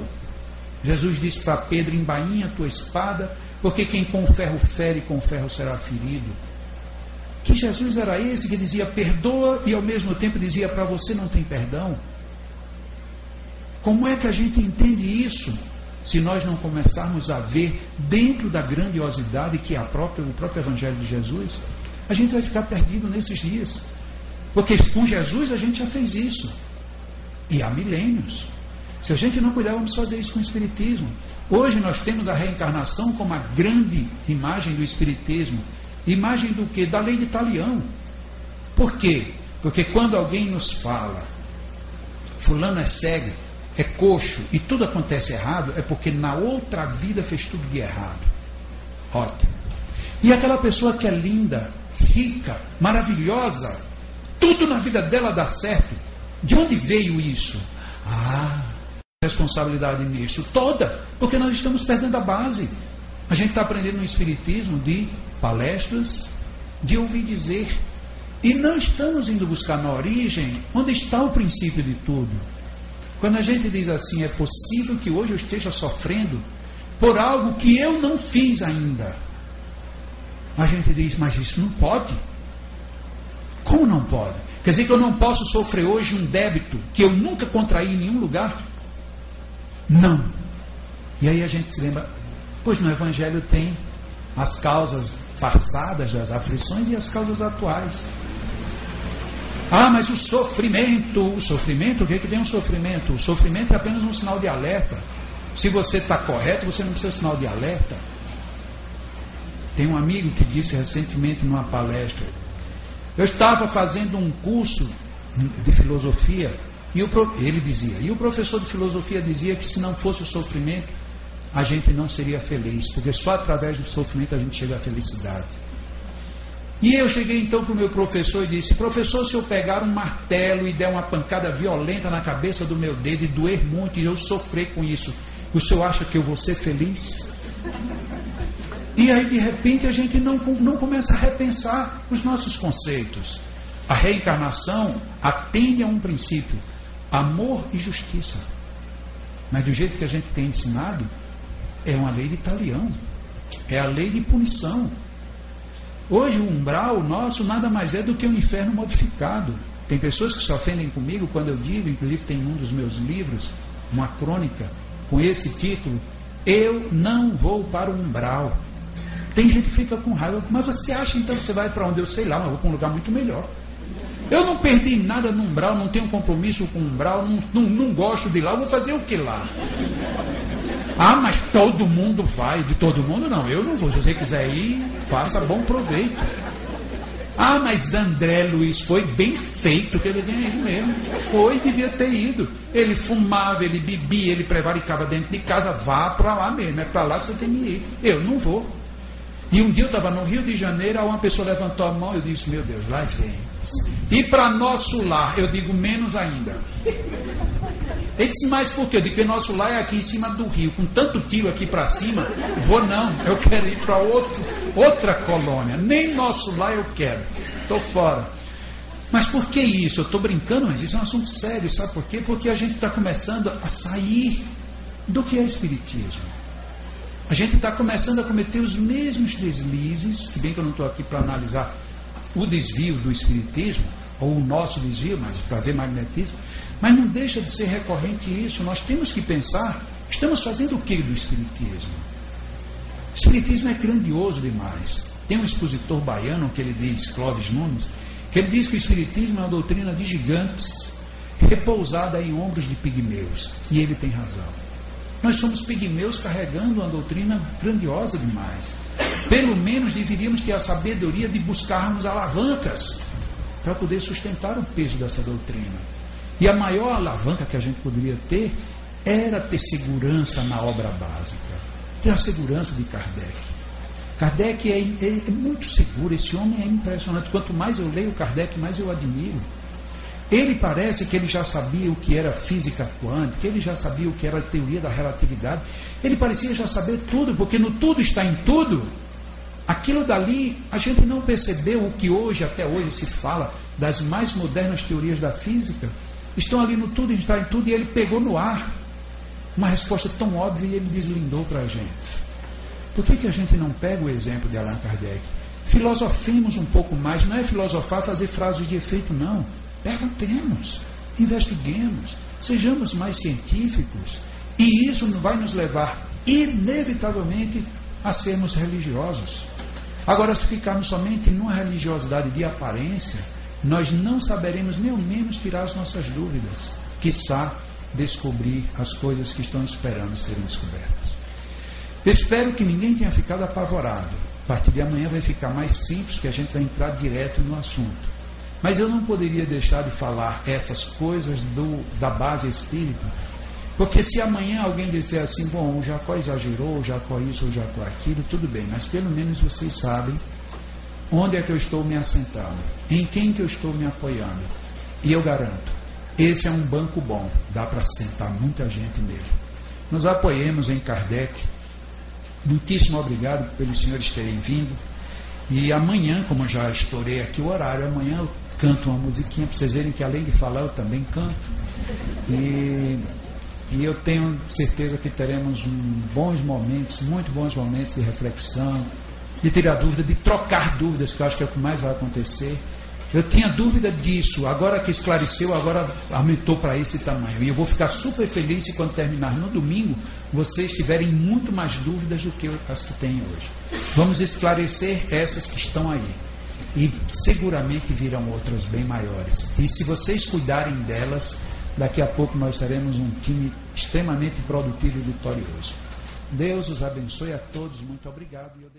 Jesus disse para Pedro, embainha a tua espada, porque quem com ferro fere, com ferro será ferido. Que Jesus era esse que dizia perdoa e ao mesmo tempo dizia para você não tem perdão? Como é que a gente entende isso se nós não começarmos a ver dentro da grandiosidade que é o próprio Evangelho de Jesus? A gente vai ficar perdido nesses dias. Porque com Jesus a gente já fez isso. E há milênios. Se a gente não cuidar, vamos fazer isso com o Espiritismo. Hoje nós temos a reencarnação como a grande imagem do Espiritismo. Imagem do quê? Da lei de Talião. Por quê? Porque quando alguém nos fala, fulano é cego, é coxo e tudo acontece errado, é porque na outra vida fez tudo de errado. Ótimo. E aquela pessoa que é linda, rica, maravilhosa, tudo na vida dela dá certo. De onde veio isso? Responsabilidade nisso toda, porque nós estamos perdendo a base. A gente está aprendendo no Espiritismo de palestras, de ouvir dizer, e não estamos indo buscar na origem onde está o princípio de tudo. Quando a gente diz assim, é possível que hoje eu esteja sofrendo por algo que eu não fiz ainda. A gente diz, mas isso não pode. Como não pode? Quer dizer que eu não posso sofrer hoje um débito que eu nunca contraí em nenhum lugar? Não. E aí a gente se lembra, pois no Evangelho tem as causas passadas das aflições e as causas atuais. Ah, mas o sofrimento, o que é que tem um sofrimento? O sofrimento é apenas um sinal de alerta. Se você está correto, você não precisa de sinal de alerta. Tem um amigo que disse recentemente numa palestra, eu estava fazendo um curso de filosofia, e o professor de filosofia dizia que se não fosse o sofrimento, a gente não seria feliz, porque só através do sofrimento a gente chega à felicidade. E eu cheguei então para o meu professor e disse, professor, se eu pegar um martelo e der uma pancada violenta na cabeça do meu dedo e doer muito e eu sofrer com isso, o senhor acha que eu vou ser feliz? E aí de repente a gente não começa a repensar os nossos conceitos. A reencarnação atende a um princípio, amor e justiça. Mas do jeito que a gente tem ensinado, é uma lei de talião. É a lei de punição. Hoje o umbral nosso nada mais é do que um inferno modificado. Tem pessoas que se ofendem comigo quando eu digo, inclusive tem um dos meus livros, uma crônica, com esse título, eu não vou para o umbral. Tem gente que fica com raiva, mas você acha então que você vai para onde? Eu sei lá, mas vou para um lugar muito melhor. Eu não perdi nada no umbral, não tenho compromisso com o umbral, não gosto de lá, eu vou fazer o que lá? Ah, mas todo mundo vai. De todo mundo não, eu não vou. Se você quiser ir, faça bom proveito. Ah, mas André Luiz foi bem feito, que ele tinha ido mesmo. Foi, devia ter ido. Ele fumava, ele bebia, ele prevaricava dentro de casa. Vá para lá mesmo, é para lá que você tem que ir. Eu não vou. E um dia eu estava no Rio de Janeiro, uma pessoa levantou a mão e eu disse, meu Deus, lá vem. E para nosso lar, eu digo menos ainda. Ele disse, mas por quê? Eu digo que nosso lar é aqui em cima do rio, com tanto tiro aqui para cima, vou não, eu quero ir para outra colônia, nem nosso lar eu quero, estou fora. Mas por que isso? Eu estou brincando, mas isso é um assunto sério, sabe por quê? Porque a gente está começando a sair do que é espiritismo. A gente está começando a cometer os mesmos deslizes, se bem que eu não estou aqui para analisar o desvio do espiritismo, ou o nosso desvio, mas para ver magnetismo, mas não deixa de ser recorrente isso. Nós temos que pensar, estamos fazendo o que do espiritismo? O espiritismo é grandioso demais. Tem um expositor baiano, que ele diz, Clóvis Nunes, que ele diz que o espiritismo é uma doutrina de gigantes, repousada em ombros de pigmeus, e ele tem razão. Nós somos pigmeus carregando uma doutrina grandiosa demais. Pelo menos deveríamos ter a sabedoria de buscarmos alavancas para poder sustentar o peso dessa doutrina. E a maior alavanca que a gente poderia ter era ter segurança na obra básica. Ter a segurança de Kardec. Kardec é muito seguro, esse homem é impressionante. Quanto mais eu leio Kardec, mais eu admiro. Ele parece que ele já sabia o que era física quântica, ele já sabia o que era a teoria da relatividade, ele parecia já saber tudo, porque no tudo está em tudo. Aquilo dali, a gente não percebeu o que hoje, até hoje, se fala das mais modernas teorias da física, estão ali no tudo, está em tudo, e ele pegou no ar. Uma resposta tão óbvia e ele deslindou para a gente. Por que a gente não pega o exemplo de Allan Kardec? Filosofemos um pouco mais. Não é filosofar, fazer frases de efeito, não. Perguntemos, investiguemos, sejamos mais científicos. E isso vai nos levar, inevitavelmente, a sermos religiosos. Agora, se ficarmos somente numa religiosidade de aparência, nós não saberemos nem ao menos tirar as nossas dúvidas, quiçá descobrir as coisas que estão esperando serem descobertas. Espero que ninguém tenha ficado apavorado. A partir de amanhã vai ficar mais simples, porque a gente vai entrar direto no assunto. Mas eu não poderia deixar de falar essas coisas da base espírita, porque se amanhã alguém disser assim, bom, o Jacó exagerou, o Jacó isso, o Jacó aquilo, tudo bem, mas pelo menos vocês sabem onde é que eu estou me assentando, em quem que eu estou me apoiando. E eu garanto, esse é um banco bom, dá para sentar muita gente nele. Nos apoiemos em Kardec. Muitíssimo obrigado pelos senhores terem vindo. E amanhã, como já estourei aqui o horário, amanhã eu canto uma musiquinha para vocês verem que além de falar eu também canto. E eu tenho certeza que teremos bons momentos, muito bons momentos de reflexão, de tirar dúvida, de trocar dúvidas, que eu acho que é o que mais vai acontecer. Eu tinha dúvida disso, agora que esclareceu, agora aumentou para esse tamanho. E eu vou ficar super feliz se quando terminar no domingo, vocês tiverem muito mais dúvidas do que as que têm hoje. Vamos esclarecer essas que estão aí. E seguramente virão outras bem maiores. E se vocês cuidarem delas, daqui a pouco nós seremos um time extremamente produtivo e vitorioso. Deus os abençoe a todos. Muito obrigado.